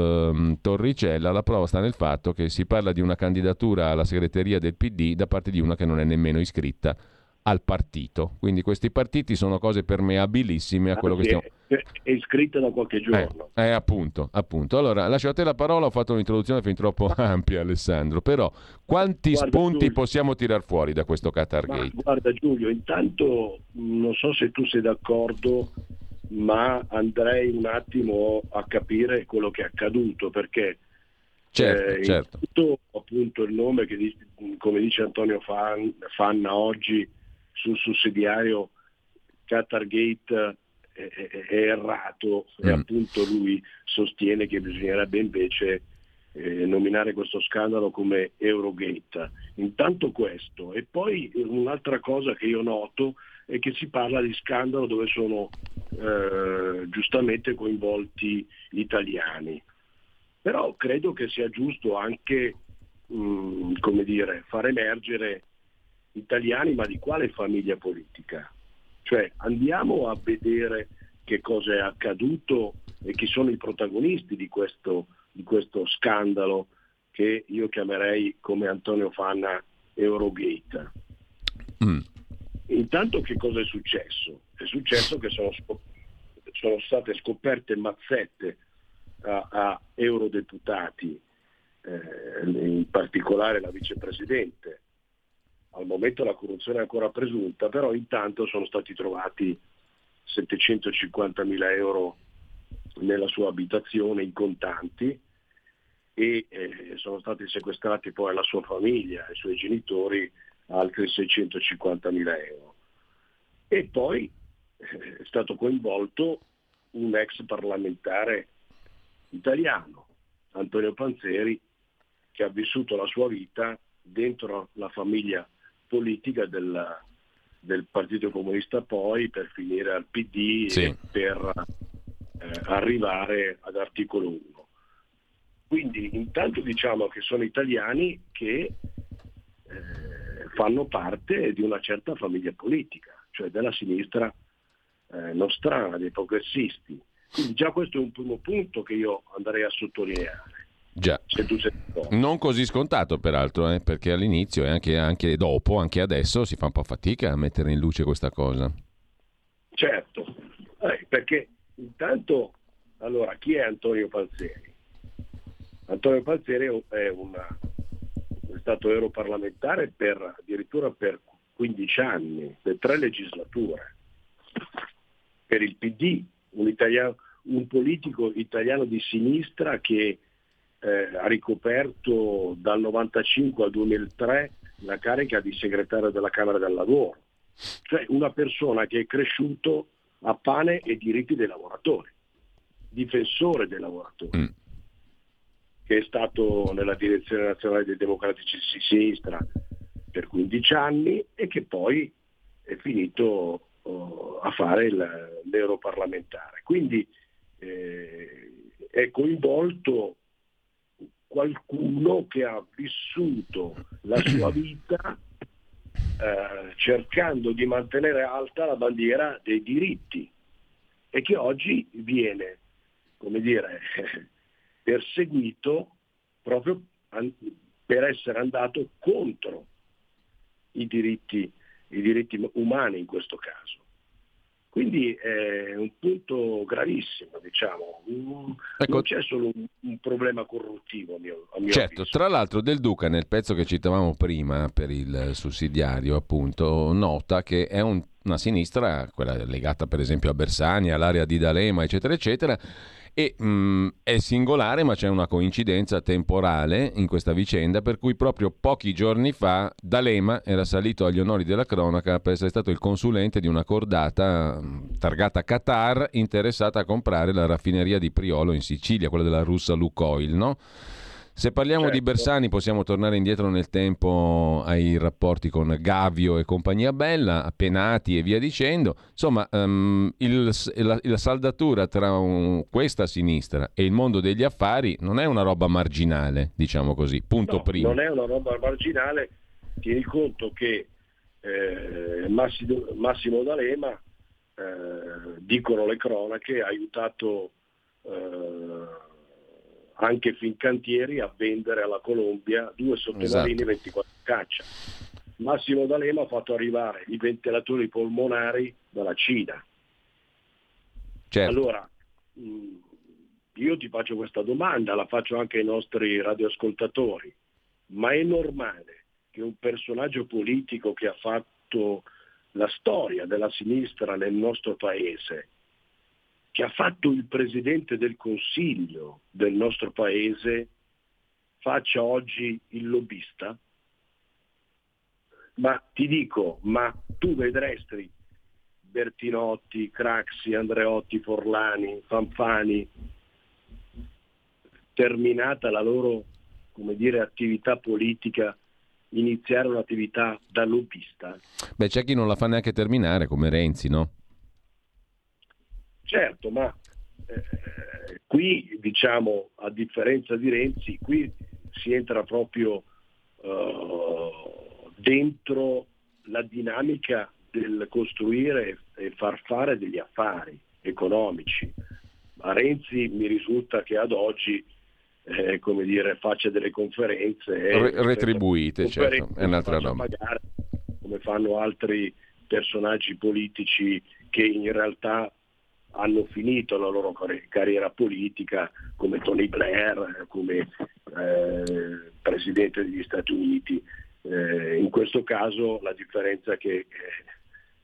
Torricella, la prova sta nel fatto che si parla di una candidatura alla segreteria del PD da parte di una che non è nemmeno iscritta al partito. Quindi questi partiti sono cose permeabilissime a quello che stiamo... È iscritta da qualche giorno. Appunto. Allora, lascio a te la parola, ho fatto un'introduzione fin troppo ampia, Alessandro, però quanti spunti possiamo tirar fuori da questo Qatargate? Guarda Giulio, intanto non so se tu sei d'accordo, ma andrei un attimo a capire quello che è accaduto, perché certo. Tutto, appunto, il nome che, come dice Antonio Fanna oggi sul sussidiario, Qatargate è errato, e appunto lui sostiene che bisognerebbe invece nominare questo scandalo come Eurogate. Intanto questo, e poi un'altra cosa che io noto è che si parla di scandalo dove sono giustamente coinvolti gli italiani, però credo che sia giusto anche far emergere italiani, ma di quale famiglia politica? Cioè, andiamo a vedere che cosa è accaduto e chi sono i protagonisti di questo scandalo che io chiamerei, come Antonio Fanna, Eurogate. Intanto che cosa è successo? È successo che sono state scoperte mazzette a eurodeputati, in particolare la vicepresidente. Al momento la corruzione è ancora presunta, però intanto sono stati trovati 750.000 euro nella sua abitazione in contanti, e sono stati sequestrati poi alla sua famiglia, ai suoi genitori, altri 650.000 euro, e poi è stato coinvolto un ex parlamentare italiano, Antonio Panzeri, che ha vissuto la sua vita dentro la famiglia politica del Partito Comunista, poi per finire al PD, e per arrivare ad articolo 1. Quindi intanto diciamo che sono italiani che fanno parte di una certa famiglia politica, cioè della sinistra nostrana, dei progressisti. Quindi già questo è un primo punto che io andrei a sottolineare. Già. Non così scontato peraltro, perché all'inizio e anche dopo, anche adesso, si fa un po' fatica a mettere in luce questa cosa. Certo, perché intanto, allora, chi è Antonio Panzeri? Antonio Panzeri è stato europarlamentare addirittura per 15 anni, per 3 legislature, per il PD, un politico italiano di sinistra che ha ricoperto dal 1995 al 2003 la carica di segretario della Camera del Lavoro, cioè una persona che è cresciuto a pane e diritti dei lavoratori, difensore dei lavoratori, che è stato nella direzione nazionale dei democratici di sinistra per 15 anni e che poi è finito a fare l'europarlamentare. Quindi è coinvolto qualcuno che ha vissuto la sua vita cercando di mantenere alta la bandiera dei diritti, e che oggi viene, perseguito proprio per essere andato contro i diritti umani in questo caso. Quindi è un punto gravissimo, diciamo. Non c'è solo un problema corruttivo, a mio certo avviso. Tra l'altro Del Duca, nel pezzo che citavamo prima per il sussidiario, appunto, nota che è un una sinistra, quella legata per esempio a Bersani, all'area di D'Alema, eccetera, eccetera. E è singolare, ma c'è una coincidenza temporale in questa vicenda, per cui proprio pochi giorni fa D'Alema era salito agli onori della cronaca per essere stato il consulente di una cordata targata Qatar interessata a comprare la raffineria di Priolo in Sicilia, quella della russa Lukoil, no? Se parliamo certo. di Bersani possiamo tornare indietro nel tempo ai rapporti con Gavio e compagnia bella, Penati e via dicendo. Insomma, la saldatura tra questa sinistra e il mondo degli affari non è una roba marginale, diciamo così, punto primo. Non è una roba marginale, tieni conto che Massimo D'Alema, dicono le cronache, ha aiutato... anche Fincantieri a vendere alla Colombia 2 sottomarini esatto. 24 caccia. Massimo D'Alema ha fatto arrivare i ventilatori polmonari dalla Cina. Certo. Allora, io ti faccio questa domanda, la faccio anche ai nostri radioascoltatori, ma è normale che un personaggio politico che ha fatto la storia della sinistra nel nostro paese, che ha fatto il Presidente del Consiglio del nostro Paese, faccia oggi il lobbista? Ma ti dico, ma tu vedresti Bertinotti, Craxi, Andreotti, Forlani, Fanfani, terminata la loro, come dire, attività politica, iniziare un'attività da lobbista? Beh, c'è chi non la fa neanche terminare, come Renzi, no? Certo, ma qui, diciamo, a differenza di Renzi, qui si entra proprio dentro la dinamica del costruire e far fare degli affari economici. A Renzi mi risulta che ad oggi, come dire, faccia delle conferenze... retribuite, certo, è un'altra roba. Pagare, come fanno altri personaggi politici che in realtà... hanno finito la loro carriera politica, come Tony Blair, come Presidente degli Stati Uniti. In questo caso la differenza è che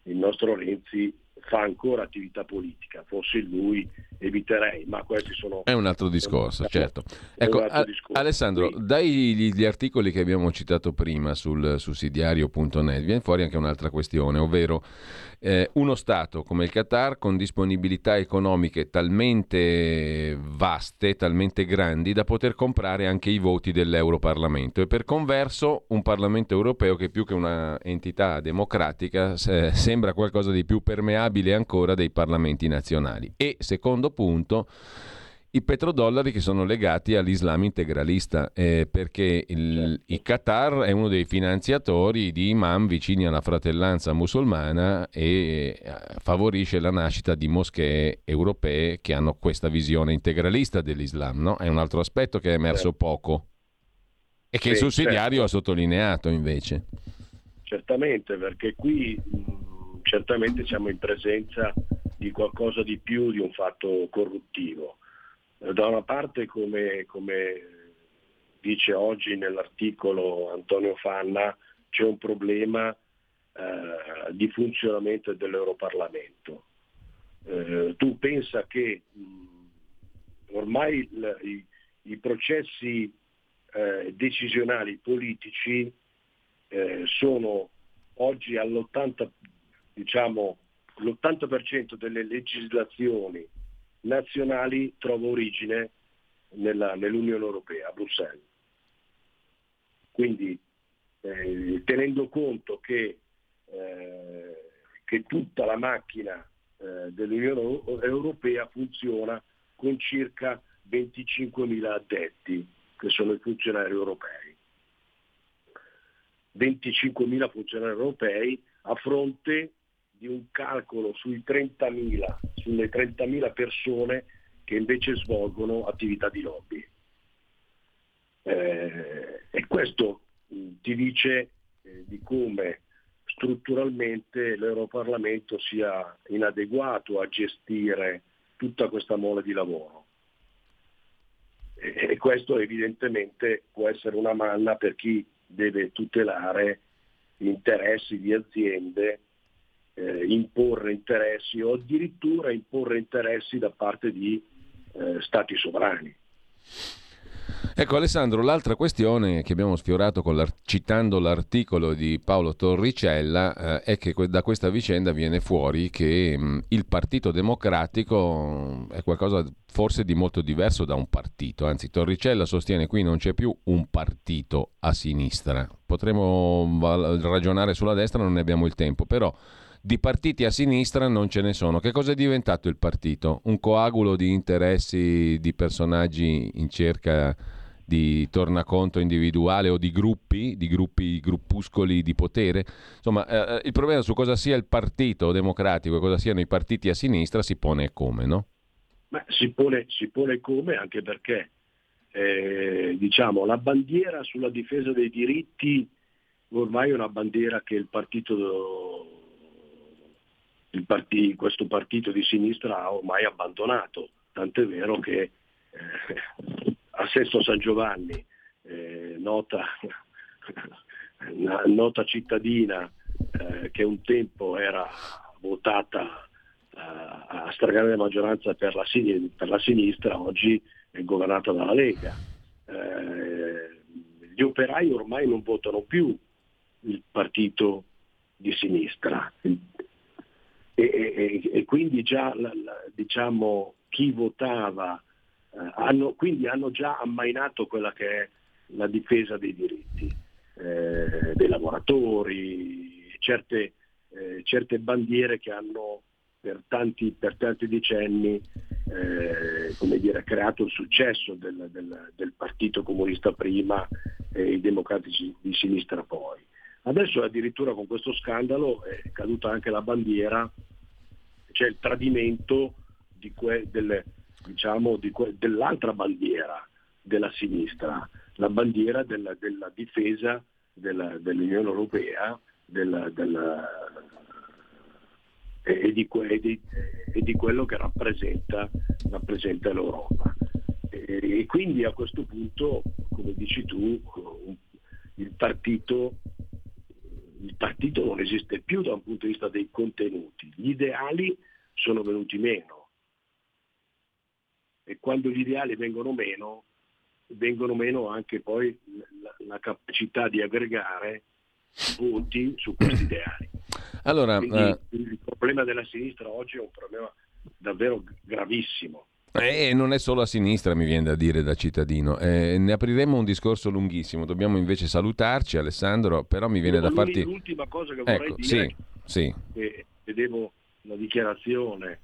il nostro Renzi fa ancora attività politica, fosse lui eviterei, ma questi sono... È un altro discorso, certo. Ecco, discorso. Alessandro, sì. Dai gli articoli che abbiamo citato prima sul sussidiario.net, viene fuori anche un'altra questione, ovvero uno Stato come il Qatar con disponibilità economiche talmente vaste, talmente grandi, da poter comprare anche i voti dell'Europarlamento e per converso un Parlamento europeo che più che una entità democratica sembra qualcosa di più permeabile ancora dei parlamenti nazionali. E secondo punto, i petrodollari che sono legati all'Islam integralista, perché il Qatar è uno dei finanziatori di imam vicini alla fratellanza musulmana e favorisce la nascita di moschee europee che hanno questa visione integralista dell'Islam, no? È un altro aspetto che è emerso poco e che il sussidiario ha sottolineato invece. Certamente, perché qui certamente siamo in presenza di qualcosa di più di un fatto corruttivo. Da una parte, come dice oggi nell'articolo Antonio Fanna, c'è un problema di funzionamento dell'Europarlamento. Tu pensa che ormai i processi decisionali politici sono oggi all'80%, diciamo l'80% delle legislazioni nazionali trova origine nell'Unione Europea, a Bruxelles. Quindi tenendo conto che tutta la macchina dell'Unione Europea funziona con circa 25.000 addetti, che sono i funzionari europei. 25.000 funzionari europei a fronte di un calcolo sulle 30.000 persone che invece svolgono attività di lobby. E questo ti dice di come strutturalmente l'Europarlamento sia inadeguato a gestire tutta questa mole di lavoro. E questo evidentemente può essere una manna per chi deve tutelare interessi di aziende imporre interessi o addirittura imporre interessi da parte di stati sovrani. Ecco Alessandro, l'altra questione che abbiamo sfiorato con citando l'articolo di Paolo Torricella è che da questa vicenda viene fuori che il Partito Democratico è qualcosa forse di molto diverso da un partito, anzi Torricella sostiene qui non c'è più un partito a sinistra, potremmo ragionare sulla destra, non ne abbiamo il tempo, però di partiti a sinistra non ce ne sono. Che cosa è diventato il partito? Un coagulo di interessi di personaggi in cerca di tornaconto individuale o di gruppuscoli di potere? Insomma, il problema su cosa sia il partito democratico e cosa siano i partiti a sinistra si pone come, no? Ma si pone come, anche perché la bandiera sulla difesa dei diritti ormai è una bandiera che questo partito di sinistra ha ormai abbandonato, tant'è vero che a Sesto San Giovanni, nota cittadina che un tempo era votata a stragrande maggioranza per la sinistra, oggi è governata dalla Lega. Gli operai ormai non votano più il partito di sinistra. E quindi già chi votava hanno già ammainato quella che è la difesa dei diritti dei lavoratori, certe bandiere che hanno per tanti decenni creato il successo del Partito Comunista prima e i democratici di sinistra poi. Adesso addirittura con questo scandalo è caduta anche la bandiera, c'è il tradimento dell'altra bandiera della sinistra, la bandiera della difesa dell'Unione Europea e di quello che rappresenta l'Europa. E quindi a questo punto, come dici tu, il partito non esiste più da un punto di vista dei contenuti, gli ideali sono venuti meno e quando gli ideali vengono meno anche poi la capacità di aggregare voti su questi ideali. Allora, quindi, il problema della sinistra oggi è un problema davvero gravissimo. Non è solo a sinistra, mi viene da dire da cittadino. Ne apriremo un discorso lunghissimo. Dobbiamo invece salutarci, Alessandro. Però mi viene da farti l'ultima cosa che vorrei dire. Sì. Vedevo la dichiarazione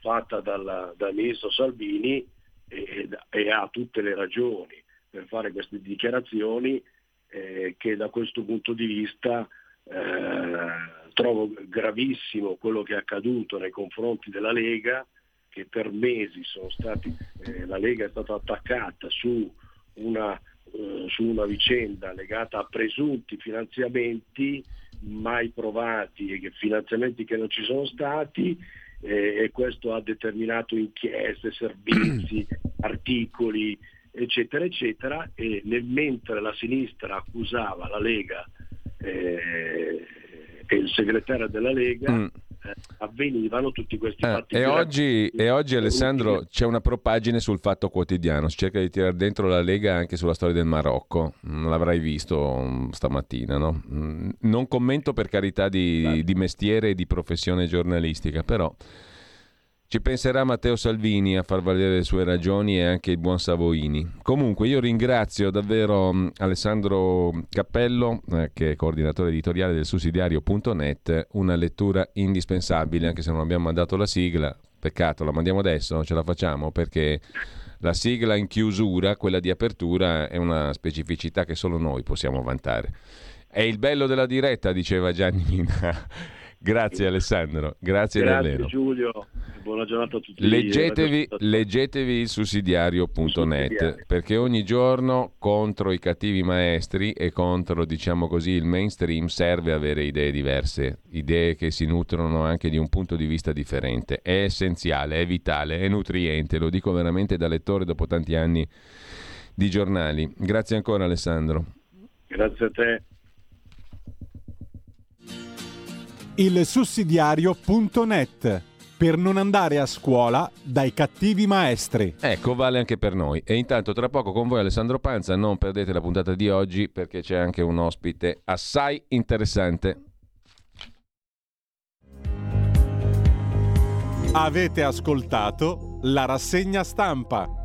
fatta dal ministro Salvini e ha tutte le ragioni per fare queste dichiarazioni che da questo punto di vista trovo gravissimo quello che è accaduto nei confronti della Lega. Che per mesi la Lega è stata attaccata su una vicenda legata a presunti finanziamenti mai provati e finanziamenti che non ci sono stati e questo ha determinato inchieste, servizi, articoli eccetera eccetera, e mentre la sinistra accusava la Lega e il segretario della Lega avvenivano tutti questi fatti e oggi Alessandro c'è una propaggine sul Fatto Quotidiano, si cerca di tirare dentro la Lega anche sulla storia del Marocco, l'avrai visto stamattina, no? Non commento per carità di mestiere e di professione giornalistica, però ci penserà Matteo Salvini a far valere le sue ragioni e anche il buon Savoini. Comunque io ringrazio davvero Alessandro Cappello, che è coordinatore editoriale del sussidiario.net, una lettura indispensabile, anche se non abbiamo mandato la sigla, peccato, la mandiamo adesso, ce la facciamo, perché la sigla in chiusura, quella di apertura, è una specificità che solo noi possiamo vantare. È il bello della diretta, diceva Gianni Mina. Grazie Alessandro, grazie davvero. Giulio, buona giornata a tutti. Leggetevi il sussidiario.net, perché ogni giorno contro i cattivi maestri e contro, diciamo così, il mainstream serve avere idee diverse, idee che si nutrono anche di un punto di vista differente. È essenziale, è vitale, è nutriente, lo dico veramente da lettore dopo tanti anni di giornali. Grazie ancora Alessandro. Grazie a te. il sussidiario.net per non andare a scuola dai cattivi maestri. Ecco, vale anche per noi. E intanto tra poco con voi Alessandro Panza, non perdete la puntata di oggi perché c'è anche un ospite assai interessante. Avete ascoltato la rassegna stampa.